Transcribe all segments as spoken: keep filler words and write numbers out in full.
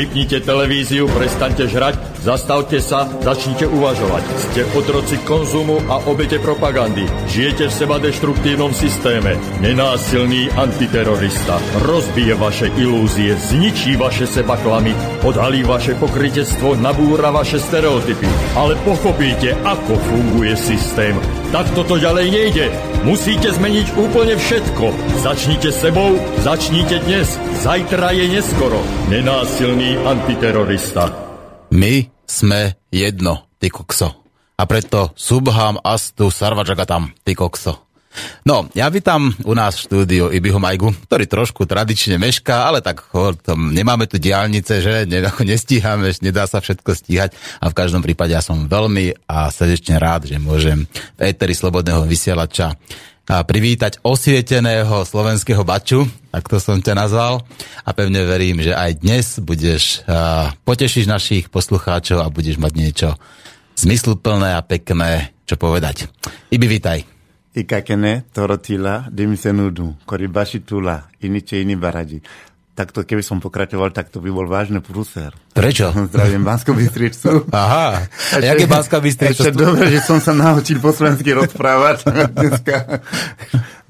Vypnite televíziu, prestaňte žrať, zastavte sa, začnite uvažovať. Ste otroci konzumu a obete propagandy. Žijete v seba deštruktívnom systéme. Nenásilný antiterorista rozbije vaše ilúzie, zničí vaše sebaklamy, odhalí vaše pokrytectvo, nabúra vaše stereotypy. Ale pochopíte, ako funguje systém. Tak toto ďalej nejde. Musíte zmeniť úplne všetko. Začnite sebou, začnite dnes. Zajtra je neskoro. Nenásilný antiterorista. My sme jedno, ty kokso. A preto subham astu sarvajagatam, ty kokso. No, ja vítam u nás v štúdiu Ibiho Majgu, ktorý trošku tradične mešká, ale tak ho, tom, nemáme tu diaľnice, že ne, nestíhame, nedá sa všetko stíhať a v každom prípade ja som veľmi a srdečne rád, že môžem v éteri slobodného vysielača a privítať osvieteného slovenského baču, tak to som ťa nazval a pevne verím, že aj dnes budeš a, potešiť našich poslucháčov a budeš mať niečo zmysluplné a pekné, čo povedať. Ibi, vítaj. Ikakene torotila demisenudu, koribaši tula, iniče ini baraji. Takto, keby som pokračoval, tak to by bol vážny prúser. Prečo? Zdravím Banskú Bystricu. Aha, a jaké Banská Bystrica? Ešte dobre, že som sa naučil po slovensky rozprávať. Dneska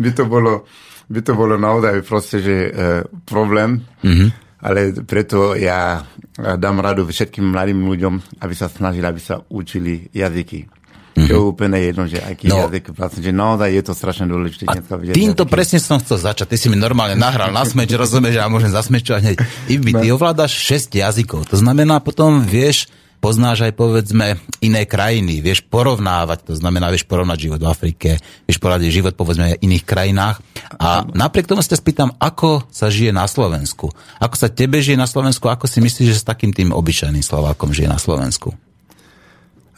by to bolo, by to bolo naozaj proste, že uh, problém, mm-hmm. ale preto ja dám radu všetkým mladým ľuďom, aby sa snažili, aby sa učili jazyky. Mm-hmm. Je úplne jedno, že aký no. jazyk vlastne, že naozaj je to strašne dôležité. Týmto jazyky. Presne som chcel začať, ty si mi normálne nahral na smeč, rozumieš, že ja môžem zasmečovať hneď. Ibi, ty ovládaš šesť jazykov, to znamená potom vieš, poznáš aj povedzme iné krajiny, vieš porovnávať, to znamená vieš porovnať život v Afrike, vieš porovnať život povedzme v iných krajinách a napriek tomu sa spýtam, ako sa žije na Slovensku, ako sa tebe žije na Slovensku, ako si myslíš, že s takým tým obyčajným Slovákom žije na Slovensku?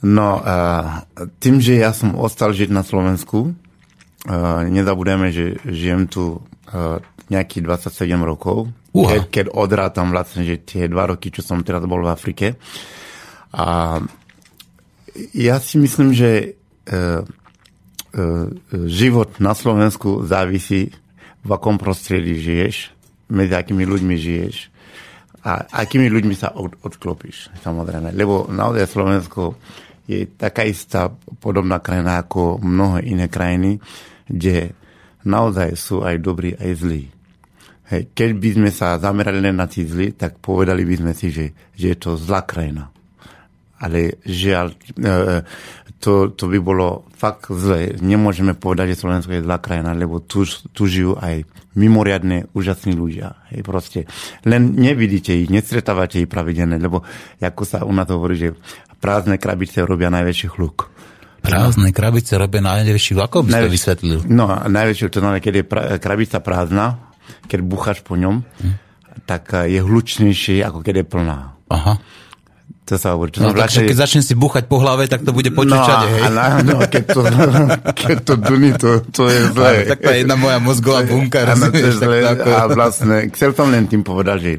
No, uh, tým, že ja som ostal žiť na Slovensku, uh, nezabudeme, že žijem tu uh, nejakých dvadsaťsedem rokov, keď, keď odrátam vlastne, že tie dva roky, čo som teraz bol v Afrike. A ja si myslím, že uh, uh, život na Slovensku závisí, v akom prostredí žiješ, medzi akými ľuďmi žiješ a akými ľuďmi sa od, odklopíš, samozrejme. Lebo naozaj Slovensko je taká istá podobná krajina ako mnohé iné krajiny, kde naozaj sú aj dobrí, aj zlí. Hej, keď by sme sa zamerali na tí zlí, tak povedali by sme si, že, že je to zlá krajina. Ale žiaľ, to, to by bolo fakt zlé. Nemôžeme povedať, že Slovensko je zlá krajina, lebo tu, tu žijú aj mimoriadne úžasní ľudia. Hej, proste. Len nevidíte ich, nestretávate ich pravidelne, lebo ako sa u nás hovorí, že prázdne krabice robia najväčší hluk. Prázdne krabice robia najväčší hluk? Ako by ste to vysvetlil? No, najväčší, to znamená, keď je pra, krabica prázdna, keď búchaš po ňom, hm. tak je hlučnejší, ako keď je plná. Aha. To sa hovorí. No, takže keď začne si búchať po hlave, tak to bude počučať, no, hej? No, keď to, keď to duní, to, to je zle. Tak tá jedna moja mozgová bunka, rozumieš? A vlastne, chcel som len tým povedať, že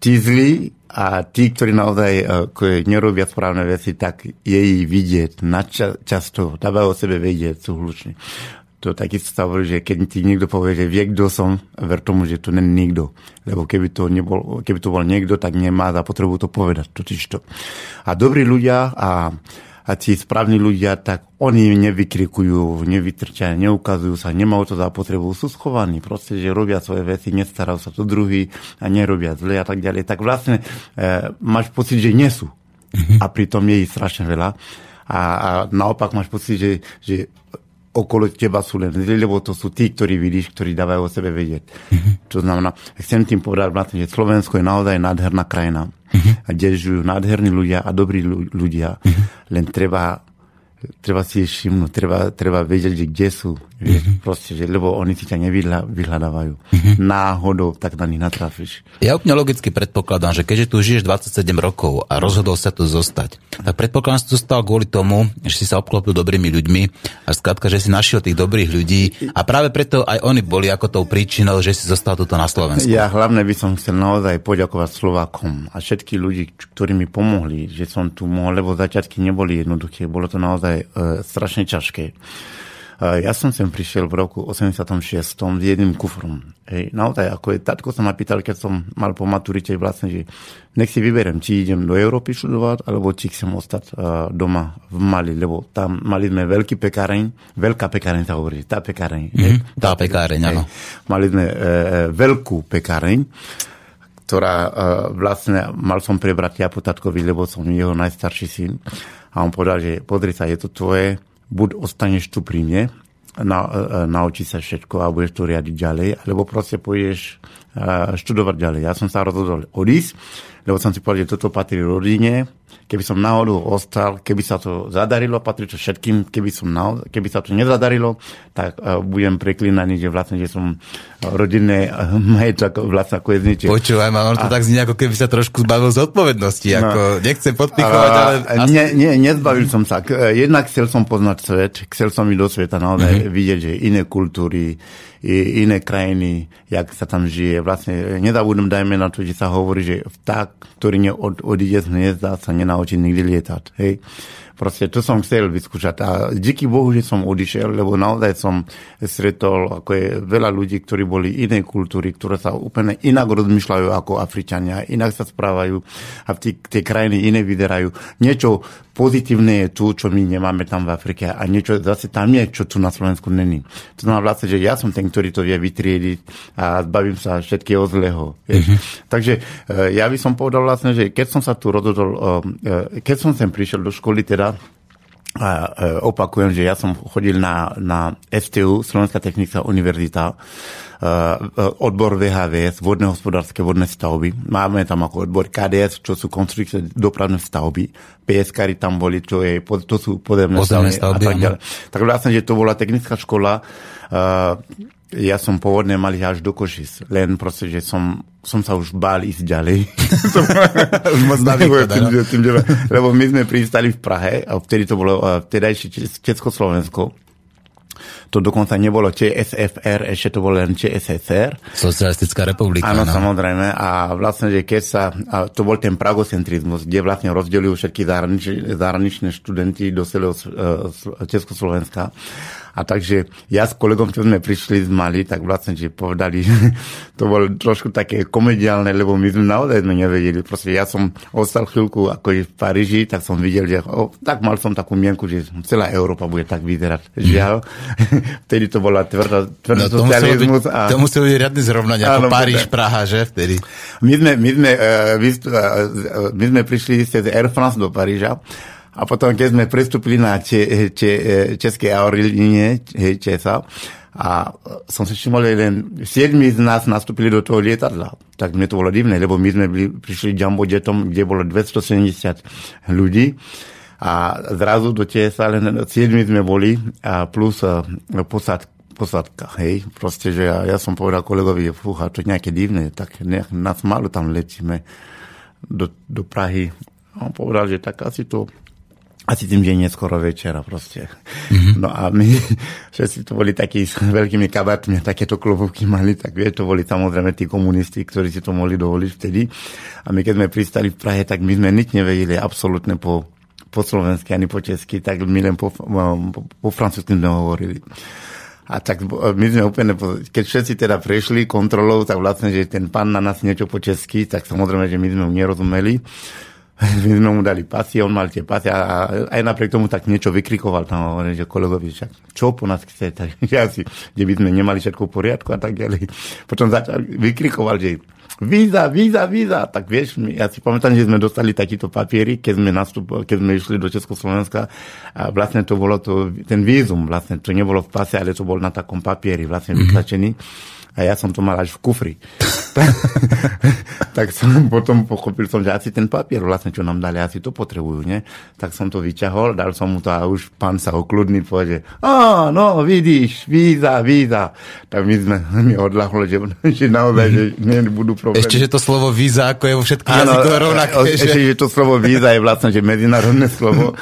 tí zlí a tí, ktorí naozaj nerobia správne veci, tak je ich vidieť často, dávajú o sebe vedieť, sú hluční. To takisto sa hovorí, že keď ti niekto povie, že vie, kto som, ver tomu, že to nie je nikto. Lebo keby to, nebol, keby to bol niekto, tak nemá za potrebu to povedať. Totižto. A dobrí ľudia a, a tí správni ľudia, tak oni nevykrikujú, nevytrčia, neukazujú sa, nemajú to za potrebu, sú schovaní. Proste, že robia svoje veci, nestarajú sa to druhý a nerobia zle a tak ďalej. Tak vlastne e, máš pocit, že nie sú. A pritom je ich strašne veľa. A, a naopak máš pocit, že... že okolo teba sú len zlí, lebo to sú tí, ktorí vidíš, ktorí dávajú o sebe vedieť. Mm-hmm. To znamená, chcem tým povedať vlastne, že Slovensko je naozaj nádherná krajina. Mm-hmm. A kde žijú nádherní ľudia a dobrí ľudia. Mm-hmm. Len treba, treba si všimnúť, treba, treba vedieť, že kde sú. Mm-hmm. Proste, že, lebo oni si ťa nevyhľadávajú. Mm-hmm. Náhodou tak na nich natrafíš. Ja úplne logicky predpokladám, že keďže tu žiješ dvadsaťsedem rokov a rozhodol sa tu zostať, tak predpokladám, že tu stal kvôli tomu, že si sa obklopil dobrými ľuďmi a skrátka, že si našiel tých dobrých ľudí a práve preto aj oni boli ako tou príčinou, že si zostal tuto na Slovensku. Ja hlavne by som chcel naozaj poďakovať Slovákom a všetkých ľudí, ktorí mi pomohli, že som tu mohol, lebo začiatky neboli jednoduché, bolo to naozaj e, strašne ťažké. Ja som sem prišiel v roku osemdesiatom šiestom s jedným kufrom. Hej, naozaj, ako je, tatko sa ma pýtal, keď som mal po maturite vlastne, že nech si vyberiem, či idem do Európy študovať, alebo či chcem ostať uh, doma v Mali, lebo tam mali sme veľký pekáreň, veľká pekáreň sa hovorí, tá pekáreň. Mm-hmm. Hej, tá, tá pekáreň, áno. Mali sme uh, veľkú pekáreň, ktorá uh, vlastne, mal som prebrať ja po tatkovi, lebo som jeho najstarší syn. A on povedal, že podri sa, je to tvoje, buď ostaneš tu pri mne, na, naučí sa všetko a budeš to riadiť ďalej, alebo proste pôjdeš uh, študovať ďalej. Ja som sa rozhodol odísť, lebo som si povedal, že toto patrí rodine. Keby som náhodou ostal, keby sa to zadarilo, patrí to všetkým. Keby, som na, keby sa to nezadarilo, tak uh, budem preklínaný, že vlastne, že som rodinné uh, majetok vlastne ako jedniček. Počúvaj, mám to a... tak znie, ako keby sa trošku zbavil z odpovednosti. No. Ako, nechcem podpichovať, ale... Nie, nie, nezbavil som sa. Jednak chcel som poznať svet, chcel som ísť do sveta naozaj, mm-hmm. vidieť, že iné kultúry, iné krajiny, jak sa tam žije. Vlastne nezabudom, dajme na to, že sa hovorí, že vták, ktorý neod, odíde z hniezda, sa nenaučí nikdy lietať. Hej. Proste to som chcel vyskúšať. A díky Bohu, že som odišiel, lebo naozaj som stretol ako je, veľa ľudí, ktorí boli iné kultúry, ktoré sa úplne inak rozmýšľajú ako Afričania, inak sa správajú a v tie krajiny iné vyderajú. Niečo pozitívne je tu, čo my nemáme tam v Afrike a niečo zase tam je, čo tu na Slovensku není. To znamená vlastne, že ja som ten, ktorý to vie vytriediť a zbavím sa všetkého zlého. Mm-hmm. Takže ja by som povedal vlastne, že keď som sa tu rozhodol, keď som sem prišiel do školy, teda a opakujem, že ja som chodil na, na es té ú, Slovenská technická univerzita, odbor vé há vé es, vodné hospodárske vodné stavby. Máme tam ako odbor ká dé es, čo sú konstrukcie dopravné stavby. pé es kári tam boli, čo je, to sú pozemné stavby. stavby tak, tak vlastne, že to bola technická škola. Ja som pôvodne mal až do Košic. Len proste, že som, som sa už bál ísť ďalej. Už moc navíkladá. Tým, tým, tým, lebo my sme pristali v Prahe a vtedy to bolo vtedajšie Československo. To dokonca nebolo ČSFR, ešte to bolo len ČSSR. Socialistická republika. Áno, no. Samozrejme. A vlastne, že keď sa... To bol ten pragocentrizmus, kde vlastne rozdelil všetky zahraničné, zahraničné študenti do celého Československa. A takže ja s kolegom, čo sme prišli z Mali, tak vlastne, že povedali, to bolo trošku také komediálne, lebo my sme naozaj sme nevedeli. Proste ja som ostal chvíľku ako v Paríži, tak som videl, že oh, tak mal som takú mienku, že celá Európa bude tak vyzerať. Žiaľ, vtedy to bola tvrdá, tvrdá no, socializmus. To muselo byť, a... to muselo byť riadne zrovnanie, ako Paríž, Praha, že vtedy? My sme, my sme, my sme, my sme prišli z Air France do Paríža. A potom, keď sme prestúpili na če, če, české aerolínie, ČESA, a som si všimol, že len siedmi z nás nastúpili do toho lietadla. Tak mne to bolo divné, lebo my sme byli, prišli jumbo jetom, kde bolo dvestosedemdesiat ľudí. A zrazu do ČESA len siedmi sme boli, a plus posádka. Posádka, hej, proste, že ja, ja som povedal kolegovi, fúha, to je nejaké divné, tak nejak nás málo tam letíme do, do Prahy. A on povedal, že tak asi to asi tým, že je neskoro večera proste. Mm-hmm. No a my všetci to boli takí s veľkými kabatmi, takéto klobúky mali, tak vie, to boli samozrejme tí komunisti, ktorí si to mohli dovoliť vtedy. A my keď sme pristali v Prahe, tak my sme nič nevedeli absolútne po, po slovensky ani po česky, tak my len po, po, po francúzsky sme hovorili. A tak my sme úplne, keď všetci teda prešli kontrolou, tak vlastne, že ten pán na nás niečo po česky, tak samozrejme, že my sme mu nerozumeli. My sme mu dali pasy, on mal tie pasy a aj napriek tomu tak niečo vykrikoval tam, že kolegovi, však čo po nás chce, tak asi, že by sme nemali všetko v poriadku a tak ďalej. Potom začal vykrikoval, že víza, víza, víza, tak vieš, my, ja si pamätám, že sme dostali takýto papiery, keď sme nastupovali, keď sme išli do Československa a vlastne to bolo to, ten vízum, vlastne to nebolo v pase, ale to bol na takom papieri vlastne mm-hmm. vytlačený. A ja som to mal až v kufri. Tak som potom pochopil som, že asi ten papier vlastne, čo nám dali, asi to potrebujú, ne? Tak som to vyťahol, dal som mu to a už pán sa okľudný povedal, že á, no, vidíš, víza, víza. Tak my sme mi odľahlo, že, že naozaj, že nebudú problémy. Ešte, že to slovo víza, ako je vo všetkých jazykoch rovnaké. Ešte, že to slovo víza je vlastne, že medzinárodné slovo.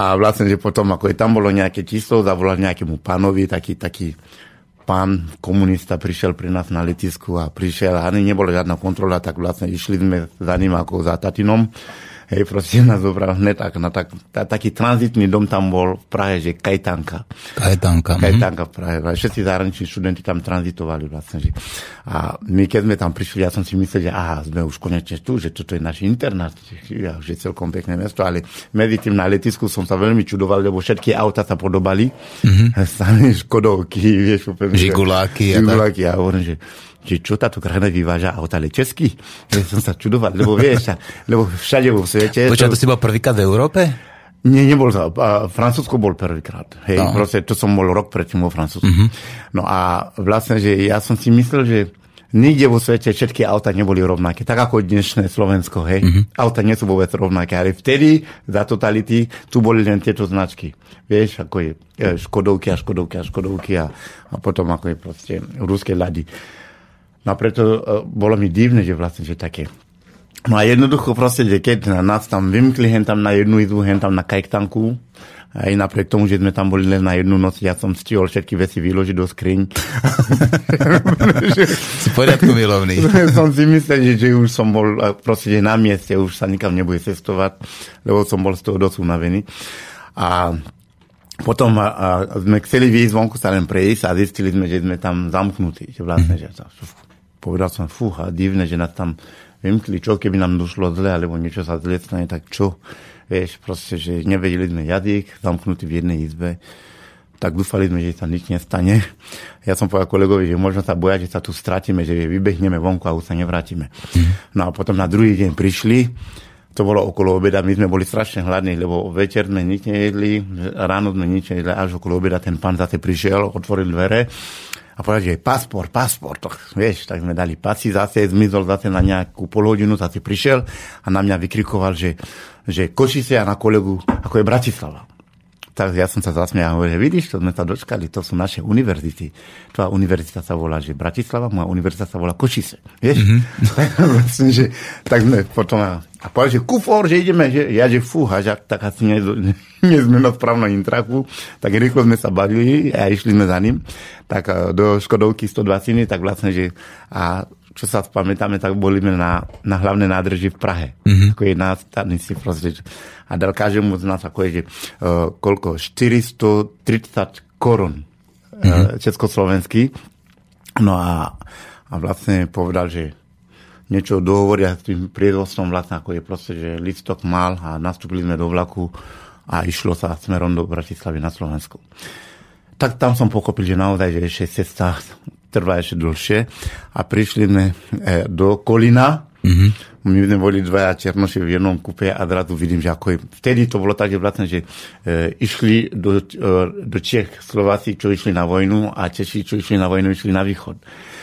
A vlastne, že potom, ako je tam bolo nejaké číslo, zavolal nejakému pánovi, taký, taký pán komunista prišiel pri nás na letisku a prišiel, ani nebola žiadna kontrola, tak vlastne išli sme za ním ako za tatinom hej, proste nás zobral hneď tak, na tak, tá, taký tranzitný dom tam bol v Prahe, že Kajtanka. Kajtanka. Kajtanka v Prahe. Všetci zahraniční študenti tam tranzitovali vlastne. Že. A my keď sme tam prišli, ja som si myslel, že aha, sme už konečne tu, že toto je náš internát, ja, že celkom pekné mesto, ale medzi tým na letisku som sa veľmi čudoval, lebo všetky auta sa podobali, mm-hmm. sami škodovky, vieš, úplne. Žiguláky. Žiguláky, ja hovorím, že že čo táto krajina vyváža auta, ale česky? Ja som sa čudoval, lebo vieš, lebo všade vo svete... Počkaj, to... to si bol prvýkrát v Európe? Nie, nebol sa. Francúzsko bol prvýkrát. Hej, no. Proste to som bol rok predtým vo Francúzsku. Mm-hmm. No a vlastne, že ja som si myslel, že nikde vo svete všetky auta neboli rovnaké. Tak ako dnešné Slovensko, hej. Mm-hmm. Auta nie sú vôbec rovnaké, ale vtedy za totality tu boli len tieto značky. Vieš, ako je škodovky a škodovky a škodovky a, a potom ako je proste ruské lady. No preto uh, bolo mi divné, že vlastne, že také. No a jednoducho proste, že keď na nás tam vymkli, hen tam na jednu izbu, hen tam na Kajtanku, aj napriek tomu, že sme tam boli len na jednu noc, ja som stihol všetky veci vyložiť do skriň. Si poriadku milovný. Som si myslel, že už som bol proste na mieste, už sa nikam nebude cestovať, lebo som bol z toho dosť unavený. A potom a, a sme chceli výjsť vonku, sa len prejsť a zistili sme, že sme tam zamknutí. Že vlastne, že sa... Povedal som, fúha, divné, že nás tam vymkli, čo keby nám došlo zle, alebo niečo sa zle stane, tak čo? Vieš, proste, že nevedeli sme jazyk, zamknutý v jednej izbe, tak dúfali sme, že sa nič nestane. Ja som povedal kolegovi, že možno sa boja, že sa tu stratíme, že vybehneme vonku a už sa nevrátime. No a potom na druhý deň prišli, to bolo okolo obeda, my sme boli strašne hladní, lebo večer sme nič nejedli, ráno sme nič nejedli, až okolo obeda ten pán zase prišiel, otvoril dvere a povedal, že pasport, pasport, vieš, tak sme dali pasy, zase zmizol zase na nejakú polhodinu, zase prišiel a na mňa vykrikoval, že, že Košice a na kolegu, ako je Bratislava. Tak ja som sa zasmial a hovoril, že vidíš, to sme sa dočkali, to sú naše univerzity. Tvoja univerzita sa volá, že Bratislava, moja univerzita sa volá Košice, vieš? Mm-hmm. Vlastne, že, tak sme potom a, a povedal, že kufor, že ideme, že ja, že fúha, že tak asi nie, nie sme na správnom intraku, tak rýchlo sme sa bavili a išli sme za ním, tak do Škodovky stodvacet, tak vlastne, že a čo sa pamätáme, tak boli sme na, na hlavné nádrži v Prahe. Mm-hmm. Ako je nás, tam si proste, a dal každému z nás, ako je, že uh, koľko? štyristotridsať korún mm-hmm. uh, československý. No a, a vlastne povedal, že niečo dohovoria s tým priedostom vlastne, ako je proste, že listok mal a nastúpili sme do vlaku a išlo sa smerom do Bratislavy na Slovensku. Tak tam som pochopil, že naozaj, že ešte cesta trvá ešte dlhšie a prišli sme do Kolína. Mm-hmm. My sme boli dvaja černoši v jednom kúpe a zrazu vidím, že ako je... Vtedy to bolo tak, že vlastne, že e, išli do, e, do Čech Slováci, čo išli na vojnu a Češi, čo išli na vojnu, išli na východ.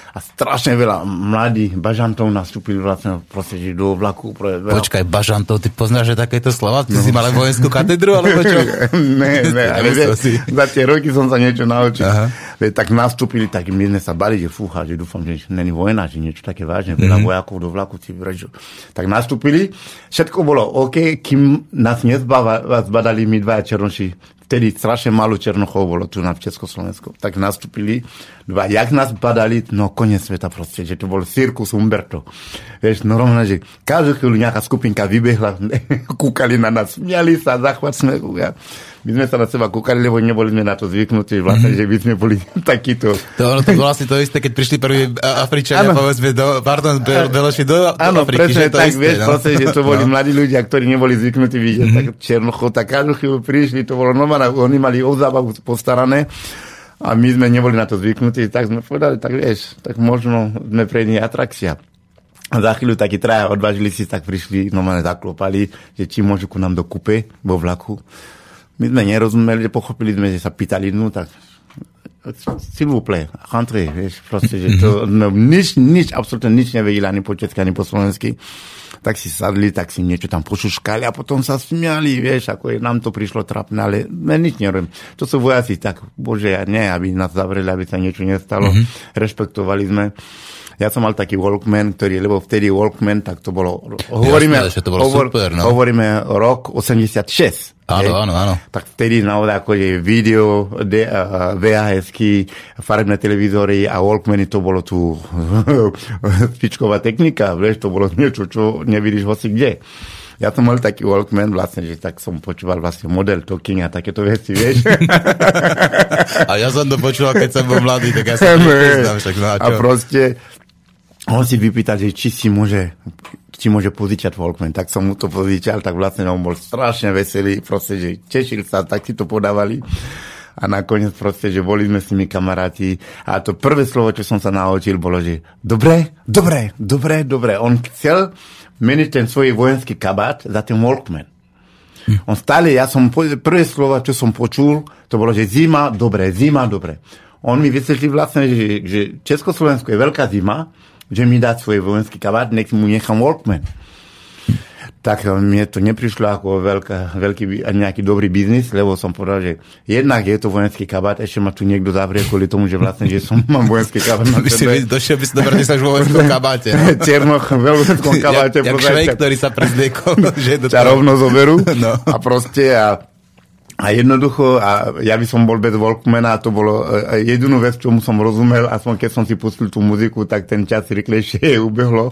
A strašne veľa mladých bažantov nastúpili vlastne proste, že do vlaku. Veľa... Počkaj, bažantov, ty poznáš, že takéto slova? Ty no. Si mal vojenskú katedru, alebo čo? Ne, ne, ale vie, za tie roky som sa niečo naučil. Ve, tak nastúpili, tak my sme sa bali, že fúcha, že dúfam, že není vojna, že niečo také vážne, veľa mm-hmm. vojakov do vlaku, si vražil. Tak nastúpili, všetko bolo OK, kým nás nezbadali my dva černoši. Vtedy strašne málo černochov bolo tu na Československu. Tak nastúpili dva. Jak nás badali, no koniec sveta proste, že to bol cirkus Umberto. Vieš, normálne, že každú chvíľu nejaká skupinka vybehla, kúkali na nás, smiali sa, zachvat smechu. Ja. My sme sa na seba kúkali, lebo neboli sme na to zvyknutí, vlastne, mm-hmm. že by sme boli takýto. To, ono, to bolo asi to isté, keď prišli prví Afričania, povedzme, do, pardon, be, Beloši, do, do ano, Afriky. Áno, presne tak, isté, vieš, no? Proste, že to boli no. mladí ľudia, ktorí neboli zvyknutí vidieť mm-hmm. tak černochov, tak každú chvíľu prišli, to bolo normálne. Oni mali o zábavu postarané a my sme neboli na to zvyknutí, tak sme povedali, tak vieš, tak možno sme pre nich atrakcia. A za chvíľu takí traja odvážili si, tak prišli, normálne zaklopali, že či môžu ku nám do kupe vo vlaku. My sme nerozumeli, že pochopili sme, že sa pýtali, no tak s'il vous plaît, rentrez, vieš, proste, že to, no, nič, nič, absolútne nič nevedeli ani po česky, ani po slovensky. Tak si sadli, tak si niečo tam pošuškali a potom sa smiali, vieš, ako je, nám to prišlo trapné, ale ne, nič nerobím. To sú vojaci, tak bože, ja nie, aby nás zavreli, aby sa niečo nestalo. Mm-hmm. Rešpektovali sme. Ja som mal taký Walkman, ktorý, lebo vtedy Walkman, tak to bolo, hovoríme, jasne, to bolo hovor, super, no? Hovoríme rok osemdesiatšesť. Áno, áno, áno. Tak vtedy naozaj ako je video, de, uh, vé há esky, farebné televízory a Walkmany, to bolo tu špičková technika, vieš, to bolo niečo, čo nevidíš hoci kde. Ja som mal taký Walkman vlastne, že tak som počúval vlastne Model Talking a takéto veci, vieš. A ja som to počúval, keď som bol mladý, tak ja som nepoznám však. No a, a proste on si vypýtal, že či si môže, či môže požičať Walkman. Tak som mu to požičal, tak vlastne on bol strašne veselý, proste, že tešil sa, tak si to podávali. A nakoniec proste, že boli sme s nimi kamaráti a to prvé slovo, čo som sa naučil, bolo, že dobre, dobre, dobre, dobre. On chcel meniť ten svoj vojenský kabát za ten Walkman. Hm. On stále, ja som, prvé slova, čo som počul, to bolo, že zima, dobre, zima, dobre. On mi vysvetlil vlastne, že, že Československo je veľká zima, že mi dá svoj vojenský kabát, nech mu nechám Walkman. Tak mne to neprišlo ako veľká, veľký a nejaký dobrý biznis, lebo som povedal, že jednak je to vojenský kabát, ešte ma tu niekto zavrie kvôli tomu, že vlastne, že som mám vojenský kabát. Aby si došiel, by si dobre nesláš vo vojenskom kabáte. Černoch vo vojenskom kabáte. Jak, jak švej, ktorý sa prezliekol. Ťa rovno zoberú. No. A proste a, a jednoducho, a ja by som bol bez Walkmana a to bolo jedinú vec, čomu som rozumel, aspoň keď som si pustil tú muziku, tak ten čas rýchlejšie ubehlo.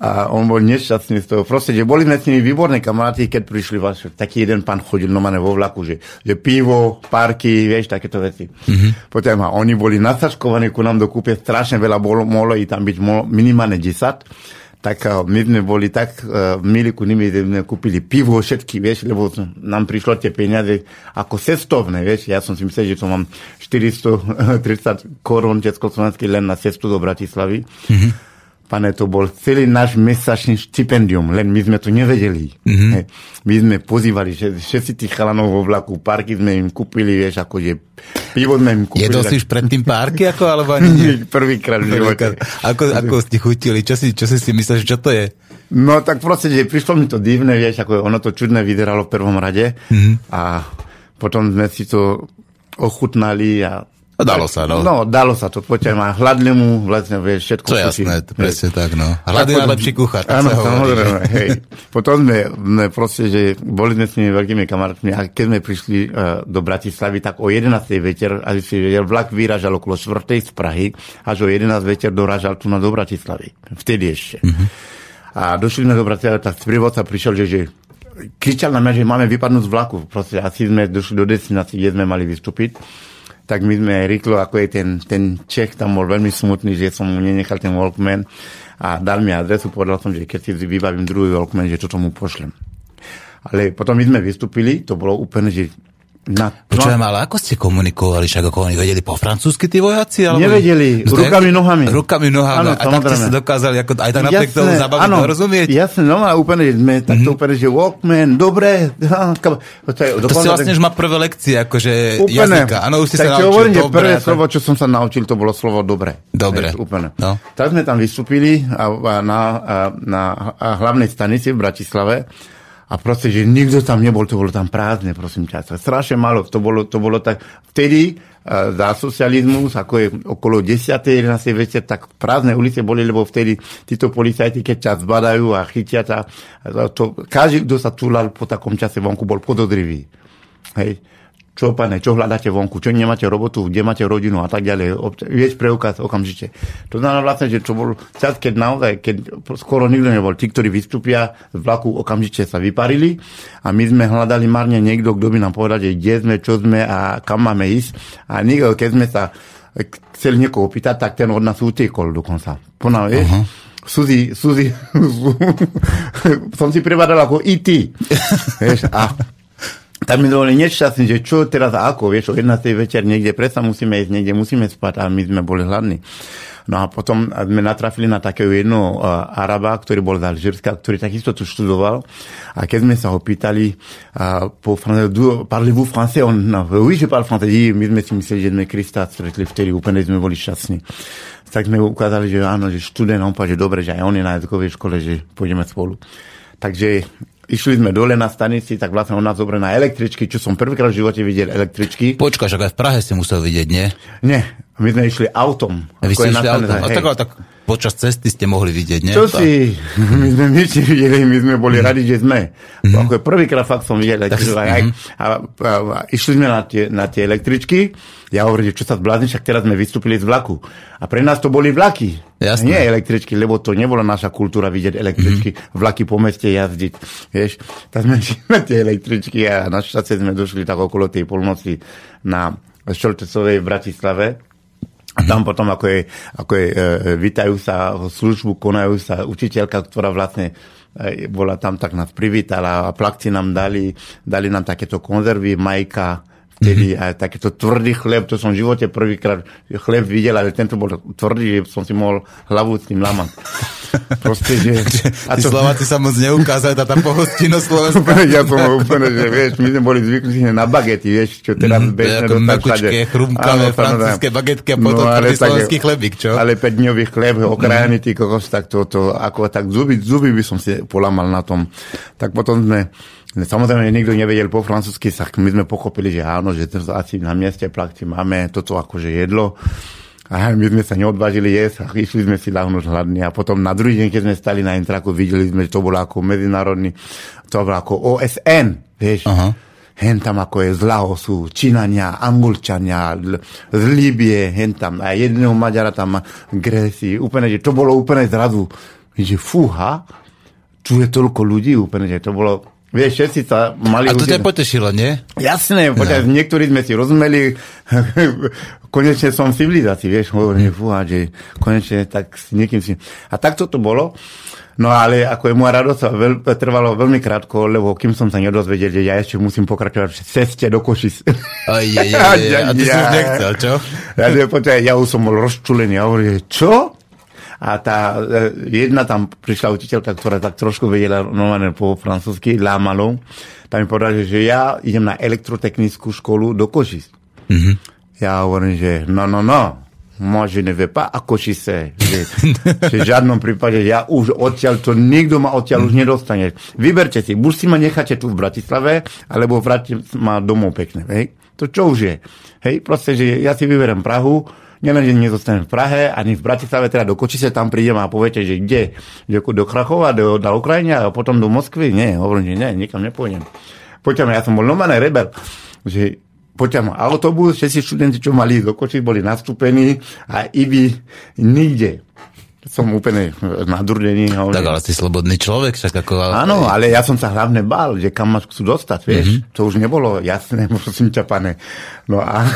A on bol nešťastný z toho. Proste, že boli medzi nimi výborné kamaráti, keď prišli vás, taký jeden pán chodil normálne vo vlaku, že, že pivo, parky, vieš, takéto veci. Mm-hmm. Potom a oni boli nasačkovaní ku nám do kúpe, strašne veľa bolo, mohlo i tam byť mohlo, minimálne desať. Tak a my sme boli tak uh, milí ku nimi, že sme kúpili pivo všetky, vieš, lebo nám prišlo tie peniaze ako cestovné, vieš. Ja som si myslel, že to mám štyristotridsať korún československých len na cestu do Bratislavy. Mm-hmm. Pane, to bol celý náš mesačný stipendium, len my sme to nevedeli. Mm-hmm. My sme pozývali všetci tých chalanov vo vlaku, parky sme im kúpili, vieš, akože pivo sme im kúpili. Jedol si už predtým parky, ako, alebo ani nie? Prvýkrát v živote. Ako, ako ste chutili? Čo si, čo si si myslíš, čo to je? No tak proste, že prišlo mi to divné, vieš, ako ono to čudné vyzeralo v prvom rade. Mm-hmm. A potom sme si to ochutnali a dalo sa, no. No, dalo sa to. Poďme ma hladnému, vlastne, vieš, všetko. To je jasné, presne tak, no. Hladný najlepší kuchár, tak sa hovorí. Áno, hej. Potom sme, sme proste, že boli sme s nimi veľkými kamarátmi a keď sme prišli uh, do Bratislavy, tak o jedenástej večer, až si vedel, vlak vyražal okolo štvrtej z Prahy, až o jedenástej večer doražal tu na do Bratislavy. Vtedy ešte. Uh-huh. A došli sme do Bratislavy, tak sprievodca prišiel, že, že kričal na mňa, že máme vypadnúť z vlaku. Proste asi sme došli do destinácie, kde sme mali vystúpiť. Tak my sme rýchlo, ako je ten, ten Čech, tam bol veľmi smutný, že som mu nenechal ten Walkman a dal mi adresu, povedal som, že keď si vybavím druhý Walkman, že toto mu pošlem. Ale potom my sme vystúpili, to bolo úplne, že... Na... Počujem, ale ako ste komunikovali, však ako oni vedeli po francúzsky tí vojaci? Alebo... Nevedeli, no, rukami, jak... nohami. Rukami, nohami. Áno, a tak ste sa dokázali, ako, aj tak napriek tomu zabaviť, áno, rozumieť? Jasne, no a úplne, že sme, tak to úplne, že Walkman, dobre. To si vlastne už má prvé lekcie, akože úplne, jazyka. Áno, už si sa naučil. Tak hovorím, že prvé tak... slovo, čo som sa naučil, to bolo slovo dobre. Dobre. Úplne. No. Tak sme tam vystúpili a, a na, a, na a hlavnej stanici v Bratislave. A proste, že nikto tam nebol, to bolo tam prázdne, prosím ťa. Strašne málo, to bolo, to bolo tak... Vtedy uh, za socializmus, ako je okolo desať jedenásť večer, tak prázdne ulice boli, lebo vtedy títo policajti, keď ťa zbadajú a chytia ťa, to, každý, kto sa túlal po takom čase vonku, bol podozrivý. Hej. Čo, pane, čo hľadáte vonku, čo nemáte robotu, kde máte rodinu a tak ďalej. Vieš preukaz okamžite. To znamená vlastne, že to bol čas, keď naozaj, keď skoro nikto nebol. Tí, ktorí vystúpia z vlaku, okamžite sa vyparili a my sme hľadali marne niekto, kto by nám povedal, že kde sme, čo sme a kam máme ísť. A nikto, keď sme sa chceli niekoho opýtať, tak ten od nás utekol dokonca. Poná, vieš? Uh-huh. Suzy, Suzy, som si prevádal ako í té. Vieš, a tak my boli nešťastní, že čo teraz ako, vieš, o jedenástej večer niekde presa musíme ísť, niekde musíme spať a my sme boli hladní. No a potom sme natrafili na takého jedného uh, Araba, ktorý bol z Alžírska, ktorý takisto tu študoval a keď sme sa ho pýtali uh, po francúzsku, parlez-vous français? On, no, oui, je parle français. My sme si mysleli, že sme Krista stretli vtedy, úplne sme boli šťastní. Tak sme ukázali, že áno, že študent, on povedal, že dobre, že aj on je na jazykovej škole, že pôjdeme spolu. Takže išli sme dole na stanici, tak vlastne on nás zobrali na električky, čo som prvýkrát v živote videl električky. Počkáš, ak aj v Prahe si musel vidieť, nie? Nie, my sme išli autom. A vy ste išli autom? A tak, tak počas cesty ste mohli vidieť, nie? Čo tak? Si? My sme nič videli, my sme boli mm. radi, že sme. Mm. Ako prvýkrát fakt som videl, tak, že aj, mm. a, a, a išli sme na tie, na tie električky, ja hovorím, čo sa zblázni, však teraz sme vystúpili z vlaku. A pre nás to boli vlaky. Jasné. Nie električky, lebo to nebola naša kultúra vidieť električky, mm-hmm. vlaky po meste jazdiť, vieš. Tak sme šli na tie električky a na šťastie sme došli tak okolo tej polnoci na Šoltecovej v Bratislave. A tam potom, ako je, ako je, vítajú sa službu, konajú sa učiteľka, ktorá vlastne bola tam, tak nás privítala a plakci nám dali, dali nám takéto konzervy, majka, vtedy mm-hmm. aj takýto tvrdý chleb, to som v živote prvýkrát chleb videl, ale tento bol tvrdý, že som si mohol hlavu s tým lámať. Proste, že... A to... Tí Slováci sa moc neukázali, tá tá pohostinnosť Slovenska. Ja som úplne, že vieš, my sme boli zvykli na bagety, vieš, čo teraz mm, bežne dostať. Mekučké, chrumkavé, francúzské bagetky a potom no, tvrdý slovenský chlebík, čo? Ale päťdňový chleb, okrajený, tý kokos, tak to, to, ako tak zuby, zuby by som si polamal na tom. Tak potom sme... Samozrejme, nikto nevedel po francúzsky, tak my sme pochopili, že áno, že to asi na mieste plakci máme toto akože jedlo. A my sme sa neodvážili jesť, išli sme si ľahnúť hladní. A potom na druhý deň, keď sme stali na intraku, videli sme, že to bolo ako medzinárodný, to bolo ako O S N, vieš. Aha. Hen tam ako je z Laosu, Čínania, Angolčania, z Líbie, hen tam. A jedného Maďara tam, Gréci, úplne, že to bolo úplne zrazu, že fúha, tu je toľko ľudí, úplne, že to bolo... Vieš, všetci sa mali... A to ťa potešilo, nie? Jasné, poďaž, no. Niektorí sme si rozumeli, konečne som v civilizácii, vieš, hovorím, fúha, že konečne tak s niekým si... A takto to bolo, no ale ako je moja radosť veľ, trvalo veľmi krátko, lebo kým som sa nedozvedel, že ja ešte musím pokračovať v ceste do Košic. Ojejeje, a ty ja, som nechcel, čo? Ja, poďaž, ja už som bol rozčulený, ja hovorím, čo? A tá jedna tam prišla učiteľka, ktorá tak trošku vedela normálne po francúzsky, lámalo. Tam mi povedala, že ja idem na elektrotechnickú školu do Košic. Mm-hmm. Ja hovorím, že no, no, no. Moi, je ne vais pas à Košice. V žiadnom prípade, ja už odtiaľ, to nikto ma odtiaľ už nedostane. Vyberte si, buď si ma necháte tu v Bratislave, alebo vrátim ma domov pekne. Hej? To čo už je? Hej, proste, že ja si vyberiem Prahu, nielen, že nezostanem v Prahe, ani v Bratislave, teda do Košice tam prídem a poviete, že kde? Do Krachova, do, do Ukrajiny a potom do Moskvy? Nie, hovorím, že nie, nikam nepôjdem. Poďme, ja som bol normálny rebel, že poďme autobus, všetci študenti, čo mali do Košic, boli nastúpení a iby nikde. Som úplne nadurdený. Hovorím. Tak ale si slobodný človek. Však ako... Áno, ale ja som sa hlavne bál, že kam ma chcú dostať, vieš. Mm-hmm. To už nebolo jasné, prosím ťa, pane. No a...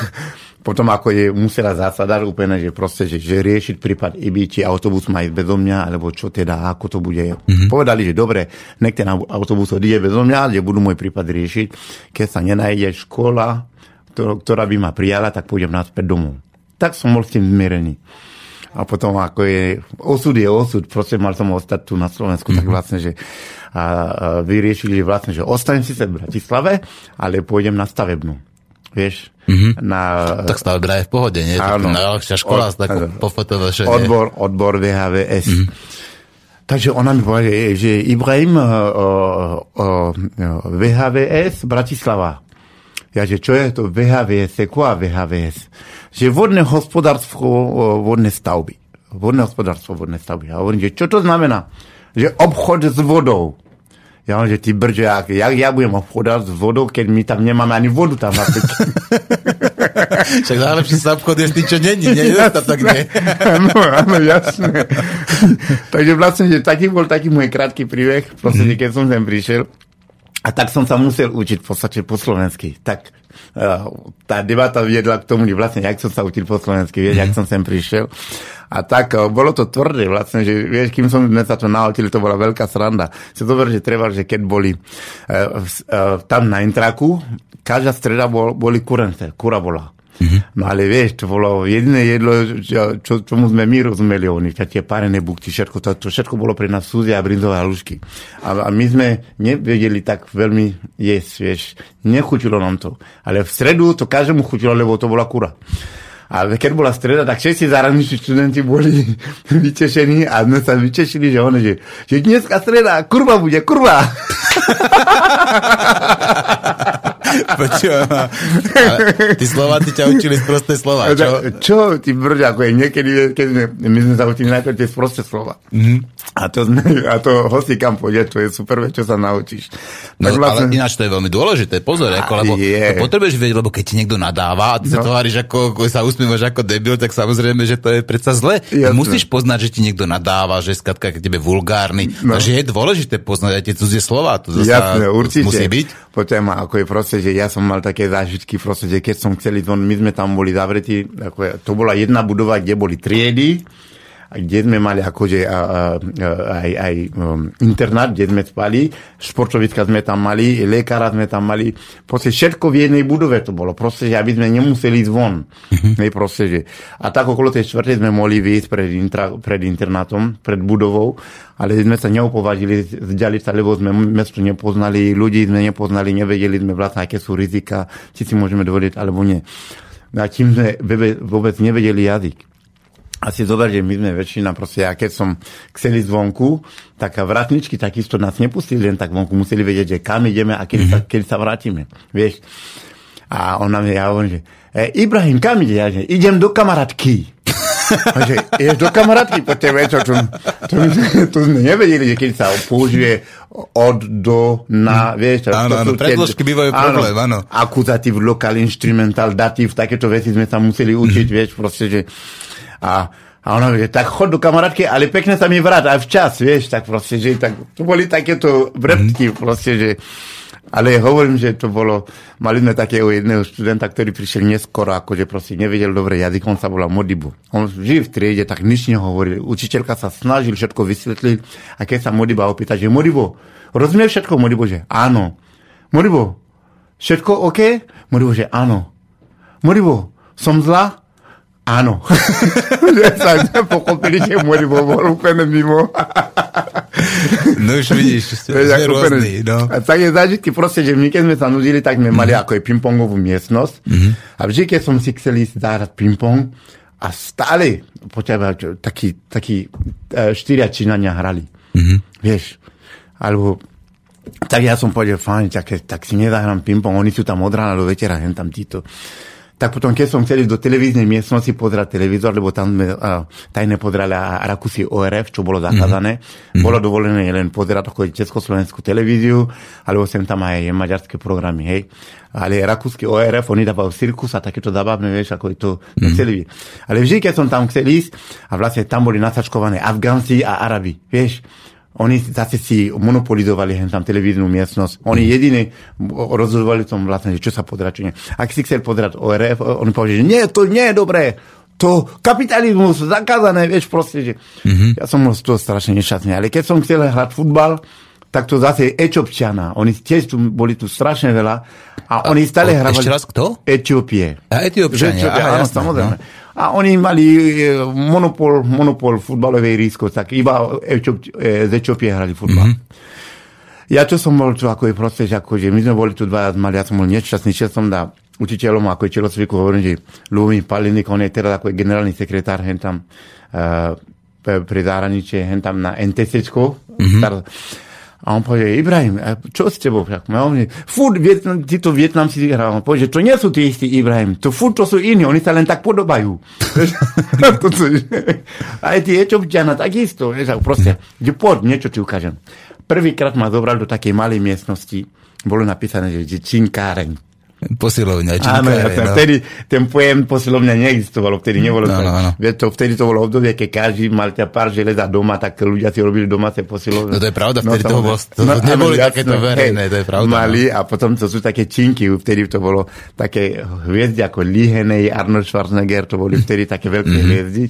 Potom ako je musela zásadať úplne, že proste, že, že riešiť prípad í bé, či autobus má ísť bezo mňa, alebo čo teda, ako to bude. Mm-hmm. Povedali, že dobre, nech ten autobus odíde bezo mňa, že budú môj prípad riešiť. Keď sa nenájde škola, to, ktorá by ma prijala, tak pôjdem naspäť domov. Tak som bol s tým zmierený. A potom ako je, osud je osud, proste mal som ostať tu na Slovensku, mm-hmm. tak vlastne, že a, a vyriešili vlastne, že ostanem si sa v Bratislave, ale pôjdem na stavebnú. Vieš, mm-hmm. na... Tak stále drá je v pohode, nie? Áno. Najľahšia škola, Od, takú pofotovašenie. Odbor, odbor V H V S. Mm-hmm. Takže ona mi povedala, že Ibrahim uh, uh, V H V S Bratislava. Ja, že čo je to V H V S? Kua V H V S? Že vodné hospodárstvo, vodné stavby. Vodné hospodárstvo, vodné stavby. A hovorím, že čo to znamená? Že obchod s vodou. Ja hovorím, že ty brďák, jak ja budem obchodať s vodou, keď my tam nemáme ani vodu tam. Však najlepšie sa obchoduješ ty, čo není, nie? Dostatok, nie? Áno, áno, jasné. Takže vlastne, že taký bol taký môj krátky príbeh, proste, mm. keď som sem prišiel. A tak som sa musel učiť v podstate po slovensky. Tak tá debata viedla k tomu, že vlastne, jak som sa učil po slovensky, vieš, mm. jak som sem prišiel. A tak bolo to tvrdé vlastne, že vieš, kým som dnes sa to naučil, to bola veľká sranda. Si to že treba, že keď boli uh, uh, tam na intraku, každá streda bol, boli kurence, kura bola. Mm-hmm. No ale vieš, to bolo jediné jedlo, čo, čo, čomu sme my rozumeli oni, tie parené bukty, všetko, to, to všetko bolo pre nás súzia a brinzové halušky. A, a my sme nevedeli tak veľmi jesť, vieš, nechutilo nám to. Ale v stredu to každému chutilo, lebo to bola kura. A keď bola streda, tak všetci zahraniční študenti boli vytešení a sme sa vytešili, že ono, že, že dneska streda, kurva bude, kurva! Tí Slováci ťa učili sprosté slova, čo? Čo, ty brďáku, niekedy, keď my sme sa učili najprv tie sprosté slova. Mm. A to, to hosti kam pôjde, to je super, čo sa naučíš. No, vlastne... Ale ináč to je veľmi dôležité, pozor, ako, lebo je. To potrebuješ vedieť, lebo keď ti niekto nadáva a ty no. sa tváriš, ako sa usmievaš ako debil, tak samozrejme, že to je predsa zle. Musíš poznať, že ti niekto nadáva, že je skratka k tebe vulgárny. No. Takže je dôležité poznať aj tie cudzie slova. To jasne, určite. Musí byť. Potom, ako je proste, že ja som mal také zážitky, proste, že keď som chcel ísť von, my sme tam boli zavretí, ako je, to bola jedna budova, kde boli triedy, kde sme mali akože a, a, aj, aj um, internát, kde sme spali, športoviska sme tam mali, lekára sme tam mali, proste všetko v jednej budove to bolo, proste, že aby sme nemuseli ísť von. Proste, že. A tak okolo tej čtvrtej sme mohli vyjsť pred, intra, pred internátom, pred budovou, ale sme sa neupovažili, zďali sa, lebo sme mesto nepoznali, ľudí sme nepoznali, nevedeli sme vlastne, aké sú rizika, či si môžeme dovoliť, alebo nie. A tým sme vôbec nevedeli jazyk. Asi zober, že my sme väčšina, proste ja keď som chcel ísť vonku, tak vrátničky takisto nás nepustili len tak vonku, museli vedieť, že kam ideme a kedy sa, kedy sa vrátime, vieš. A ona mi ja hovorím, že e, Ibrahim, kam ide? Ja že idem do kamarátky. Takže ideš do kamarátky, poďte večer, to, to, to sme nevedeli, že keď sa použije od, do, na, vieš. Áno, áno, predložky bývajú problém, áno. Akuzatív, lokal, instrumental, datív, takéto veci sme sa museli učiť, vieš, proste, že a, a ona vie, tak chod do kamarátky, ale pekne sa mi vrát aj včas, vieš, tak proste, že tak, to boli takéto vrepky, mm-hmm. proste, že ale hovorím, že to bolo, mali sme takého jedného študenta, ktorý prišiel neskoro, akože proste nevedel dobre jazyk, on sa volá Modibo. On žil v triede, tak nič nehovoril. Učiteľka sa snažil všetko vysvetliť a keď sa Modiba opýta, že Modibo, rozumie všetko? Modibo, že áno. Modibo, všetko OK? Modibo, že áno. Modibo, som zlá? Áno. Sa pochopili, že Modibo bol úplne mimo. No už vidíš, sme rôzni. No. A také zážitky proste, že my keď sme sa nudili, tak sme mm-hmm. mali ako je pingpongovú miestnosť. Mm-hmm. A vždy, keď som si chcel ísť zahrať pingpong a stále počúvať, takí, takí uh, štyria Číňania hrali. Mm-hmm. Vieš, alebo tak ja som povedal, fajn, tak, tak si nezahrám pingpong, oni sú tam od rána do večera, hen tam títo. Tak potom, keď som chcel do televíznej miestnosti pozerať televízor, lebo tam sme uh, tajne pozerali Rakúsi O R F, čo bolo zakázané. Mm-hmm. Bolo dovolené len pozerať ako československú televíziu, alebo sem tam aj maďarské programy, hej. Ale Rakúsky O R F, oni dávajú cirkus a takéto zabavné, vieš, ako je to mm-hmm. celý. Ale vždy, keď som tam chcel ísť, a vlastne tam boli nasačkované Afgánci a Arabi, vieš. Oni zase si monopolizovali tam televíznu miestnosť. Oni jediné rozhodovali tom vlastne, čo sa podračuje. Ak si chcel podrať O R F, on povedal, že nie, to nie je dobré. To kapitalizmus, zakázané, vieš, proste, že... Mm-hmm. Ja som bol z toho strašne nešťastný. Ale keď som chcel hrať futbal, tak to zase Etiopčana. Oni tiež tu, boli tu strašne veľa. A, a oni stále hrávali... Ešte raz kto? Etiópie. A Etiopčania. Etiopia, áno, jasná, samozrejme. No. A oni mali monopol, monopol futbalovej rísko, tak iba z Etiópie hrali futbal. Mm-hmm. Ja čo som bol tu, ako je proste, že akože, my sme boli tu dva, mali, ja som bol nečasný, čo som dá učiteľom, ako je Čelosvíku, hovorím, že Ľubomír Paliník, on je teraz ako je generálny sekretár hen tam uh, pre zahraničie, hen tam na N T S čko. Mm-hmm. Star- A on povedal, Ibrahim, čo s tebou? Furt títo Vietnamci hrávam. Povedal, že to nie sú tí istí, Ibrahim. To furt to sú iní, oni sa len tak podobajú. Aj tí Etiopčania takisto. Proste, poď, niečo ti ukážem. Prvýkrát ma zobral do takej malej miestnosti. Bolo napísané, že činkáreň. Posilovňa, činkáreň. Áno, vtedy ten pojem posilovňa neexistoval, vtedy nebolo no, no, no. to. Vtedy to bolo obdobie, keď každý mal ťa pár železa doma, tak ľudia si robili domáce posilovňa. No to je pravda, vtedy no, to bolo, to no, neboli áno, takéto verejné, to je pravda. Mali no. A potom to sú také činky, vtedy to bolo také hviezdy ako Lihenej, Arnold Schwarzenegger, to boli vtedy také veľké mm-hmm. hviezdy.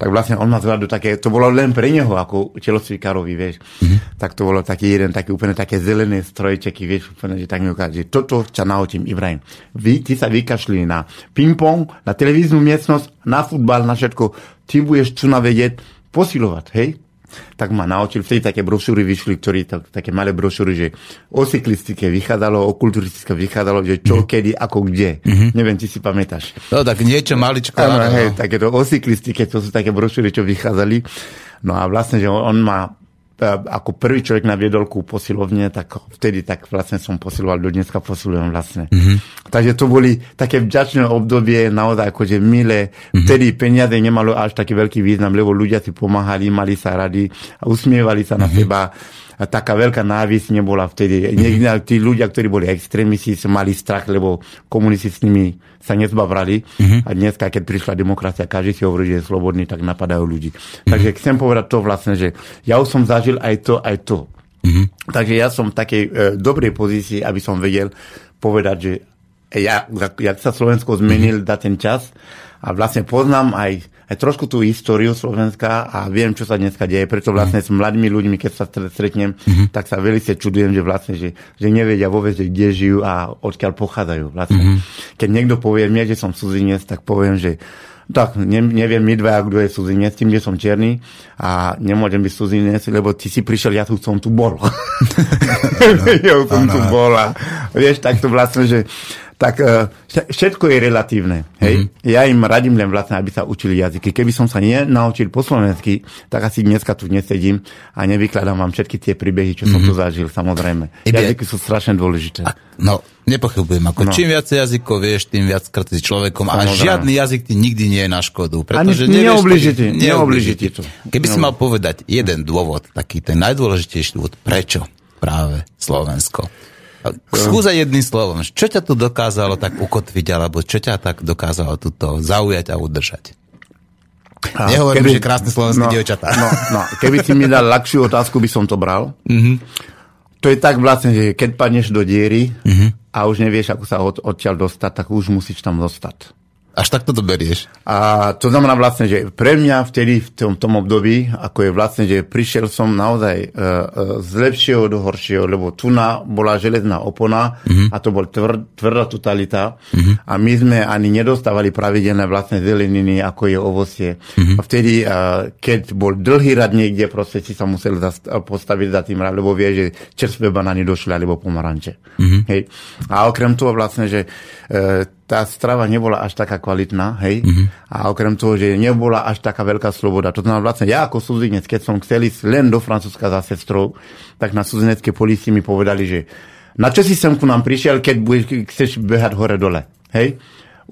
Tak vlastne on ma zvládol také, to bolo len pre neho, ako Čelosvíkarovi, vieš. Mm-hmm. Tak to bolo taký jeden, taký úplne také zelené strojčeky, vieš, úplne, že tak mi ukáže. Toto ťa naučím, Ibrahim. Vy, ty sa vykašli na ping-pong, na televíznu miestnosť, na futbal, na všetko. Ty budeš čo navedieť posilovať, hej? Tak ma naučil, vtedy také brošúry vyšli, ktoré, tak, také malé brošúry, že o cyklistike vychádzalo, o kulturistike vychádzalo, že čo, mm. kedy, ako, kde. Mm-hmm. Neviem, či si pamätáš. No tak niečo maličko. Áno, hej, takéto o cyklistike, to sú také brošúry, čo vychádzali. No a vlastne, že on, on má ako prvý človek naviedol ku posilovne, tak vtedy tak vlastne som posiloval, do dneska posilujem vlastne. Mm-hmm. Takže to boli také vďačné obdobie, naozaj akože milé. Mm-hmm. Vtedy peniaze nemalo až taký veľký význam, lebo ľudia si pomáhali, mali sa radi, usmievali sa na mm-hmm. seba. A taká veľká návisť nebola vtedy. Mm-hmm. Niekde tí ľudia, ktorí boli extrémisti, mali strach, lebo komunisti s nimi sa nezbavrali. Mm-hmm. A dneska, keď prišla demokracia, každý si hovorí, že je slobodný, tak napadajú ľudí. Mm-hmm. Takže chcem povedať to vlastne, že ja už som zažil aj to, aj to. Mm-hmm. Takže ja som v takej e, dobrej pozícii, aby som vedel povedať, že ja, jak sa Slovensko zmenil mm-hmm. za ten čas a vlastne poznám aj aj trošku tú históriu Slovenska a viem, čo sa dneska deje. Preto vlastne s mladými ľuďmi, keď sa stretnem, uh-huh. tak sa veľmi sa čudujem, že vlastne, že, že nevedia vôbec, že kde žijú a odkiaľ pochádzajú. Vlastne. Uh-huh. Keď niekto povie mne, že som Cudzinec, tak poviem, že tak, ne, neviem my dva, kto je Cudzinec, tým, že som čierny a nemôžem byť Cudzinec, lebo ty si prišiel, ja tu som tu bol. ja som tu bol a vieš, tak to vlastne, že tak všetko je relatívne. Hej? Mm-hmm. Ja im radím len vlastne, aby sa učili jazyky. Keby som sa nenaučil po slovensky, tak asi dneska tu nesedím a nevykladám vám všetky tie príbehy, čo som mm-hmm. tu zažil, samozrejme. Jazyky sú strašne dôležité. A, no, nepochybujem. Ako, no. Čím viac jazykov vieš, tým viac krty človekom. Samozrejme. A žiadny jazyk ti nikdy nie je na škodu. Pretože nevieš, neobližite, neobližite, neobližite to. Keby neobližite. Si mal povedať jeden dôvod, taký ten najdôležitejší dôvod, prečo práve Slovensko? Skúsa jedným slovom. Čo ťa tu dokázalo tak ukotviť, alebo čo ťa tak dokázalo tuto zaujať a udržať? A nehovorím, keby, že krásne slovenské no, dievčatá. No, no, keby si mi dal ľahšiu otázku, by som to bral. Mm-hmm. To je tak vlastne, že keď padneš do diery mm-hmm. a už nevieš, ako sa od, odtiaľ dostať, tak už musíš tam zostať. Až takto to berieš. A to znamená vlastne, že pre mňa vtedy v tom, tom období, ako je vlastne, že prišiel som naozaj uh, z lepšieho do horšieho, lebo tu na bola železná opona mm-hmm. a to bol tvrd, tvrdá totalita mm-hmm. a my sme ani nedostávali pravidelné vlastne zeleniny, ako je ovocie. Mm-hmm. A vtedy, uh, keď bol dlhý rad niekde, proste si sa musel zast- postaviť za tým rad, lebo vie, že čerstvé banány došli, alebo pomaranče. Mm-hmm. Hej. A okrem toho vlastne, že uh, tá strava nebola až taká kvalitná, hej? Mm-hmm. A okrem toho, že nebola až taká veľká sloboda. To znamená vlastne, ja ako Cudzinec, keď som chcel ísť len do Francúzska za sestrou, tak na cudzinecké polícii mi povedali, že na čo si sem ku nám prišiel, keď chceš behať hore-dole, hej?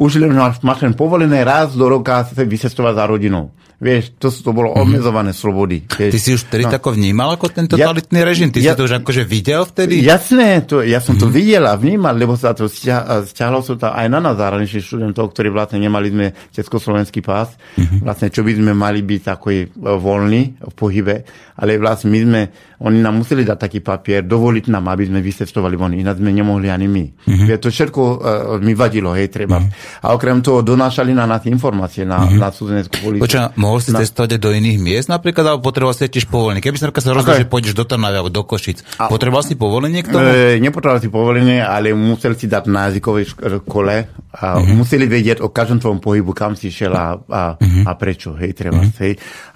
Už len máš len povolené raz do roka sa vysestovať za rodinou. Vieš, to, to bolo obmedzované mm-hmm. slobody. Vieš. Ty si už vtedy no. tako vnímal ako ten totalitný ja, režim? Ty ja, si to už akože videl vtedy? Jasné, to, ja som mm-hmm. to videl a vnímal, lebo sa to stia, stiahlo sa to aj na nás zahraničných študentov, ktorí vlastne nemali sme československý pás, mm-hmm. vlastne čo by sme mali byť taký voľný v pohybe, ale vlastne my sme, oni nám museli dať taký papier, dovoliť nám, aby sme vysestovali von, ináč sme nemohli ani my. Mm-hmm. Vieš, to všetko uh, mi vadilo, hej, treba. Mm-hmm. A okrem toho donášali na nás informácie na, mm-hmm. na cudzinecku políciu. Mohol si na... cestovať do iných miest napríklad, alebo potreboval si tiež povolenie? Keby si napríklad sa rozhodol, okay. že pôjdeš do Trnavy alebo do Košic, a... potreboval si povolenie k tomu? E, nepotreboval si povolenie, ale musel si dať na jazykovej škole a mm-hmm. museli vedieť o každom tvojom pohybu, kam si šiel a, a, mm-hmm. a prečo, hej, treba, mm-hmm. hej.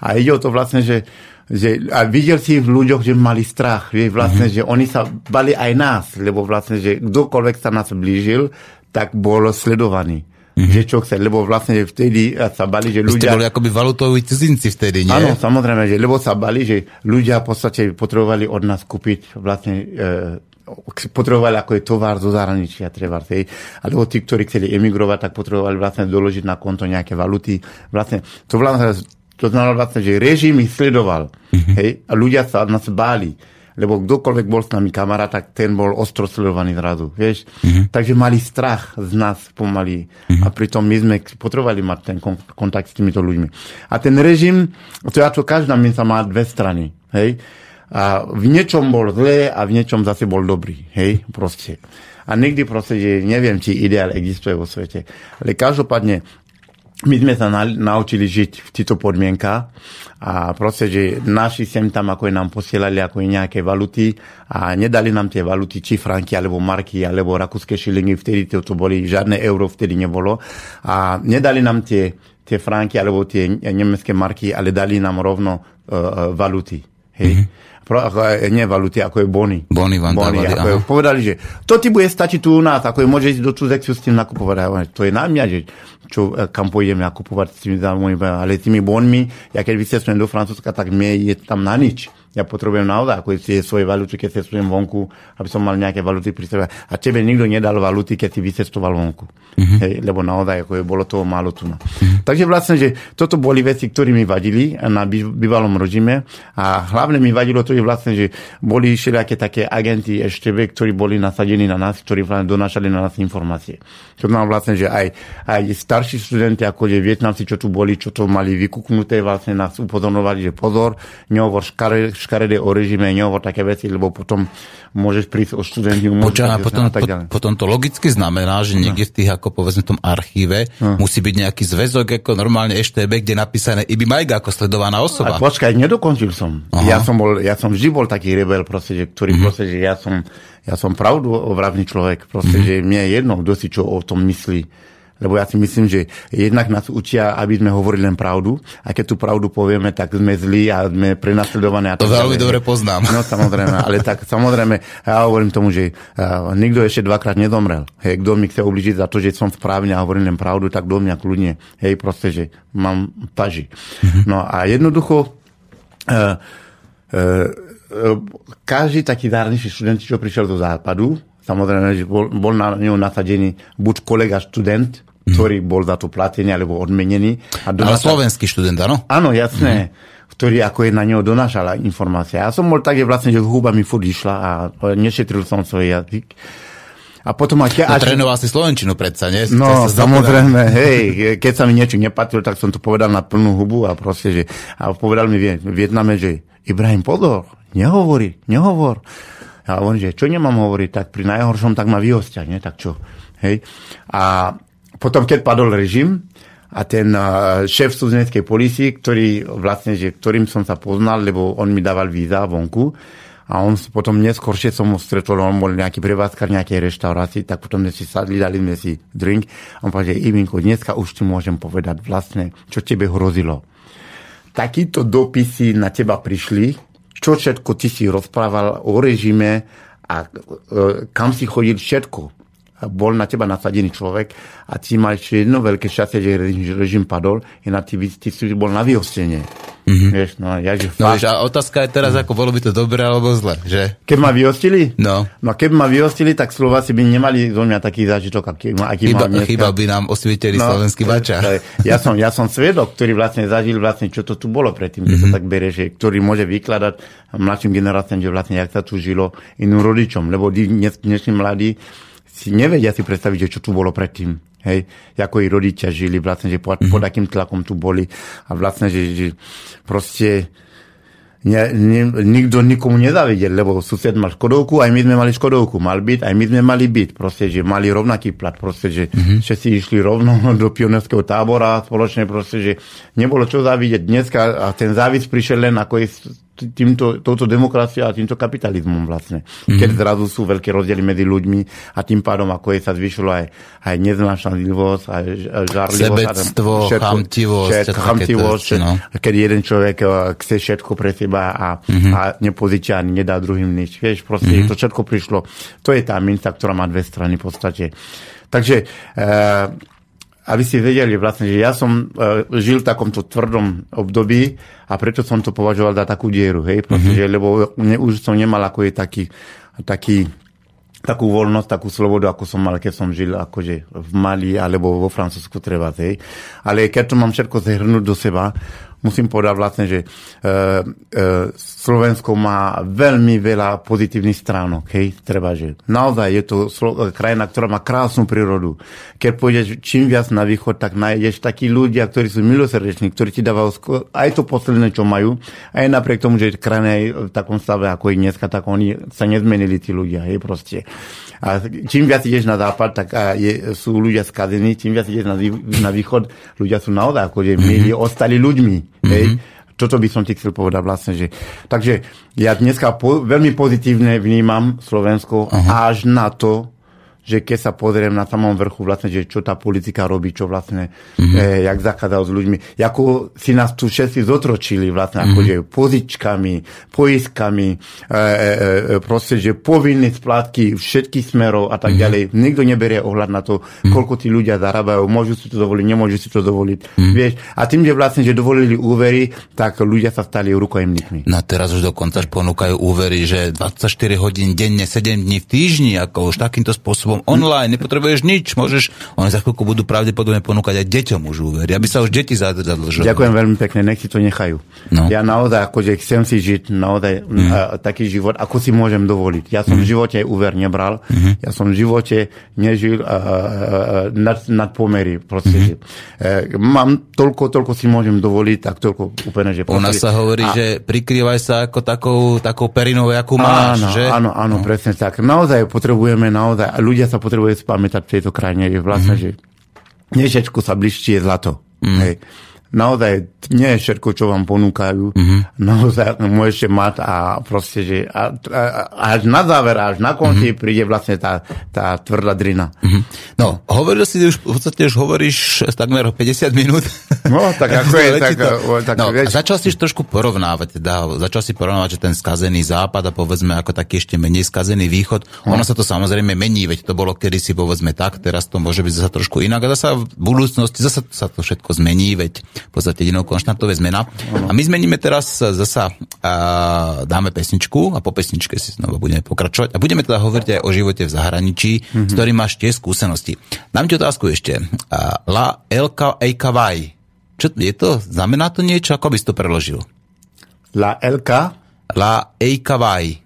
A ide o to vlastne, že Že, a videl si v ľuďoch, že mali strach, vie, vlastne, mm-hmm. že oni sa bali aj nás, lebo vlastne, že kdokoľvek sa nás blížil, tak bol sledovaný. Mm-hmm. Že čo chce, lebo vlastne vtedy sa bali, že ľudia... Ste boli akoby valutoví cudzinci vtedy, nie? Áno, samozrejme, že, lebo sa bali, že ľudia v podstate potrebovali od nás kúpiť vlastne... E, potrebovali ako je tovar zo zahraničia treba, hej. Alebo tí, ktorí chceli emigrovať, tak potrebovali vlastne doložiť na konto nejaké valuty. Vlastne to vlastne... To znamená vlastne, že režim ich sledoval. Mm-hmm. Hej, a ľudia sa nás báli. Lebo kdokoľvek bol s nami kamarát, tak ten bol ostro sledovaný zrazu. Vieš? Mm-hmm. Takže mali strach z nás pomaly. Mm-hmm. A pritom my sme potrebovali mať ten kontakt s týmito ľuďmi. A ten režim, to ja to každá minca má dve strany. Hej? A v niečom bol zlé a v niečom zase bol dobrý. Hej? Proste. A nikdy proste, že neviem, či ideál existuje vo svete. Ale každopádne my sme sa na, naučili žiť v týchto podmienkách a proste, že naši sem tam, ako je nám posielali, ako je nejaké valuty a nedali nám tie valuty, či franky, alebo marky, alebo rakúske šilingy, vtedy to, to boli, žiadne euro vtedy nebolo a nedali nám tie, tie franky, alebo tie nemecké marky, ale dali nám rovno uh, valuty, hej. Mm-hmm. Pro, ako, nie valuty, ako je bony. Bony vám bony, dávali, ako je, povedali, že to ti bude stačiť tu u nás, ako je môžeš do Cudzexu s tým nakupovať. To je na mňa, že čo, kam pôjdem nakupovať s tými zámojmi, ale tými bonmi, ja keď vycestujem do Francúzska, tak mne je tam na nič. ja potrebujem naozaj ako tie svoje valuty, keď cestujem vonku, aby som mal nejaké valuty pri sebe. A tebe nikto nedal valuty, keď si vycestoval vonku. Uh-huh. Hej, lebo naozaj ako je, bolo toho málo tu. No. Uh-huh. Takže vlastne, že toto boli veci, ktoré mi vadili na bývalom režime. A hlavne mi vadilo to, že vlastne, že boli všelijaké také agenti eštébe, ktorí boli nasadení na nás, ktorí vlastne donášali na nás informácie. To znamená vlastne, že aj, aj starší študenti, ako je Vietnamci, čo tu boli, čo to mali vykuknuté, vlastne nás upozorňovali, že pozor, nehovor škaredé škare o režime, nehovor také veci, lebo potom môžeš prísť o študenti. Počkaj, potom, po, potom to logicky znamená, že niekde v tých, ako povedzme v tom archíve, no. musí byť nejaký zväzok, ako normálne eštébe, kde je napísané Ibi Maiga ako sledovaná osoba. A počkaj, nedokončil som. Ja som, bol, ja som vždy bol taký rebel, proste, že, ktorý mm-hmm. proste, že ja som, ja som pravdovravný človek, proste, mm-hmm. že mne je jedno, kto si čo o tom myslí. Lebo ja si myslím, že jednak nás učia, aby sme hovorili len pravdu. A keď tú pravdu povieme, tak sme zlí a sme prenasledovaní. A to veľmi dobre poznám. No samozrejme, ale tak samozrejme, ja hovorím tomu, že uh, nikto ešte dvakrát nezomrel. Hej, kto mi chce ublížiť za to, že som správne a hovorím len pravdu, tak do mňa kľudne. Hej, proste, že mám paži. No a jednoducho... Uh, uh, každý taký zahraničný študent, čo prišiel do západu, samozrejme, že bol, bol na ňu nasadený buď kolega študent, mm. ktorý bol za to platený alebo odmenený. A donášal... Ale slovenský študent, áno? Áno, jasné. Mm. Ktorý ako je na neho donášala informácia. Ja som bol tak, že vlastne, že húba mi furt išla a nešetril som svoj jazyk. A potom a ke, no, až... trénoval si slovenčinu predsa, nie? No, sa samozrejme, hej, keď sa mi niečo nepatrilo, tak som to povedal na plnú hubu a proste, že... A povedal mi v Vietname, že Ibrahim, pozor, nehovorí, nehovor. A on, že čo nemám hovoriť, tak pri najhoršom tak ma vyhostia, nie? Tak čo, hej? A potom, keď padol režim a ten uh, šéf sudzinskej polície, ktorý vlastne, že ktorým som sa poznal, lebo on mi dával víza vonku, a on potom neskôršie som ho stretol, on bol nejaký prevádzkar nejakej reštaurácii, tak potom sme si sadli, dali sme si drink a on povedal, že Ivinko, dneska už ti môžem povedať vlastne, čo tebe hrozilo. Takíto dopisy na teba prišli, čo všetko ty si rozprával o režime a e, kam si chodil, všetko. Bol na teba nasadený človek a ty mal ešte jedno veľké šťastie, že režim padol, inak ty, ty si bol na vyhostenie. Mm-hmm. Vieš, no, ja, že no, vieš, a otázka je teraz, mm. ako bolo by to dobré alebo zle, že? Keď ma vyhostili? No. No keby ma vyhostili, tak Slováci by nemali zo mňa taký zážitok, aký, aký chyba, mám dneska. Chyba by nám osvietili no, slovenský bača. Ja som, ja som svedok, ktorý vlastne zažil vlastne, čo to tu bolo predtým, mm-hmm. keď sa tak berie, že ktorý môže vykladať mladším generáciám, že vlastne jak sa tu žilo iným rodičom, lebo dnes, dnešní mladí si nevedia si predstaviť, že čo tu bolo predtým. Hej, ako i rodičia žili, vlastne, že pod, pod akým tlakom tu boli. A vlastne, že, že proste ne, ne, nikto nikomu nezavidel, lebo sused mal škodovku, aj my sme mali škodovku. Mal byt, aj my sme mali byt. Proste, že mali rovnaký plat. Proste, že mm-hmm. všetci išli rovno do pionierského tábora spoločne. Proste, že nebolo čo zavidieť dneska. A ten závis prišiel len ako je týmto, touto demokraciou a týmto kapitalizmom vlastne. Mm-hmm. Keď zrazu sú veľké rozdiely medzi ľuďmi a tým pádom, ako je sa zvyšilo aj, aj neznášanlivosť, aj žárlivosť. Sebectvo, všetko, chamtivosť. Všetko, chamtivosť všetko, no. Keď jeden človek chce všetko pre seba a, mm-hmm. a nepozičia ani nedá druhým nič. Vieš, proste mm-hmm. to všetko prišlo. To je tá minca, ktorá má dve strany v podstate. Takže e- aby ste vedeli vlastne, že ja som uh, žil v takomto tvrdom období a preto som to považoval za takú dieru, hej, pretože, mm-hmm. lebo ne, už som nemal ako je taký, taký, takú voľnosť, takú slobodu, ako som mal, keď som žil akože v Mali alebo vo Francúzsku treba, hej. Ale keď to mám všetko zhrnúť do seba, musím povedať vlastne, že e, e, Slovensko má veľmi veľa pozitívnych stránok. Hej? Treba, že naozaj je to Slo- krajina, ktorá má krásnu prírodu. Keď pôjdeš čím viac na východ, tak nájdeš takí ľudia, ktorí sú milosrdeční, ktorí ti dávajú sko- aj to posledné, čo majú. Aj napriek tomu, že krajina je v takom stave, ako je dneska, tak oni sa nezmenili tí ľudia. Hej? Proste. A čím viac ideš na západ, tak je, sú ľudia skazení. Čím viac ideš na, na východ, ľudia sú naozaj ako, že my ostali ľuďmi. Mm-hmm. Hej. Toto by som ti chcel povedať vlastne, že... Takže ja dneska po, veľmi pozitívne vnímam Slovensko. Aha. Až na to, že keď sa pozriem na samom vrchu vlastne, že čo tá politika robí, čo vlastne, mm-hmm. eh, jak zakázal s ľuďmi, ako si nás tu všetci zotročili vlastne, mm-hmm. akože pozičkami, poistkami, eh, eh, proste, že povinné splátky všetkých smerov a tak ďalej. Mm-hmm. Nikto neberie ohľad na to, mm-hmm. koľko tí ľudia zarábajú, môžu si to dovoliť, nemôžu si to dovoliť. Mm-hmm. Vieš? A tým, že vlastne, že dovolili úvery, tak ľudia sa stali rukojemníkmi. No teraz už dokonca ponúkajú úvery, že dvadsaťštyri hodín denne, sedem dní v týždni, ako už takýmto spôsobom online, nepotrebuješ nič, môžeš, oni za chvíľku budú pravdepodobne ponúkať aj deťom už úvery, aby sa už deti zadržali. Ďakujem veľmi pekne, nech si to nechajú. No. Ja naozaj, akože chcem si žiť naozaj mm. a, taký život, ako si môžem dovoliť. Ja som mm. v živote úver nebral, mm. ja som v živote nežil a, a, nad, nad pomery, proste. Mm. E, mám toľko, toľko si môžem dovoliť, tak toľko úplne, že proste. Ona sa hovorí, a, že prikrývaj sa ako takou, takou perinou, akú máš, áno, že? Áno, áno, no. Presne tak. Naozaj potrebujeme, naozaj, ľudia sa potrebuje spamätať v tejto krajine, že vlastne, mm-hmm. že nie všetko sa bližšie je zlato. Mm-hmm. Hej. Naozaj nie je všetko, čo vám ponúkajú. Mm-hmm. Naozaj môžete mať a proste, že a, a, až na záver, až na konci mm-hmm. príde vlastne tá, tá tvrdá drina. Mm-hmm. No, hovoril si, už, v podstate už hovoríš takmer päťdesiat minút. No, tak ako je, tak, tak no, a začal si trošku porovnávať, teda, začal si porovnávať, že ten skazený západ a povedzme ako taký ešte menej skazený východ, no. Ono sa to samozrejme mení, veď to bolo kedysi povedzme tak, teraz to môže byť zasa trošku inak a zasa v budúcnosti zasa sa to všetko zmení, veď v podstate jedinou konštantou je zmena. A my zmeníme teraz zasa, a dáme pesničku a po pesničke si znova budeme pokračovať. A budeme teda hovoriť aj o živote v zahraničí, mm-hmm. s ktorým máš tie skúsenosti. Dám ti otázku ešte. La Elka Eikavai. Čo je to? Znamená to niečo? Ako by si to preložil? La Elka? La Eikavai.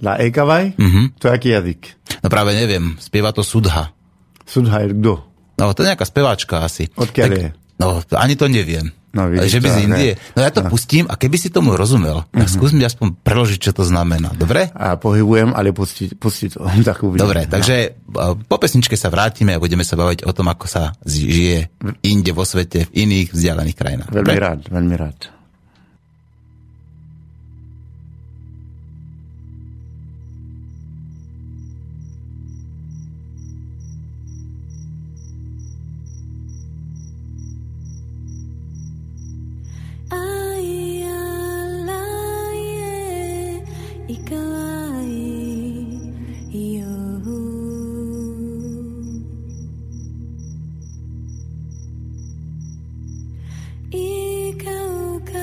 La Eikavai? Mm-hmm. To je aký jazyk? No práve neviem. Spieva to Sudha. Sudha je kdo? No to je nejaká speváčka asi. Odkiaľ je? No, ani to neviem. No, vidíš, že by z Indie. No ja to no. pustím a keby si tomu rozumel, tak uh-huh. skús mi aspoň preložiť, čo to znamená. Dobre? A pohybujem, ale pustí, pustí to. Tak dobre, takže no. po pesničke sa vrátime a budeme sa baviť o tom, ako sa žije inde vo svete, v iných vzdialených krajinách. Veľmi Pre? rád, veľmi rád. Ikau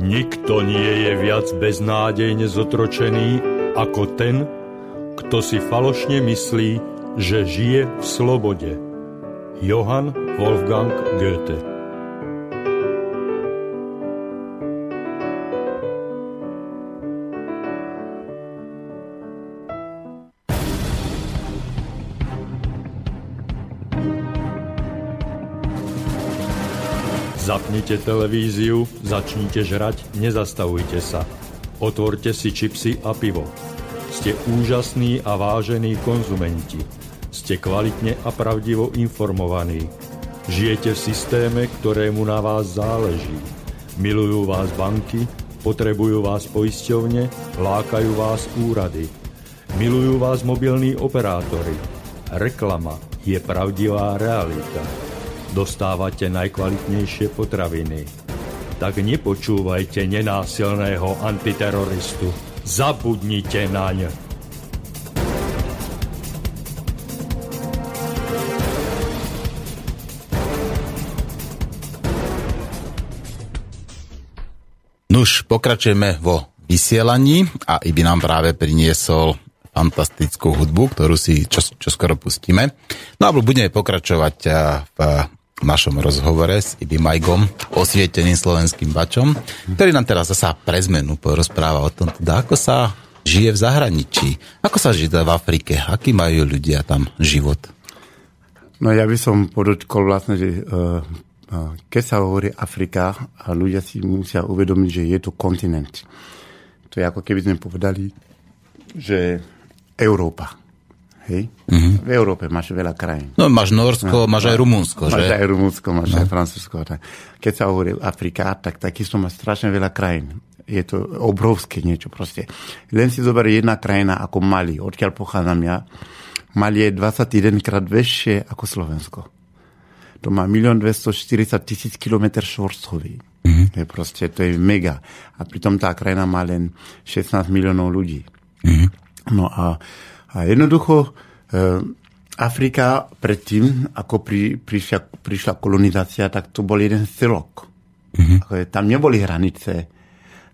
Nikto nie je viac beznádejne zotročený ako ten, kto si falošne myslí, že žije v slobode. Johann Wolfgang Goethe. Zapnite televíziu, začnite žrať, nezastavujte sa. Otvorte si čipsy a pivo. Ste úžasní a vážení konzumenti. Ste kvalitne a pravdivo informovaní. Žijete v systéme, ktorému na vás záleží. Milujú vás banky, potrebujú vás poisťovne, lákajú vás úrady. Milujú vás mobilní operátori. Reklama je pravdivá realita. Dostávate najkvalitnejšie potraviny. Tak nepočúvajte nenásilného antiteroristu. Zabudnite naň. Nuž, pokračujeme vo vysielaní a Ibi nám práve priniesol fantastickú hudbu, ktorú si čos, čoskoro pustíme. No a budeme pokračovať v v našom rozhovore s Ibi Majgom, osvieteným slovenským bačom, ktorý nám teraz zasa pre zmenu porozpráva o tom, teda ako sa žije v zahraničí, ako sa žije v Afrike, aký majú ľudia tam život. No ja by som podotkol vlastne, že keď sa hovorí Afrika, ľudia si musia uvedomiť, že je to kontinent. To je ako keby sme povedali, že Európa. Mm-hmm. V Európe máš veľa krajín. No, máš Norsko, no, máš aj Rumunsko, že? Máš aj Rumunsko, máš no. aj Francúzsko. Tak. Keď sa hovorí Afrika, tak takisto máš strašne veľa krajín. Je to obrovské niečo proste. Len si zober jedna krajina ako Mali, odkiaľ pochádzam ja. Mali je dvadsaťjedenkrát väčšie ako Slovensko. To má milión dvestoštyridsať tisíc kilometr štvorcový. Mm-hmm. Proste to je mega. A pritom tá krajina má len šestnásť miliónov ľudí. Mm-hmm. No a A jednoducho eh, Afrika predtým, ako pri, prišla, prišla kolonizácia, tak to bol jeden celok. Mm-hmm. Tam neboli hranice,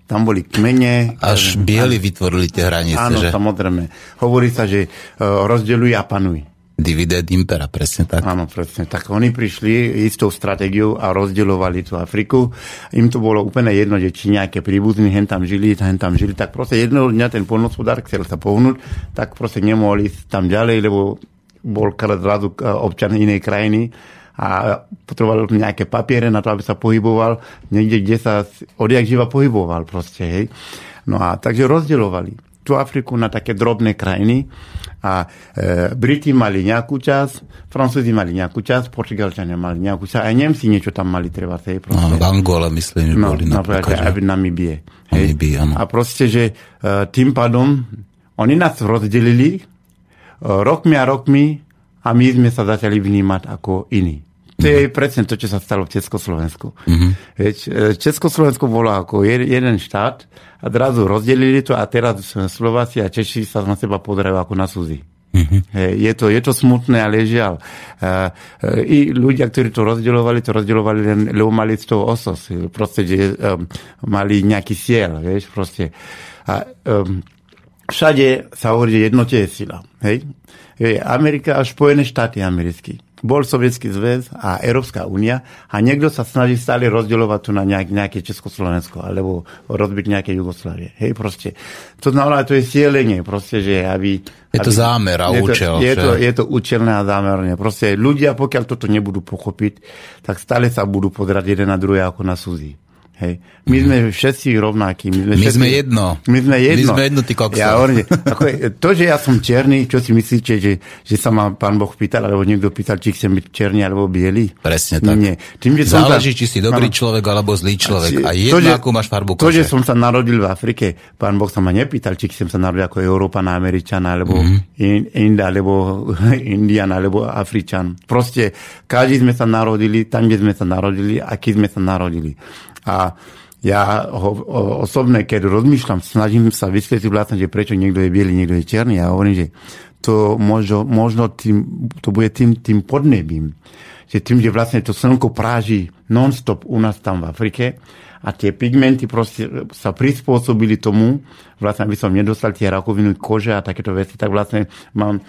tam boli kmene. Až ktoré, bieli vytvorili tie hranice, áno, že? Áno, samozrejme. Hovorí sa, že eh, rozdeľuj a panuj. Divide et impera, presne tak. Áno, presne tak. Oni prišli istou stratégiou a rozdielovali tú Afriku. Im to bolo úplne jedno, že či nejaké príbuzní hen tam žili, hen tam žili. Tak proste jedného dňa ten poľnohospodár chcel sa pohnúť, tak proste nemohol ísť tam ďalej, lebo bol zrazu občan inej krajiny a potreboval nejaké papiere na to, aby sa pohyboval niekde, kde sa odjak živa pohyboval proste, hej. No a takže rozdielovali tú Afriku na také drobné krajiny a e, Briti mali nejakú časť, Francúzi mali nejakú časť, Portugalčania mali nejakú časť, aj Nemci niečo tam mali, treba sa jej proste. No, v Angola myslím, že no, boli napríklad. Aj v Namibie. Namibie, áno. A proste, že e, tým pádom oni nás rozdelili e, rokmi a rokmi a my sme sa začali vnímať ako iní. To je mm-hmm. presne to, čo sa stalo v Československu. Mm-hmm. Československo bolo ako jeden štát a zrazu rozdelili to a teraz Slováci a Češi sa na seba pozerajú ako na cudzí. Mm-hmm. Je to, je to smutné, ale žiaľ. I ľudia, ktorí to rozdielovali, to rozdielovali len, lebo mali z toho osos. Proste, že um, mali nejaký cieľ, vieš, proste. A um, všade sa hovorí, že jednote je sila. Hej? Amerika a Spojené štáty americké. Bol Sovietský zväz a Európska únia a niekto sa snaží stále rozdielovať tu na nejak, nejaké Československo alebo rozbiť nejaké Jugoslávie. Hej, proste. To znamená, to je cieľenie, proste, že aby... Je to aby, zámer a je účel. To, je, to, je to účelné a zámerné. Proste ľudia, pokiaľ toto nebudú pochopiť, tak stále sa budú pozerať jeden na druhé ako na cudzí. Hej. My sme všetci rovnakí. My sme, my všetci, sme jedno. My sme jedno. My sme jedno, ty kokso. Ja, to, že ja som černý, čo si myslíte, že, že sa ma pán Boh pýtal, alebo niekto pýtal, či chcem byť černý, alebo bielý? Presne tak. Nie. Tým, že záleží, som sa, či si dobrý áno, človek, alebo zlý človek. A jednáku máš farbu kože. To, že som sa narodil v Afrike, pán Boh sa ma nepýtal, či chcem sa narodiť ako Európan, Američan, alebo mm-hmm. in, Inda, alebo Indian, alebo Afričan. Proste, každý sme sa narodili, tam, kde sme sa narodili, aký sme sa narodili. A ja ho, o, osobne, keď rozmýšľam, snažím sa vysvetliť vlastne, že prečo niekto je bielý, niekto je černý. A hovorím, že to možno, možno tým, to bude tým, tým podnebím. Že tým, že vlastne to slnko práži non-stop u nás tam v Afrike a a tie pigmenty proste sa prispôsobili tomu, vlastne aby som nedostal tie rakoviny kože a takéto veci, tak vlastne mám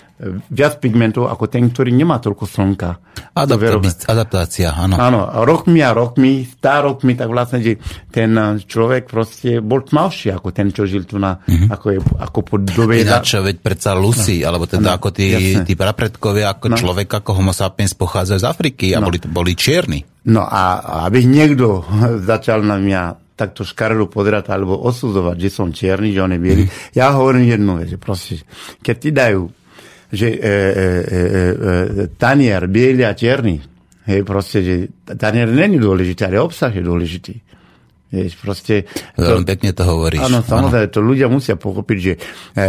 viac pigmentov ako ten, ktorý nemá toľko slnka. Adaptácia, adaptácia, áno. Áno, rokmi a rokmi, tá rokmi, tak vlastne, že ten človek proste bol tmavší ako ten, čo žil tu na, mm-hmm. ako, je, ako podobe. Ináč, veď predsa Lucy, no. alebo teda no, ako tí, tí prapredkovia, ako no. človek, ako homo sapiens pochádzajú z Afriky a no. boli, boli čierni. No a aby niekto začal na mňa takto škaredo podrať alebo osudzovať, že som čierny, že on je bielý, mm. ja hovorím jednu vec, že proste, keď ti dajú, že e, e, e, e, tanier bielý a čierny, hej, proste, že tanier není dôležitý, ale obsah je dôležitý. Vieš, proste... Veľmi pekne to hovoríš. Áno, samozrejme, to ľudia musia pochopiť, že e,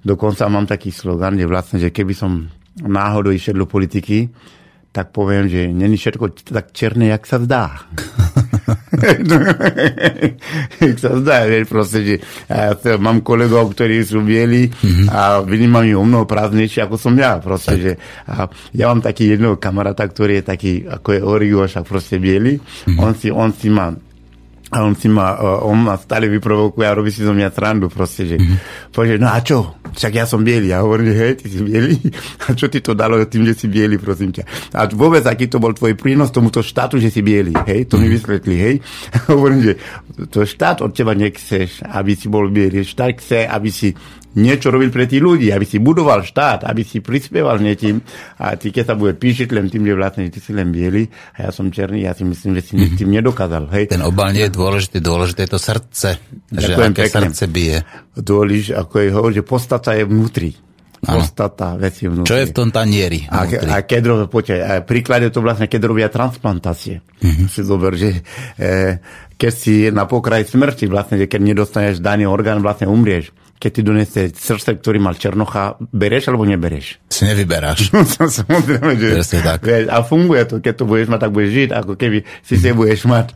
dokonca mám taký slogan, že vlastne, že keby som náhodou išiel do politiky, tak poviem, že není všetko tak černé, jak sa zdá. Jak sa zdá, vieš, proste, že ja mám kolegov, ktorí sú bieli mm-hmm. a vnímam ich o mnoho prázdnejšie, ako som ja, proste, že a ja mám taký jedného kamaráta, ktorý je taký, ako je Origo, však proste bieli, mm-hmm. on si, on si má a on si ma, on ma stále vyprovokuje a robí si zo mňa srandu proste, že mm-hmm. povie, no a čo? Však ja som bielý. Ja hovorím, že hej, ty si bielý. A čo ti to dalo tým, že si bielý, prosím ťa? A vôbec, aký to bol tvoj prínos tomuto štátu, že si bielý, hej? To mm-hmm. mi vysvetli, hej? Hovorím, že to štát od teba nechceš, aby si bol bielý. Štát chce, aby si niečo robil pre tých ľudí, aby si budoval štát, aby si prispieval niečím a ty keď sa bude píšiť len tým, že vlastne ty si len bielý a ja som černý, ja si myslím, že si mm-hmm. tým nedokázal. Hej. Ten obal nie je dôležitý, dôležité je to srdce, že aké srdce bije. Dôležité, ako je ho, že podstata je vnútri. Podstata veci vnútri. Čo je v tom tanieri? A, a keď robia, poďte, príklad je to vlastne, keď robia transplantácie. Mm-hmm. Si zober, že eh, keď si na pokraji smrti, vlastne, že keď nedostaneš daný orgán, vlastne umrieš. Keď ti donese srdce, ktorý mal černocha, bereš alebo nebereš? Si nevyberáš. Samozrejme, že... A funguje to, keď to budeš mať, tak budeš žiť, ako keby si mm-hmm. si budeš mať,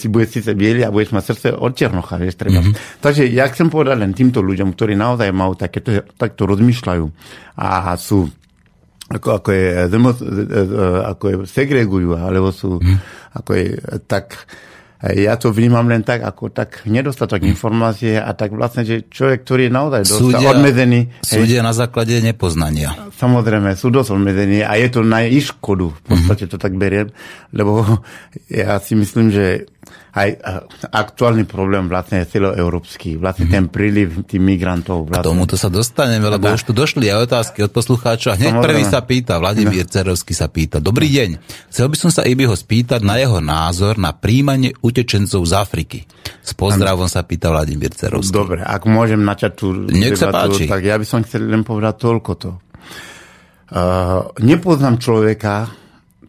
si budeš si sa bieli a budeš mať srdce od černocha, vieš, treba. Mm-hmm. Takže ja chcem povedať len týmto ľuďom, ktorí naozaj majú takéto, takto rozmýšľajú a sú... ako, ako, je, ako je segregujú, alebo sú... Mm-hmm. Ako je, tak... Ja to vnímam len tak, ako tak nedostatok mm. informácie a tak vlastne, že človek, ktorý je naozaj dosť obmedzený. Súdia na základe nepoznania. Samozrejme, sú dosť obmedzení a je to na ich škodu. V podstate to tak beriem, lebo ja si myslím, že aj aktuálny problém vlastne je celoeurópsky. Vlastne mm. ten príliv tých migrantov. Vlastne. A tomuto sa dostaneme, lebo tak. Už tu došli aj otázky od poslucháča. Hneď samozrejme. Prvý sa pýta, Vladimír no. Cerovský sa pýta. Dobrý deň, chcel by som sa Ibiho spýtať na jeho názor na príjmanie utečencov z Afriky. S pozdravom sa pýta Vladimír Cerovský. Dobre, ak môžem načať tú debatu, tak ja by som chcel len povedať toľko to. Uh, nepoznám človeka,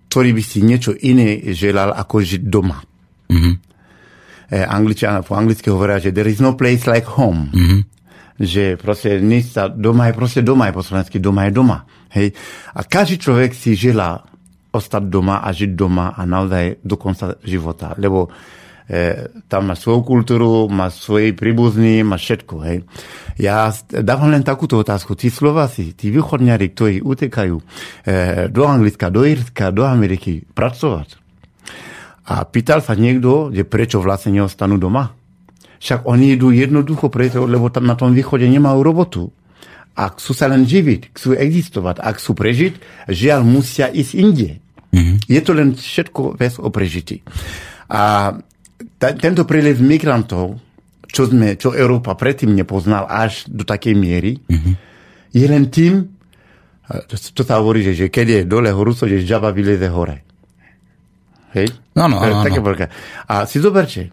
ktorý by si niečo iné želal, ako žiť doma. Mm-hmm. Eh, Angličania po anglicky hovoria, že there is no place like home. Mm-hmm. Že proste nista, doma je proste doma, je po slovensky doma je doma. Hej? A každý človek si želá ostať doma a žiť doma a naozaj do konca života. Lebo eh, tam máš svoju kultúru, máš svoje príbuzní, máš všetko. Hej. Ja dávam len takúto otázku. Tí Slováci, tí východňari, ktorí utekajú eh, do Anglicka, do Irska, do Ameriky pracovať. A pýtal sa niekto, že prečo vlastne neostanú doma. Však oni idú jednoducho preto, lebo tam na tom východe nemajú robotu. Ak sú sa len živiť, chcú existovať, ak sú prežiť, žiaľ musia ísť inde. Mm-hmm. Je to len všetko vec o prežití. A t- tento prílev migrantov, čo, sme, čo Európa predtým nepoznal až do takej miery, mm-hmm. je len tým, to sa hovorí, že, že keď je dole horúco, že žaba vyleze hore. Hej? No, no, no, no. A si zoberte,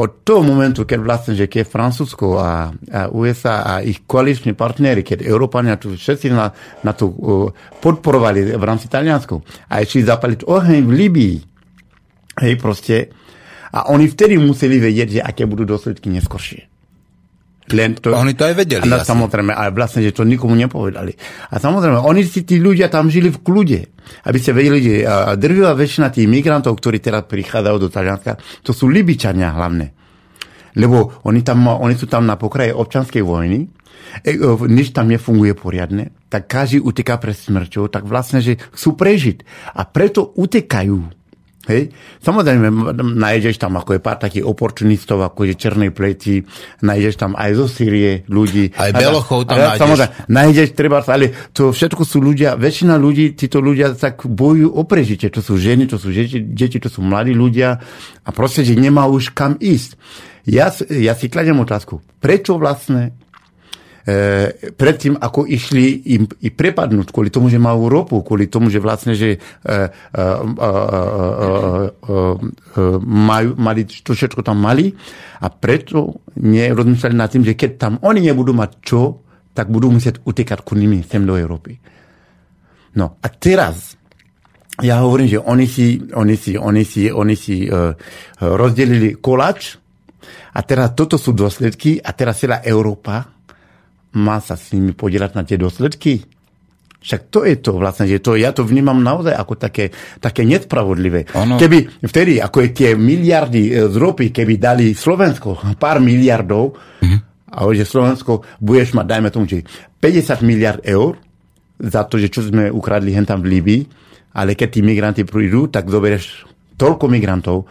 od toho momentu, keď vlastne, že keď Francúzsko a, a ú es á a ich koaliční partnery, keď Európania tu všetci na, na to uh, podporovali v rámci Taliansku a išli zapaliť oheň v Libii, hej, proste, a oni vtedy museli vedieť, že aké budú dôsledky neskôršie. Len to, oni to aj vedeli. A samozrejme, ale vlastne, že to nikomu nepovedali. A samozrejme, oni si tí ľudia tam žili v kľude. Aby ste vedeli, že drvivá väčšina tých migrantov, ktorí teraz prichádzajú do Talianska, to sú Libičania hlavne. Lebo oni, tam, oni sú tam na pokraji občianskej vojny, nič tam nefunguje poriadne, tak každý uteká pred smrťou, tak vlastne, že chcú prežiť. A preto utekajú. Hej. Samozrejme, nájdeš tam ako je pár takých oportunistov, ako je černej pleti, nájdeš tam aj zo Sýrie ľudí. Aj Belochov tam nájdeš. Samozrejme, nájdeš treba, ale to všetko sú ľudia, väčšina ľudí, títo ľudia tak bojujú o prežitie. To sú ženy, to sú deti, deti, to sú mladí ľudia a proste, že nemá už kam ísť. Ja, ja si kladiem otázku, prečo vlastne E, predtým, ako išli im, im prepadnúť, kvôli tomu, že majú ropu, kvôli tomu, že vlastne, že e, e, e, e, majú, mali, to všetko tam mali a preto nerozmýšľali nad tým, že keď tam oni nebudú mať čo, tak budú musieť utekať ku nimi sem do Európy. No a teraz ja hovorím, že oni si, oni si, oni si, oni si uh, rozdelili koláč a teraz toto sú dôsledky a teraz celá Európa má sa s nimi podielať na tie dôsledky. Však to je to vlastne, že to, ja to vnímam naozaj ako také, také nespravodlivé. Ono... Keby vtedy, ako je tie miliardy z ropy, keby dali Slovensko pár miliardov, mm-hmm. ale že Slovensko budeš mať, dajme tomu, že päťdesiat miliárd eur za to, že čo sme ukradli hen tam v Líbii, ale keď tí migranti prídu, tak zoberieš toľko migrantov,